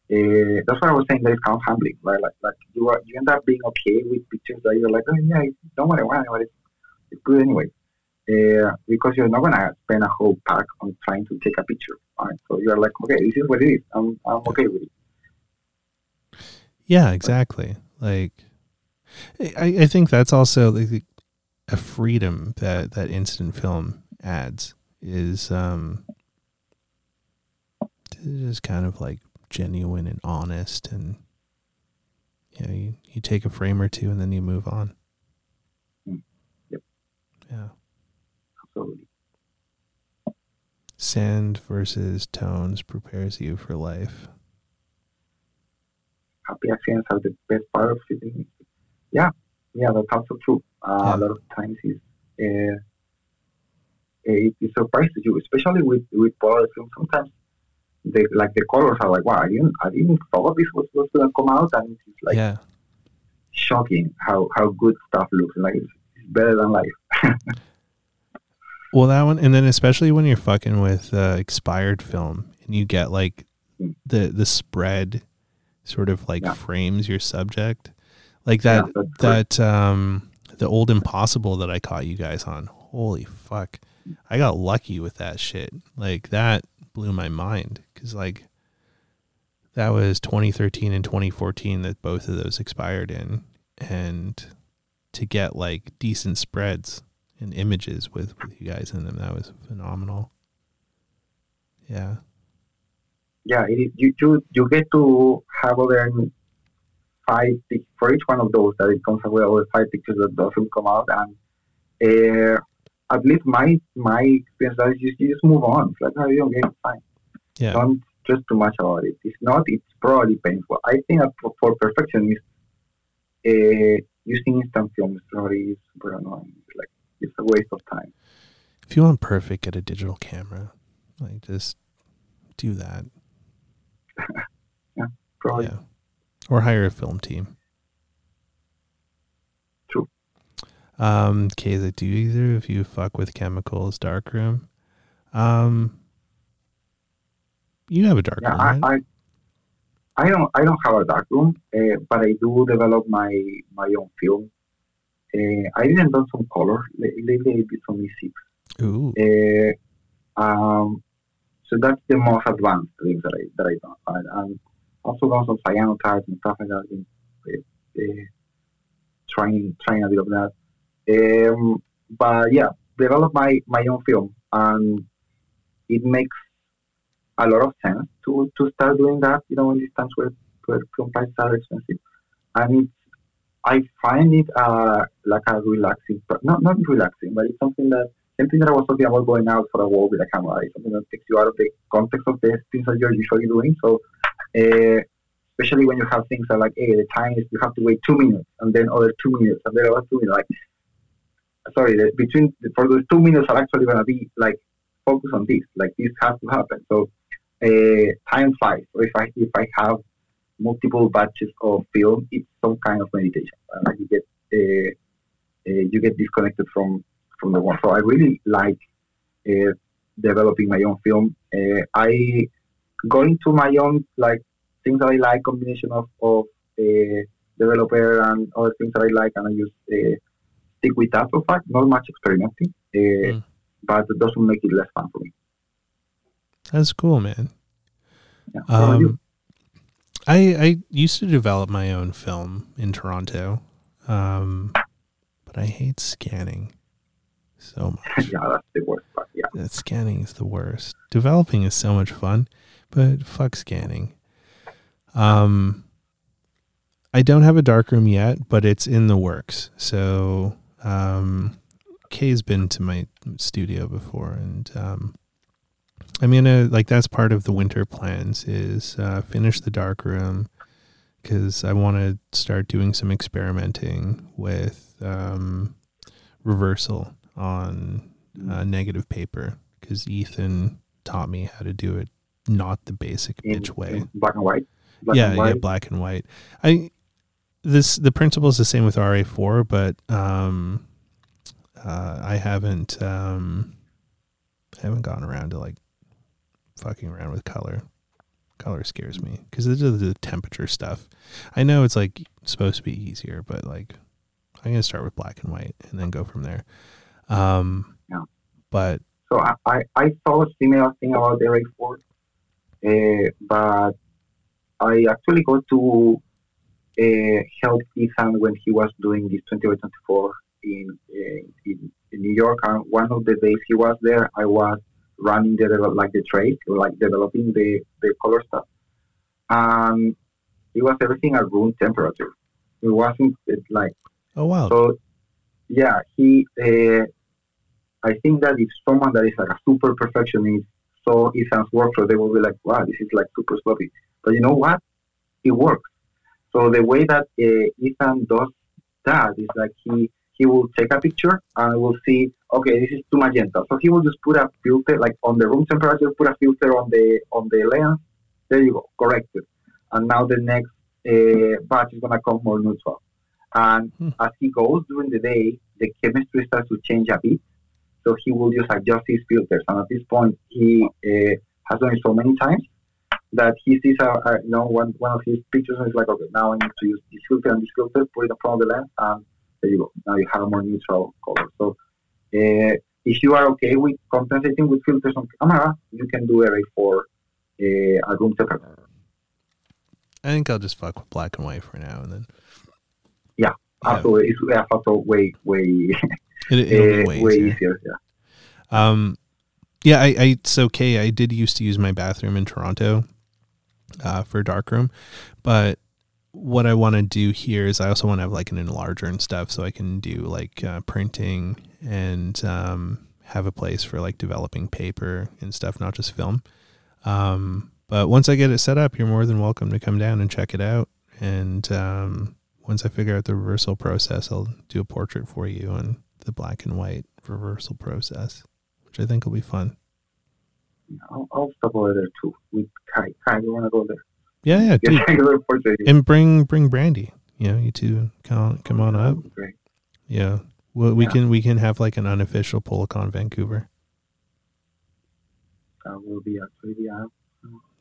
that's what I was saying. That it's kind of humbling, right? Like you end up being okay with pictures that you're like, oh yeah, it's not what I want, but it's good anyway. Because you're not gonna spend a whole pack on trying to take a picture, right? So you're like, okay, this is what it is. I'm okay with it. Yeah, exactly. Like, I think that's also like a freedom that instant film adds is just kind of like genuine and honest, and you know, you take a frame or two and then you move on. Yep. Yeah. Sand versus tones prepares you for life. Happy accidents are the best part of shooting. Yeah, that's also true. A lot of times it surprises you, especially with Polaroid film. Sometimes the colors are like, wow, I didn't thought this was going to come out, and it's like shocking how good stuff looks. Like it's better than life. Well, that one, and then especially when you're fucking with expired film and you get like the spread sort of like frames your subject like that, the old Impossible that I caught you guys on. Holy fuck. I got lucky with that shit. Like that blew my mind. 'Cause like that was 2013 and 2014 that both of those expired in, and to get like decent spreads and images with you guys in them, that was phenomenal. You get to have other 5 pictures for each one of those that it comes away, over 5 pictures that doesn't come out, and at least my experience is you just move on. It's like, no, you don't get it, fine. Don't stress too much about it. If not, it's probably painful. I think that for perfectionists, using instant film story is super annoying. It's a waste of time. If you want perfect, get a digital camera. Like, just do that. Probably. Yeah. Or hire a film team. True. Kayla, do either of you fuck with chemicals, darkroom? You have a darkroom, right? I don't have a darkroom, but I do develop my own film. I didn't do some color. Lately, I did some E6. Ooh. So that's the most advanced things that I done. I'm also done some cyanotypes and stuff like that. Trying a bit of that. But develop my own film, and it makes a lot of sense to start doing that. You know, in these times where film prices are expensive, and I find it like a relaxing, not relaxing, but it's something that I was talking about, going out for a walk with a camera. It's something that takes you out of the context of the things that you're usually doing. So, especially when you have things that are like, hey, the time is, you have to wait 2 minutes, and then other 2 minutes, and then other 2 minutes. Like, sorry, for those 2 minutes are actually going to be like, focus on this. Like, this has to happen. So, time flies. So if I have multiple batches of film, it's some kind of meditation. Like you get disconnected from the world. So I really like developing my own film. I go into my own like things that I like, combination of developer and other things that I like, and I just stick with that. So far, not much experimenting, but it doesn't make it less fun for me. That's cool, man. Yeah. I used to develop my own film in Toronto, but I hate scanning so much. Yeah, that's the worst part, yeah. Scanning is the worst. Developing is so much fun, but fuck scanning. I don't have a darkroom yet, but it's in the works. So Kay's been to my studio before, and I mean, that's part of the winter plans is finish the darkroom, because I want to start doing some experimenting with reversal on negative paper, because Ethan taught me how to do it, not the basic bitch way. Black and white? Black and white. The principle is the same with RA4, but I haven't gone around to fucking around with color. Color scares me because this is the temperature stuff. I know it's supposed to be easier, but I'm gonna start with black and white and then go from there. But so I saw a similar thing about RA4, but I actually got to help Ethan when he was doing this 20x24 in New York, and one of the days he was there, I was running the trade, developing the color stuff. It was everything at room temperature. It wasn't oh wow. So yeah, he. I think that if someone that is a super perfectionist saw Ethan's workflow, they will be like, "Wow, this is super sloppy." But you know what? It works. So the way that Ethan does that is he will take a picture and will see, okay, this is too magenta. So he will just put a filter, on the room temperature, put a filter on the lens. There you go, corrected. And now the next batch is going to come more neutral. And as he goes during the day, the chemistry starts to change a bit. So he will just adjust his filters. And at this point, he has done it so many times that he sees one of his pictures and is like, okay, now I need to use this filter and this filter, put it in front of the lens, and there you go. Now you have a more neutral color. So if you are okay with compensating with filters on camera, you can do RA4 at room temperature. I think I'll just fuck with black and white for now and then. Yeah, absolutely. It's also way way easier. Yeah. Yeah, it's okay. I did used to use my bathroom in Toronto for darkroom, but what I want to do here is I also want to have an enlarger and stuff, so I can do printing and have a place for developing paper and stuff, not just film. But once I get it set up, you're more than welcome to come down and check it out. And once I figure out the reversal process, I'll do a portrait for you on the black and white reversal process, which I think will be fun. I'll stop over there too. With Kai, you want to go there? Yeah, dude. And bring Brandy. You two come on up. Great. Yeah, well, we can have an unofficial Polacon Vancouver. That will be actually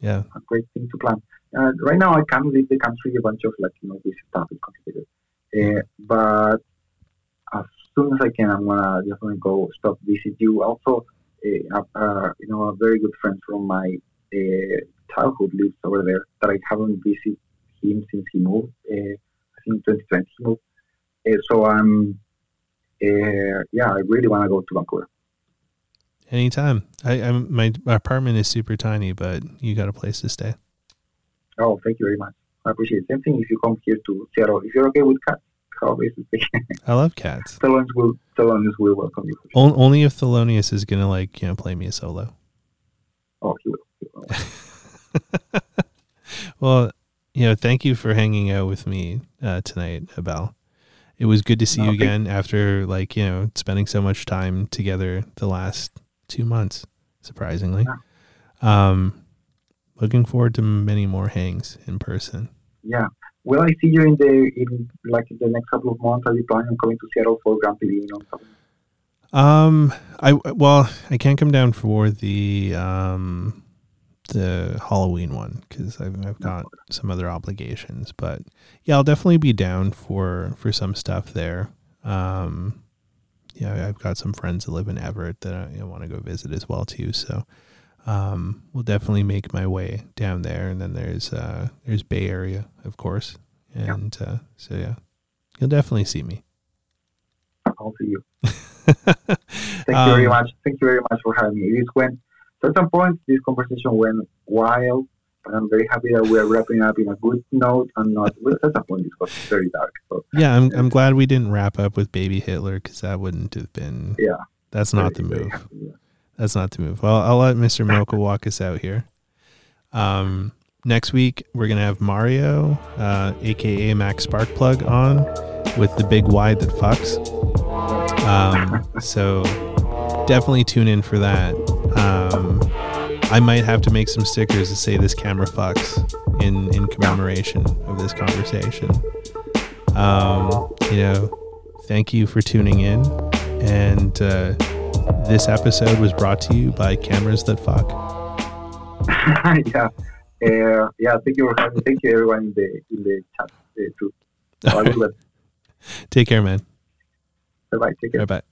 a great thing to plan. Right now, I can't leave the country. A bunch of this stuff is complicated, but as soon as I can, I'm gonna definitely go stop visit you. Also, a very good friend from my childhood lives over there that I haven't visited him since he moved. I think 2020 he moved. So I'm, I really want to go to Vancouver. Anytime. My apartment is super tiny, but you got a place to stay. Oh, thank you very much. I appreciate it. Same thing if you come here to Seattle. If you're okay with cats. I love cats. Thelonious will welcome you. Only if Thelonious is gonna play me a solo. Oh, he will. Well, thank you for hanging out with me tonight, Abel. It was good to see you again after spending so much time together the last 2 months. Surprisingly, looking forward to many more hangs in person. Yeah. Will I see you in the next couple of months? Are you planning on coming to Seattle for Grand Prix? I can't come down for the Halloween one because I've got some other obligations. But yeah, I'll definitely be down for some stuff there. I've got some friends that live in Everett that I want to go visit as well too. So. We'll definitely make my way down there, and then there's Bay Area, of course, and you'll definitely see me. I'll see you. Thank you very much. Thank you very much for having me. At some point, this conversation went wild, I'm very happy that we are wrapping up in a good note and not with a point because it's very dark. So. Yeah, I'm glad we didn't wrap up with Baby Hitler because that wouldn't have been. Yeah, that's not the move. Happy, yeah. That's not the move. Well, I'll let Mr. Milka walk us out here. Next week we're gonna have Mario, aka Max Sparkplug, on with the big wide that fucks. So definitely tune in for that. I might have to make some stickers that say "This camera fucks" in commemoration of this conversation. Thank you for tuning in, and this episode was brought to you by Cameras That Fuck. Yeah. Thank you for having me. Thank you, everyone in the chat too. Take care, man. Bye bye. Take care. Bye bye.